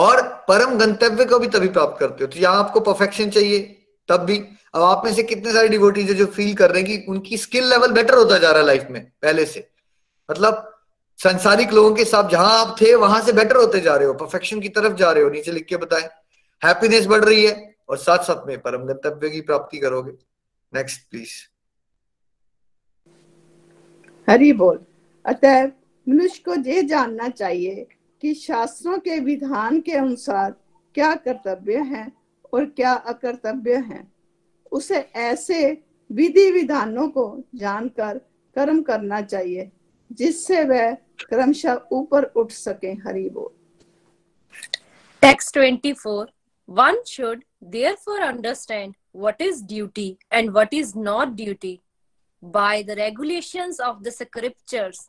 और परम गंतव्य को भी तभी प्राप्त करते हो। तो यहाँ आपको परफेक्शन चाहिए तब भी। अब आप में से कितने सारे डिवोटीज है जो फील कर रहे हैं कि उनकी स्किल लेवल बेटर होता जा रहा है लाइफ में पहले से, मतलब संसारिक लोगों के साथ जहां आप थे वहां से बेटर होते जा रहे हो, परफेक्शन की तरफ जा रहे हो, नीचे लिख के बताएं, हैप्पीनेस बढ़ रही है और साथ साथ में परम गंतव्य की प्राप्ति करोगे। Next please. हरि बोल। अतः मनुष्य को ये जानना चाहिए कि शास्त्रों के विधान के अनुसार क्या कर्तव्य हैं और क्या अकर्तव्य हैं। उसे ऐसे विधि विधानों को जानकर कर्म करना चाहिए जिससे वह क्रमशः ऊपर उठ सके। हरि बोल। Text twenty four, one should therefore understand what is duty and what is not duty by the regulations of the scriptures.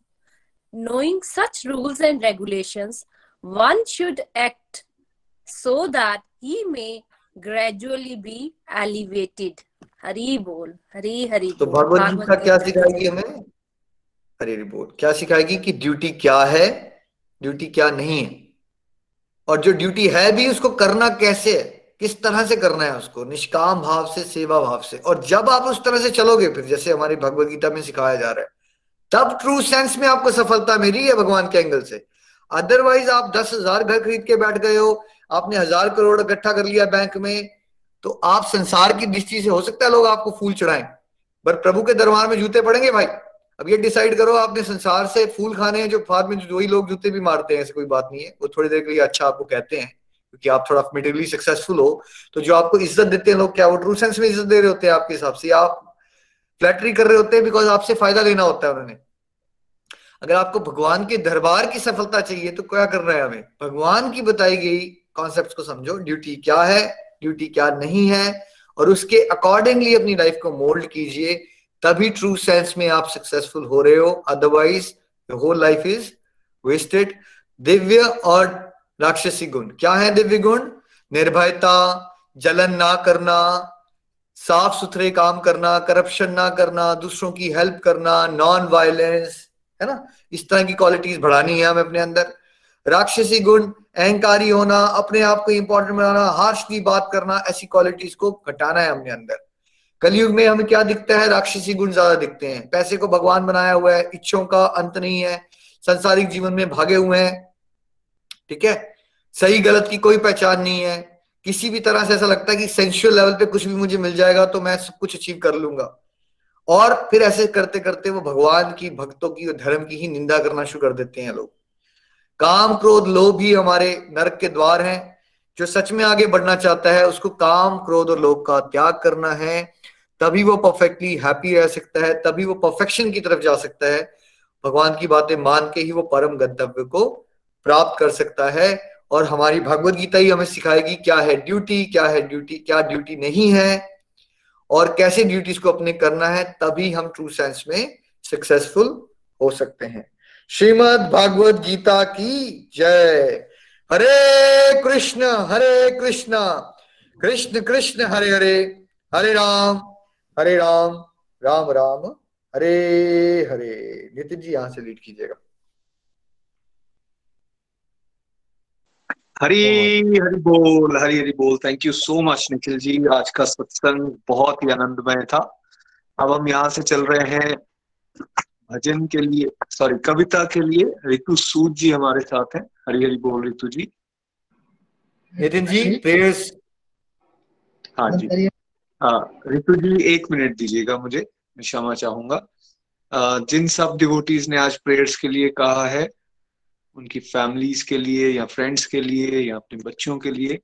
Knowing such rules and regulations, one should act so that he may gradually be elevated. Hari बोल, हरि हरि। तो भगवद गीता क्या सिखाएगी हमें? हरि बोल। क्या सिखाएगी कि duty क्या है, duty क्या नहीं है, और जो ड्यूटी है भी उसको करना कैसे है, किस तरह से करना है उसको, निष्काम भाव से, सेवा भाव से। और जब आप उस तरह से चलोगे, फिर जैसे हमारी भगवद गीता में सिखाया जा रहा है, तब ट्रू सेंस में आपको सफलता मिली है भगवान के एंगल से। अदरवाइज आप दस हजार घर खरीद के बैठ गए हो, आपने हजार करोड़ इकट्ठा कर लिया बैंक में, तो आप संसार की दृष्टि से हो सकता है लोग आपको फूल चढ़ाएं, पर प्रभु के दरबार में जूते पड़ेंगे भाई। अब ये डिसाइड करो आपने संसार से फूल खाने हैं, जो बाद में जो ही लोग जूते भी मारते हैं, ऐसी कोई बात नहीं है, वो थोड़ी देर के लिए अच्छा आपको कहते हैं क्योंकि आप थोड़ा मटेरियली सक्सेसफुल हो, तो जो आपको इज्जत देते हैं लोग, क्या वो ट्रू सेंस में इज्जत दे रहे होते हैं आपके हिसाब से, आप फ्लैटरी कर रहे होते हैं बिकॉज आपसे फायदा लेना होता है उन्होंने। अगर आपको भगवान के दरबार की सफलता चाहिए तो क्या करना है हमें, भगवान की बताई गई कॉन्सेप्ट्स को समझो, ड्यूटी क्या है, ड्यूटी क्या नहीं है, और उसके अकॉर्डिंगली अपनी लाइफ को मोल्ड कीजिए, तभी ट्रू सेंस में आप सक्सेसफुल हो रहे हो। Otherwise the whole life is wasted. दिव्य और राक्षसी गुण क्या है? दिव्य गुण निर्भयता, जलन ना करना, साफ सुथरे काम करना, करप्शन ना करना, दूसरों की हेल्प करना, नॉन वायलेंस, है ना, इस तरह की क्वालिटीज बढ़ानी है हमें अपने अंदर। राक्षसी गुण, अहंकारी होना, अपने आप को इंपॉर्टेंट बनाना, हार्शली बात करना, ऐसी क्वालिटीज को घटाना है हमने अंदर। कलयुग में हमें क्या दिखता है? राक्षसी गुण ज्यादा दिखते हैं। पैसे को भगवान बनाया हुआ है, इच्छाओं का अंत नहीं है, संसारिक जीवन में भागे हुए हैं, ठीक है, सही गलत की कोई पहचान नहीं है, किसी भी तरह से ऐसा लगता है कि सेंसुअल लेवल पे कुछ भी मुझे मिल जाएगा तो मैं सब कुछ अचीव कर लूंगा। और फिर ऐसे करते करते वो भगवान की, भक्तों की, धर्म की ही निंदा करना शुरू कर देते हैं लोग। काम, क्रोध, लोभ ही हमारे नरक के द्वार हैं। जो सच में आगे बढ़ना चाहता है उसको काम, क्रोध और लोभ का त्याग करना है, तभी वो परफेक्टली हैप्पी रह सकता है, तभी वो परफेक्शन की तरफ जा सकता है। भगवान की बातें मान के ही वो परम गंतव्य को प्राप्त कर सकता है। और हमारी भगवत गीता ही हमें सिखाएगी क्या है ड्यूटी, क्या है ड्यूटी, क्या ड्यूटी नहीं है, और कैसे ड्यूटीज को अपने करना है, तभी हम ट्रू सेंस में सक्सेसफुल हो सकते हैं। श्रीमद् भागवत गीता की जय। हरे कृष्ण हरे कृष्ण कृष्ण कृष्ण हरे हरे, हरे राम हरे राम राम राम हरे हरे। नितिन जी यहां से लीड कीजिएगा। हरी हरी बोल, हरी हरी बोल। Thank you so much Nikhil ji, आज का सत्संग बहुत ही आनंदमय था। अब हम यहाँ से चल रहे हैं भजन के लिए, सॉरी कविता के लिए। रितु सूद जी हमारे साथ हैं। हरी हरी बोल रितु जी। नितिन जी प्रेस। हाँ जी, हाँ रितु जी एक मिनट दीजिएगा मुझे, मैं क्षमा चाहूंगा। जिन सब डिवोटीज ने आज प्रेयर्स के लिए कहा है, उनकी फैमिलीज के लिए या फ्रेंड्स के लिए या अपने बच्चों के लिए,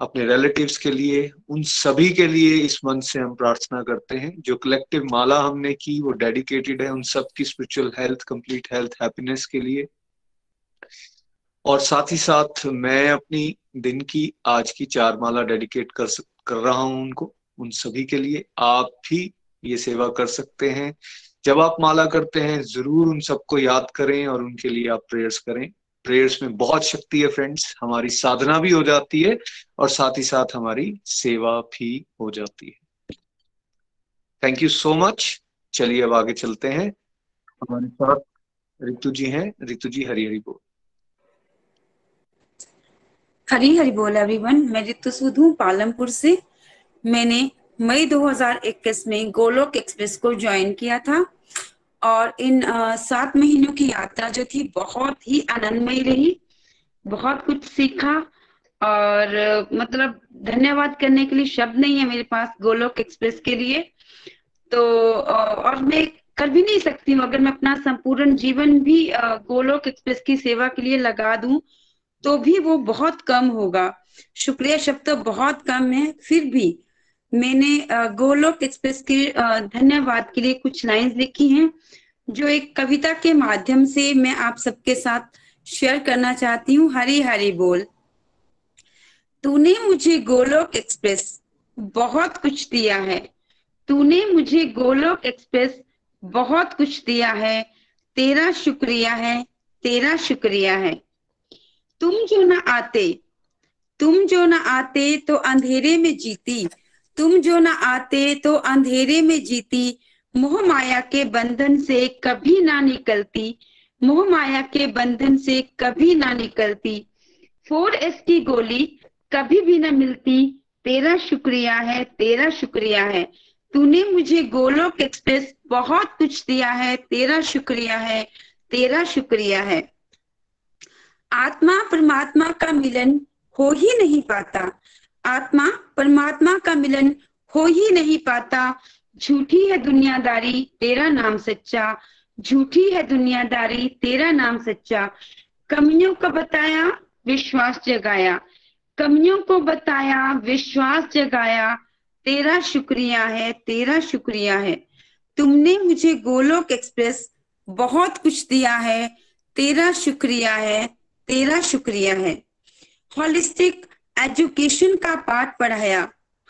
अपने रिलेटिव्स के लिए, उन सभी के लिए इस मन से हम प्रार्थना करते हैं। जो कलेक्टिव माला हमने की वो डेडिकेटेड है उन सब की spiritual health, complete health, happiness के लिए। और साथ ही साथ मैं अपनी दिन की आज की चार माला डेडिकेट कर कर रहा हूं उनको, उन सभी के लिए। आप भी ये सेवा कर सकते हैं। जब आप माला करते हैं जरूर उन सबको याद करें और उनके लिए आप प्रेयर्स करें। प्रेयर्स में बहुत शक्ति है फ्रेंड्स, हमारी साधना भी हो जाती है और साथ ही साथ हमारी सेवा भी हो जाती है। Thank you so much. चलिए अब आगे चलते हैं। हमारे साथ रितु जी हैं। रितु जी हरी हरी बोल। हरी हरी बोल एवरीवन। मैं रितु सूद हूँ पालमपुर से। मैंने मई दो हज़ार इक्कीस में गोलोक एक्सप्रेस को ज्वाइन किया था और इन आ, सात महीनों की यात्रा जो थी बहुत ही आनंदमय रही। बहुत कुछ सीखा और मतलब धन्यवाद करने के लिए शब्द नहीं है मेरे पास गोलोक एक्सप्रेस के लिए। तो और मैं कर भी नहीं सकती हूँ, अगर मैं अपना संपूर्ण जीवन भी गोलोक एक्सप्रेस की सेवा के लिए लगा दूं तो भी वो बहुत कम होगा। शुक्रिया शब्द तो बहुत कम है। फिर भी मैंने गोलोक एक्सप्रेस के धन्यवाद के लिए कुछ लाइंस लिखी हैं जो एक कविता के माध्यम से मैं आप सबके साथ शेयर करना चाहती हूँ। हरी हरी बोल। तूने मुझे गोलोक एक्सप्रेस बहुत कुछ दिया है, तूने मुझे गोलोक एक्सप्रेस बहुत कुछ दिया है, तेरा शुक्रिया है, तेरा शुक्रिया है। तुम जो ना आते, तुम जो ना आते तो अंधेरे में जीती, तुम जो ना आते तो अंधेरे में जीती, मोह माया के बंधन से कभी ना निकलती, मोह माया के बंधन से कभी ना निकलती। फोर एस की गोली कभी भी ना मिलती, तेरा शुक्रिया है, तेरा शुक्रिया है। तूने मुझे गोलोक एक्सप्रेस बहुत कुछ दिया है, तेरा शुक्रिया है, तेरा शुक्रिया है। आत्मा परमात्मा का मिलन हो ही नहीं पाता, आत्मा परमात्मा का मिलन हो ही नहीं पाता। झूठी है दुनियादारी तेरा नाम सच्चा, झूठी है दुनियादारी तेरा नाम सच्चा। कमियों को बताया विश्वास जगाया, कमियों को बताया विश्वास जगाया, तेरा शुक्रिया है, तेरा शुक्रिया है। तुमने मुझे गोलोक एक्सप्रेस बहुत कुछ दिया है, तेरा शुक्रिया है, तेरा शुक्रिया है। होलिस्टिक एजुकेशन का पाठ पढ़ाया,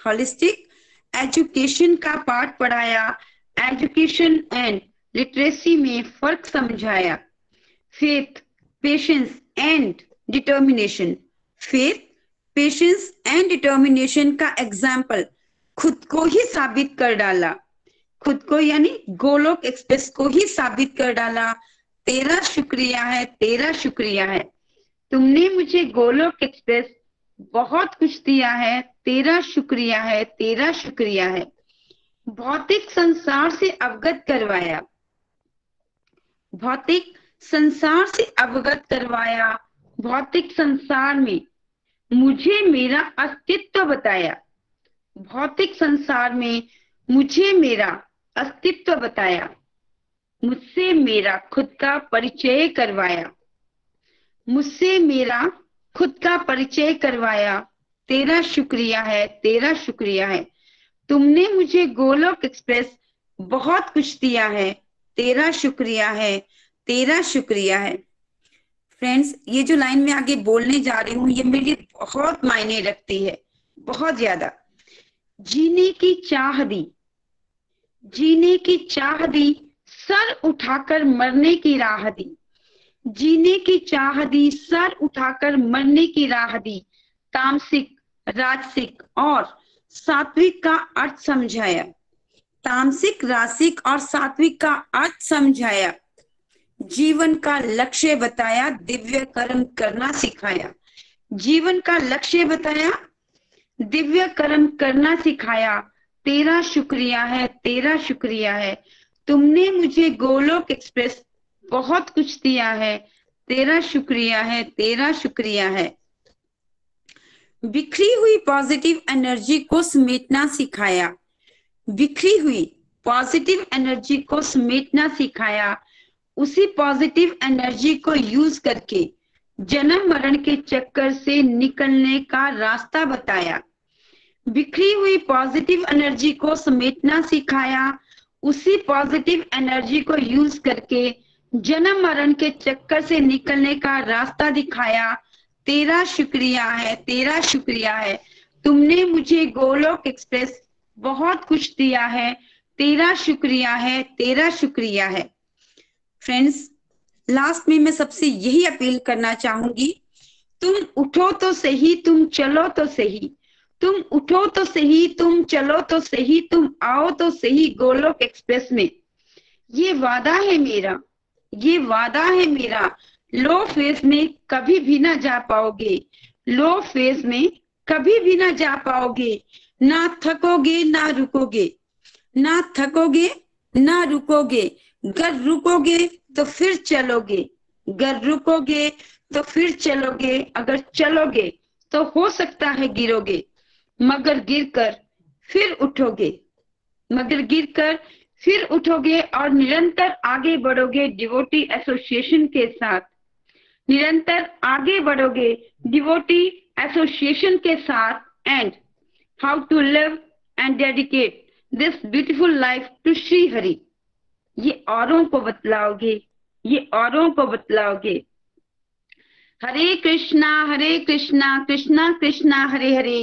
होलिस्टिक एजुकेशन का पाठ पढ़ाया, एजुकेशन एंड लिटरेसी में फर्क समझाया। Faith patience and determination, faith patience and determination का एग्जाम्पल खुद को ही साबित कर डाला, खुद को यानी गोलोक एक्सप्रेस को ही साबित कर डाला। तेरा शुक्रिया है, तेरा शुक्रिया है, तुमने मुझे गोलोक एक्सप्रेस बहुत कुछ दिया है, तेरा शुक्रिया है, तेरा शुक्रिया है। भौतिक संसार से अवगत करवाया, भौतिक संसार से अवगत करवाया, भौतिक संसार में मुझे मेरा अस्तित्व बताया, भौतिक संसार में मुझे मेरा अस्तित्व बताया, मुझसे मेरा खुद का परिचय करवाया, मुझसे मेरा खुद का परिचय करवाया, तेरा शुक्रिया है, तेरा शुक्रिया है, तुमने मुझे गोलोक एक्सप्रेस बहुत कुछ दिया है, तेरा शुक्रिया है, तेरा शुक्रिया है। फ्रेंड्स, ये जो लाइन में आगे बोलने जा रही हूँ ये मेरे लिए बहुत मायने रखती है, बहुत ज्यादा। जीने की चाह दी, जीने की चाह दी, सर उठाकर मरने की राह दी, जीने की चाह दी, सर उठाकर मरने की राह दी, तामसिक, राजसिक और सात्विक का अर्थ समझाया, तामसिक, राजसिक और सात्विक का अर्थ समझाया, जीवन का लक्ष्य बताया, दिव्य कर्म करना सिखाया, जीवन का लक्ष्य बताया, दिव्य कर्म करना सिखाया, तेरा शुक्रिया है, तेरा शुक्रिया है, तुमने मुझे गोलोक एक्सप्रेस बहुत कुछ दिया है, तेरा शुक्रिया है, तेरा शुक्रिया है। बिखरी हुई पॉजिटिव एनर्जी को समेटना सिखाया, बिखरी हुई पॉजिटिव एनर्जी को समेटना सिखाया, उसी पॉजिटिव एनर्जी को यूज करके जन्म मरण के चक्कर से निकलने का रास्ता बताया, बिखरी हुई पॉजिटिव एनर्जी को समेटना सिखाया, उसी पॉजिटिव एनर्जी को यूज करके जन्म मरण के चक्कर से निकलने का रास्ता दिखाया, तेरा शुक्रिया है, तेरा शुक्रिया है, तुमने मुझे गोलोक एक्सप्रेस बहुत कुछ दिया है, तेरा शुक्रिया है, तेरा शुक्रिया है। फ्रेंड्स, लास्ट में मैं सबसे यही अपील करना चाहूंगी, तुम उठो तो सही, तुम चलो तो सही, तुम उठो तो सही, तुम चलो तो सही, तुम आओ तो सही गोलोक एक्सप्रेस में, ये वादा है मेरा, ये वादा है मेरा, लो फेज में कभी भी ना जा पाओगे, लो फेज में कभी भी ना जा पाओगे, ना थकोगे ना रुकोगे, ना थकोगे ना रुकोगे, गर रुकोगे तो फिर चलोगे, गर रुकोगे तो फिर चलोगे, अगर चलोगे तो हो सकता है गिरोगे, मगर गिरकर फिर उठोगे, मगर गिरकर फिर उठोगे और निरंतर आगे बढ़ोगे डिवोटी एसोसिएशन के साथ, निरंतर आगे बढ़ोगे डिवोटी एसोसिएशन के साथ। And how to live and dedicate this beautiful life to Shri Hari, ये औरों को बतलाओगे, ये औरों को बतलाओगे। हरे कृष्णा हरे कृष्णा कृष्णा कृष्णा हरे हरे,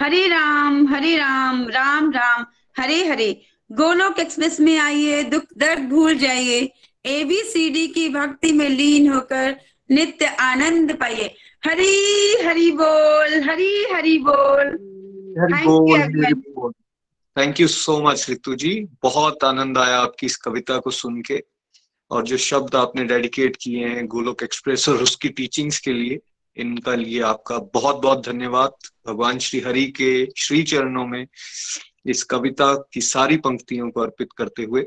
हरे राम हरे राम राम राम हरे हरे। गोलोक एक्सप्रेस में आइए, दुख दर्द भूल जाइए, एबीसीडी की भक्ति में लीन होकर नित्य आनंद पाइए। हरि हरि बोल, हरि हरि बोल, हरि बोल। Thank you so much Ritu ji, बहुत आनंद आया आपकी इस कविता को सुन के, और जो शब्द आपने डेडिकेट किए हैं गोलोक एक्सप्रेस और उसकी टीचिंग्स के लिए, इनका लिए आपका बहुत बहुत धन्यवाद। भगवान श्री हरि के श्री चरणों में इस कविता की सारी पंक्तियों को अर्पित करते हुए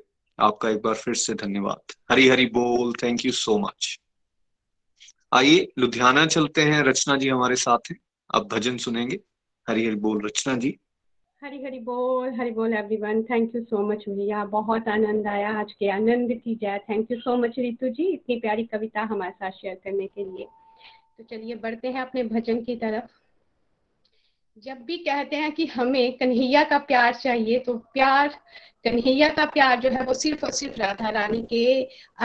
आपका एक बार फिर से धन्यवाद। हरि हरि बोल, थैंक यू सो मच। आइए लुधियाना चलते हैं, रचना जी हमारे साथ हैं, आप भजन सुनेंगे। हरि हरि बोल रचना जी। हरी हरी बोल, हरी बोल everyone. Thank you so much भैया, बहुत आनंद आया, आज के आनंद की जय। Thank you so much Ritu ji, इतनी प्यारी कविता हमारे साथ शेयर करने के लिए। तो चलिए बढ़ते हैं अपने भजन की तरफ। जब भी कहते हैं कि हमें कन्हैया का प्यार चाहिए, तो प्यार, कन्हैया का प्यार जो है वो सिर्फ और सिर्फ राधा रानी के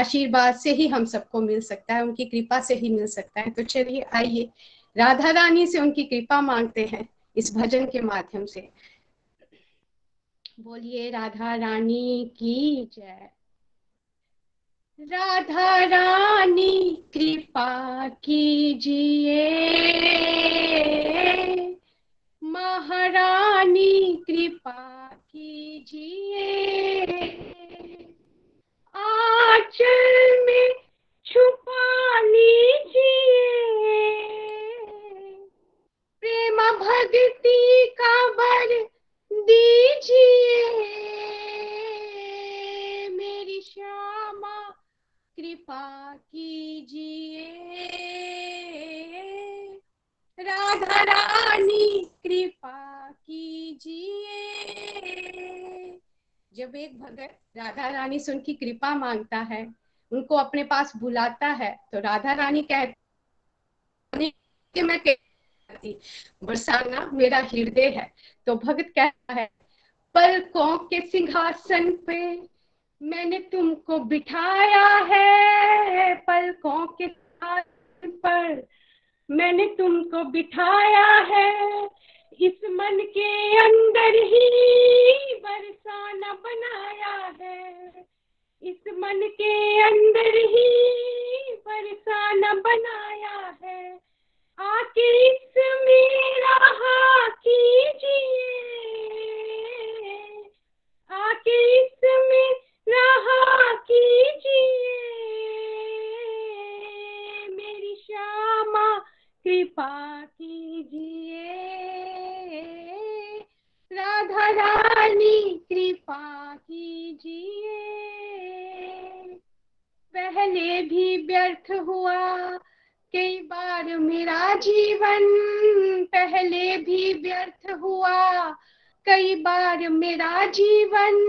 आशीर्वाद से ही हम सबको मिल सकता है, उनकी कृपा से ही मिल सकता है। तो चलिए आइए राधा रानी से उनकी कृपा मांगते हैं इस भजन के माध्यम से। बोलिए राधा रानी की जय। राधा रानी कृपा कीजिए, महारानी कृपा कीजिए, आंचल में छुपा लीजिए, प्रेम भक्ति का बल दीजिए, मेरी श्यामा कृपा कीजिए, राधा रानी कृपा कीजिए। जब एक भगत राधा रानी से उनकी कृपा मांगता है, उनको अपने पास बुलाता है, तो राधा रानी कहती कि मैं कहती बरसाना मेरा हृदय है, तो भगत कहता है पलकों के सिंहासन पे मैंने तुमको बिठाया है, पलकों के सिंहासन पर मैंने तुमको बिठाया है, इस मन के अंदर ही बरसाना बनाया है, इस मन के अंदर ही बरसाना बनाया है, आके इसमें राह कीजिए, आके इसमें राह कीजिए, मेरी श्यामा कृपा कीजिए, राधा रानी कृपा कीजिए। पहले भी व्यर्थ हुआ कई बार मेरा जीवन, पहले भी व्यर्थ हुआ कई बार मेरा जीवन,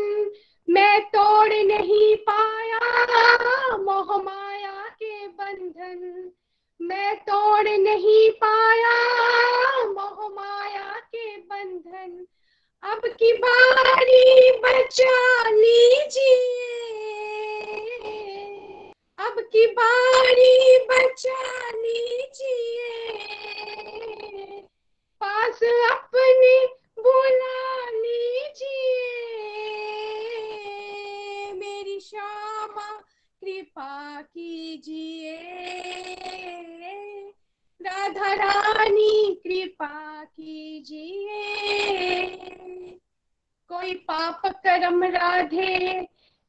मैं तोड़ नहीं पाया मोह माया के बंधन, मैं तोड़ नहीं पाया मोह माया के बंधन, अब की बारी बचा लीजिए, अब की बारी बचा लीजिए, पास अपने बुला लीजिए, मेरी श्यामा कृपा कीजिए, राधा रानी कृपा कीजिए। कोई पाप कर्म राधे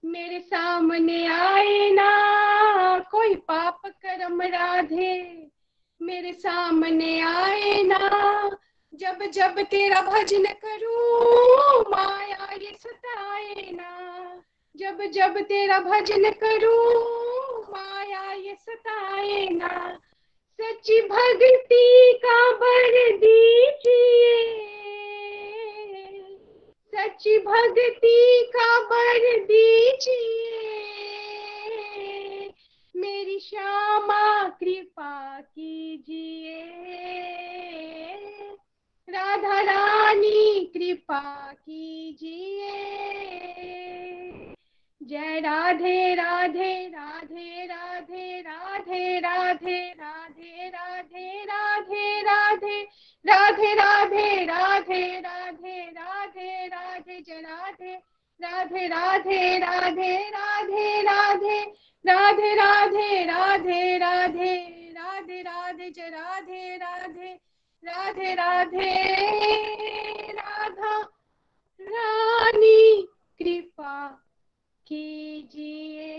मेरे सामने आए ना, कोई पाप कर्म राधे मेरे सामने आए ना, जब जब तेरा भजन करूं माया ये सताए ना, जब जब तेरा भजन करूं माया ये सताए ना, सच्ची भक्ति का वर दीजिए, सच्ची भक्ति का वर दीजिए, मेरी श्यामा कृपा कीजिए, राधा रानी कृपा कीजिए। जय राधे राधे राधे राधे राधे राधे राधे राधे राधे राधे राधे राधे राधे राधे राधे राधे जय राधे राधे राधे राधे राधे राधे राधे राधे राधे राधे राधे राधे जय राधे राधे राधे राधे, राधा रानी कृपा कीजिए,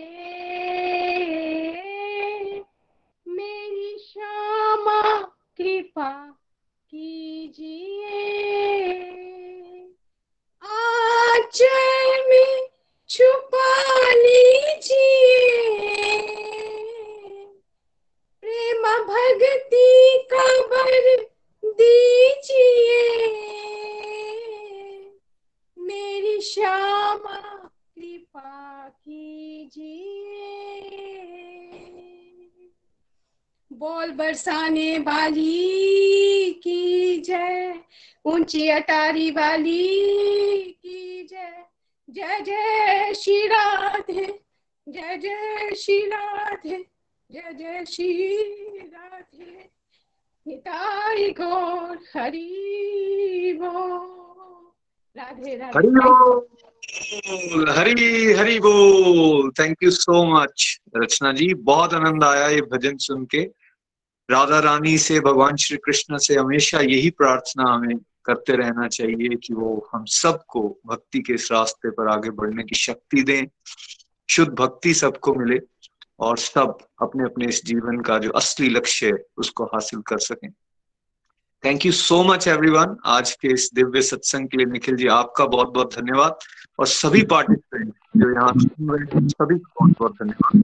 मेरी श्यामा कृपा कीजिए, आंचल में छुपा लीजिए, प्रेम भक्ति का वर दीजिए, मेरी श्यामा कृपा कीजिए। बोल बरसाने वाली की जय, ऊंची अटारी वाली की जय, जय जय श्री राधे, जय जय श्री राधे, जय जय श्री राधे, निताय गौर हरि बोल, राधे राधे हरी हरी बोल। Thank you so much Rachna ji, बहुत आनंद आया ये भजन सुन के। राधा रानी से, भगवान श्री कृष्ण से हमेशा यही प्रार्थना हमें करते रहना चाहिए कि वो हम सबको भक्ति के इस रास्ते पर आगे बढ़ने की शक्ति दें, शुद्ध भक्ति सबको मिले और सब अपने अपने इस जीवन का जो असली लक्ष्य है उसको हासिल कर सकें। Thank you so much everyone. आज के इस दिव्य सत्संग के लिए निखिल जी आपका बहुत बहुत धन्यवाद और सभी पार्टिसिपेंट जो यहाँ सुन रहे हैं सभी को बहुत बहुत धन्यवाद।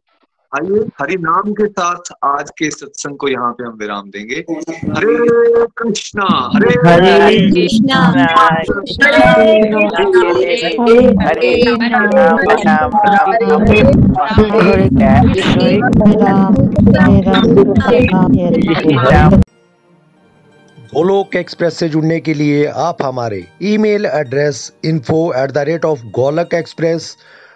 आइए हरि नाम के साथ आज के सत्संग को यहाँ पे हम विराम देंगे। हरे कृष्णा हरे कृष्णा गोलोक एक्सप्रेस से जुड़ने के लिए आप हमारे email address info at the rate of Golok express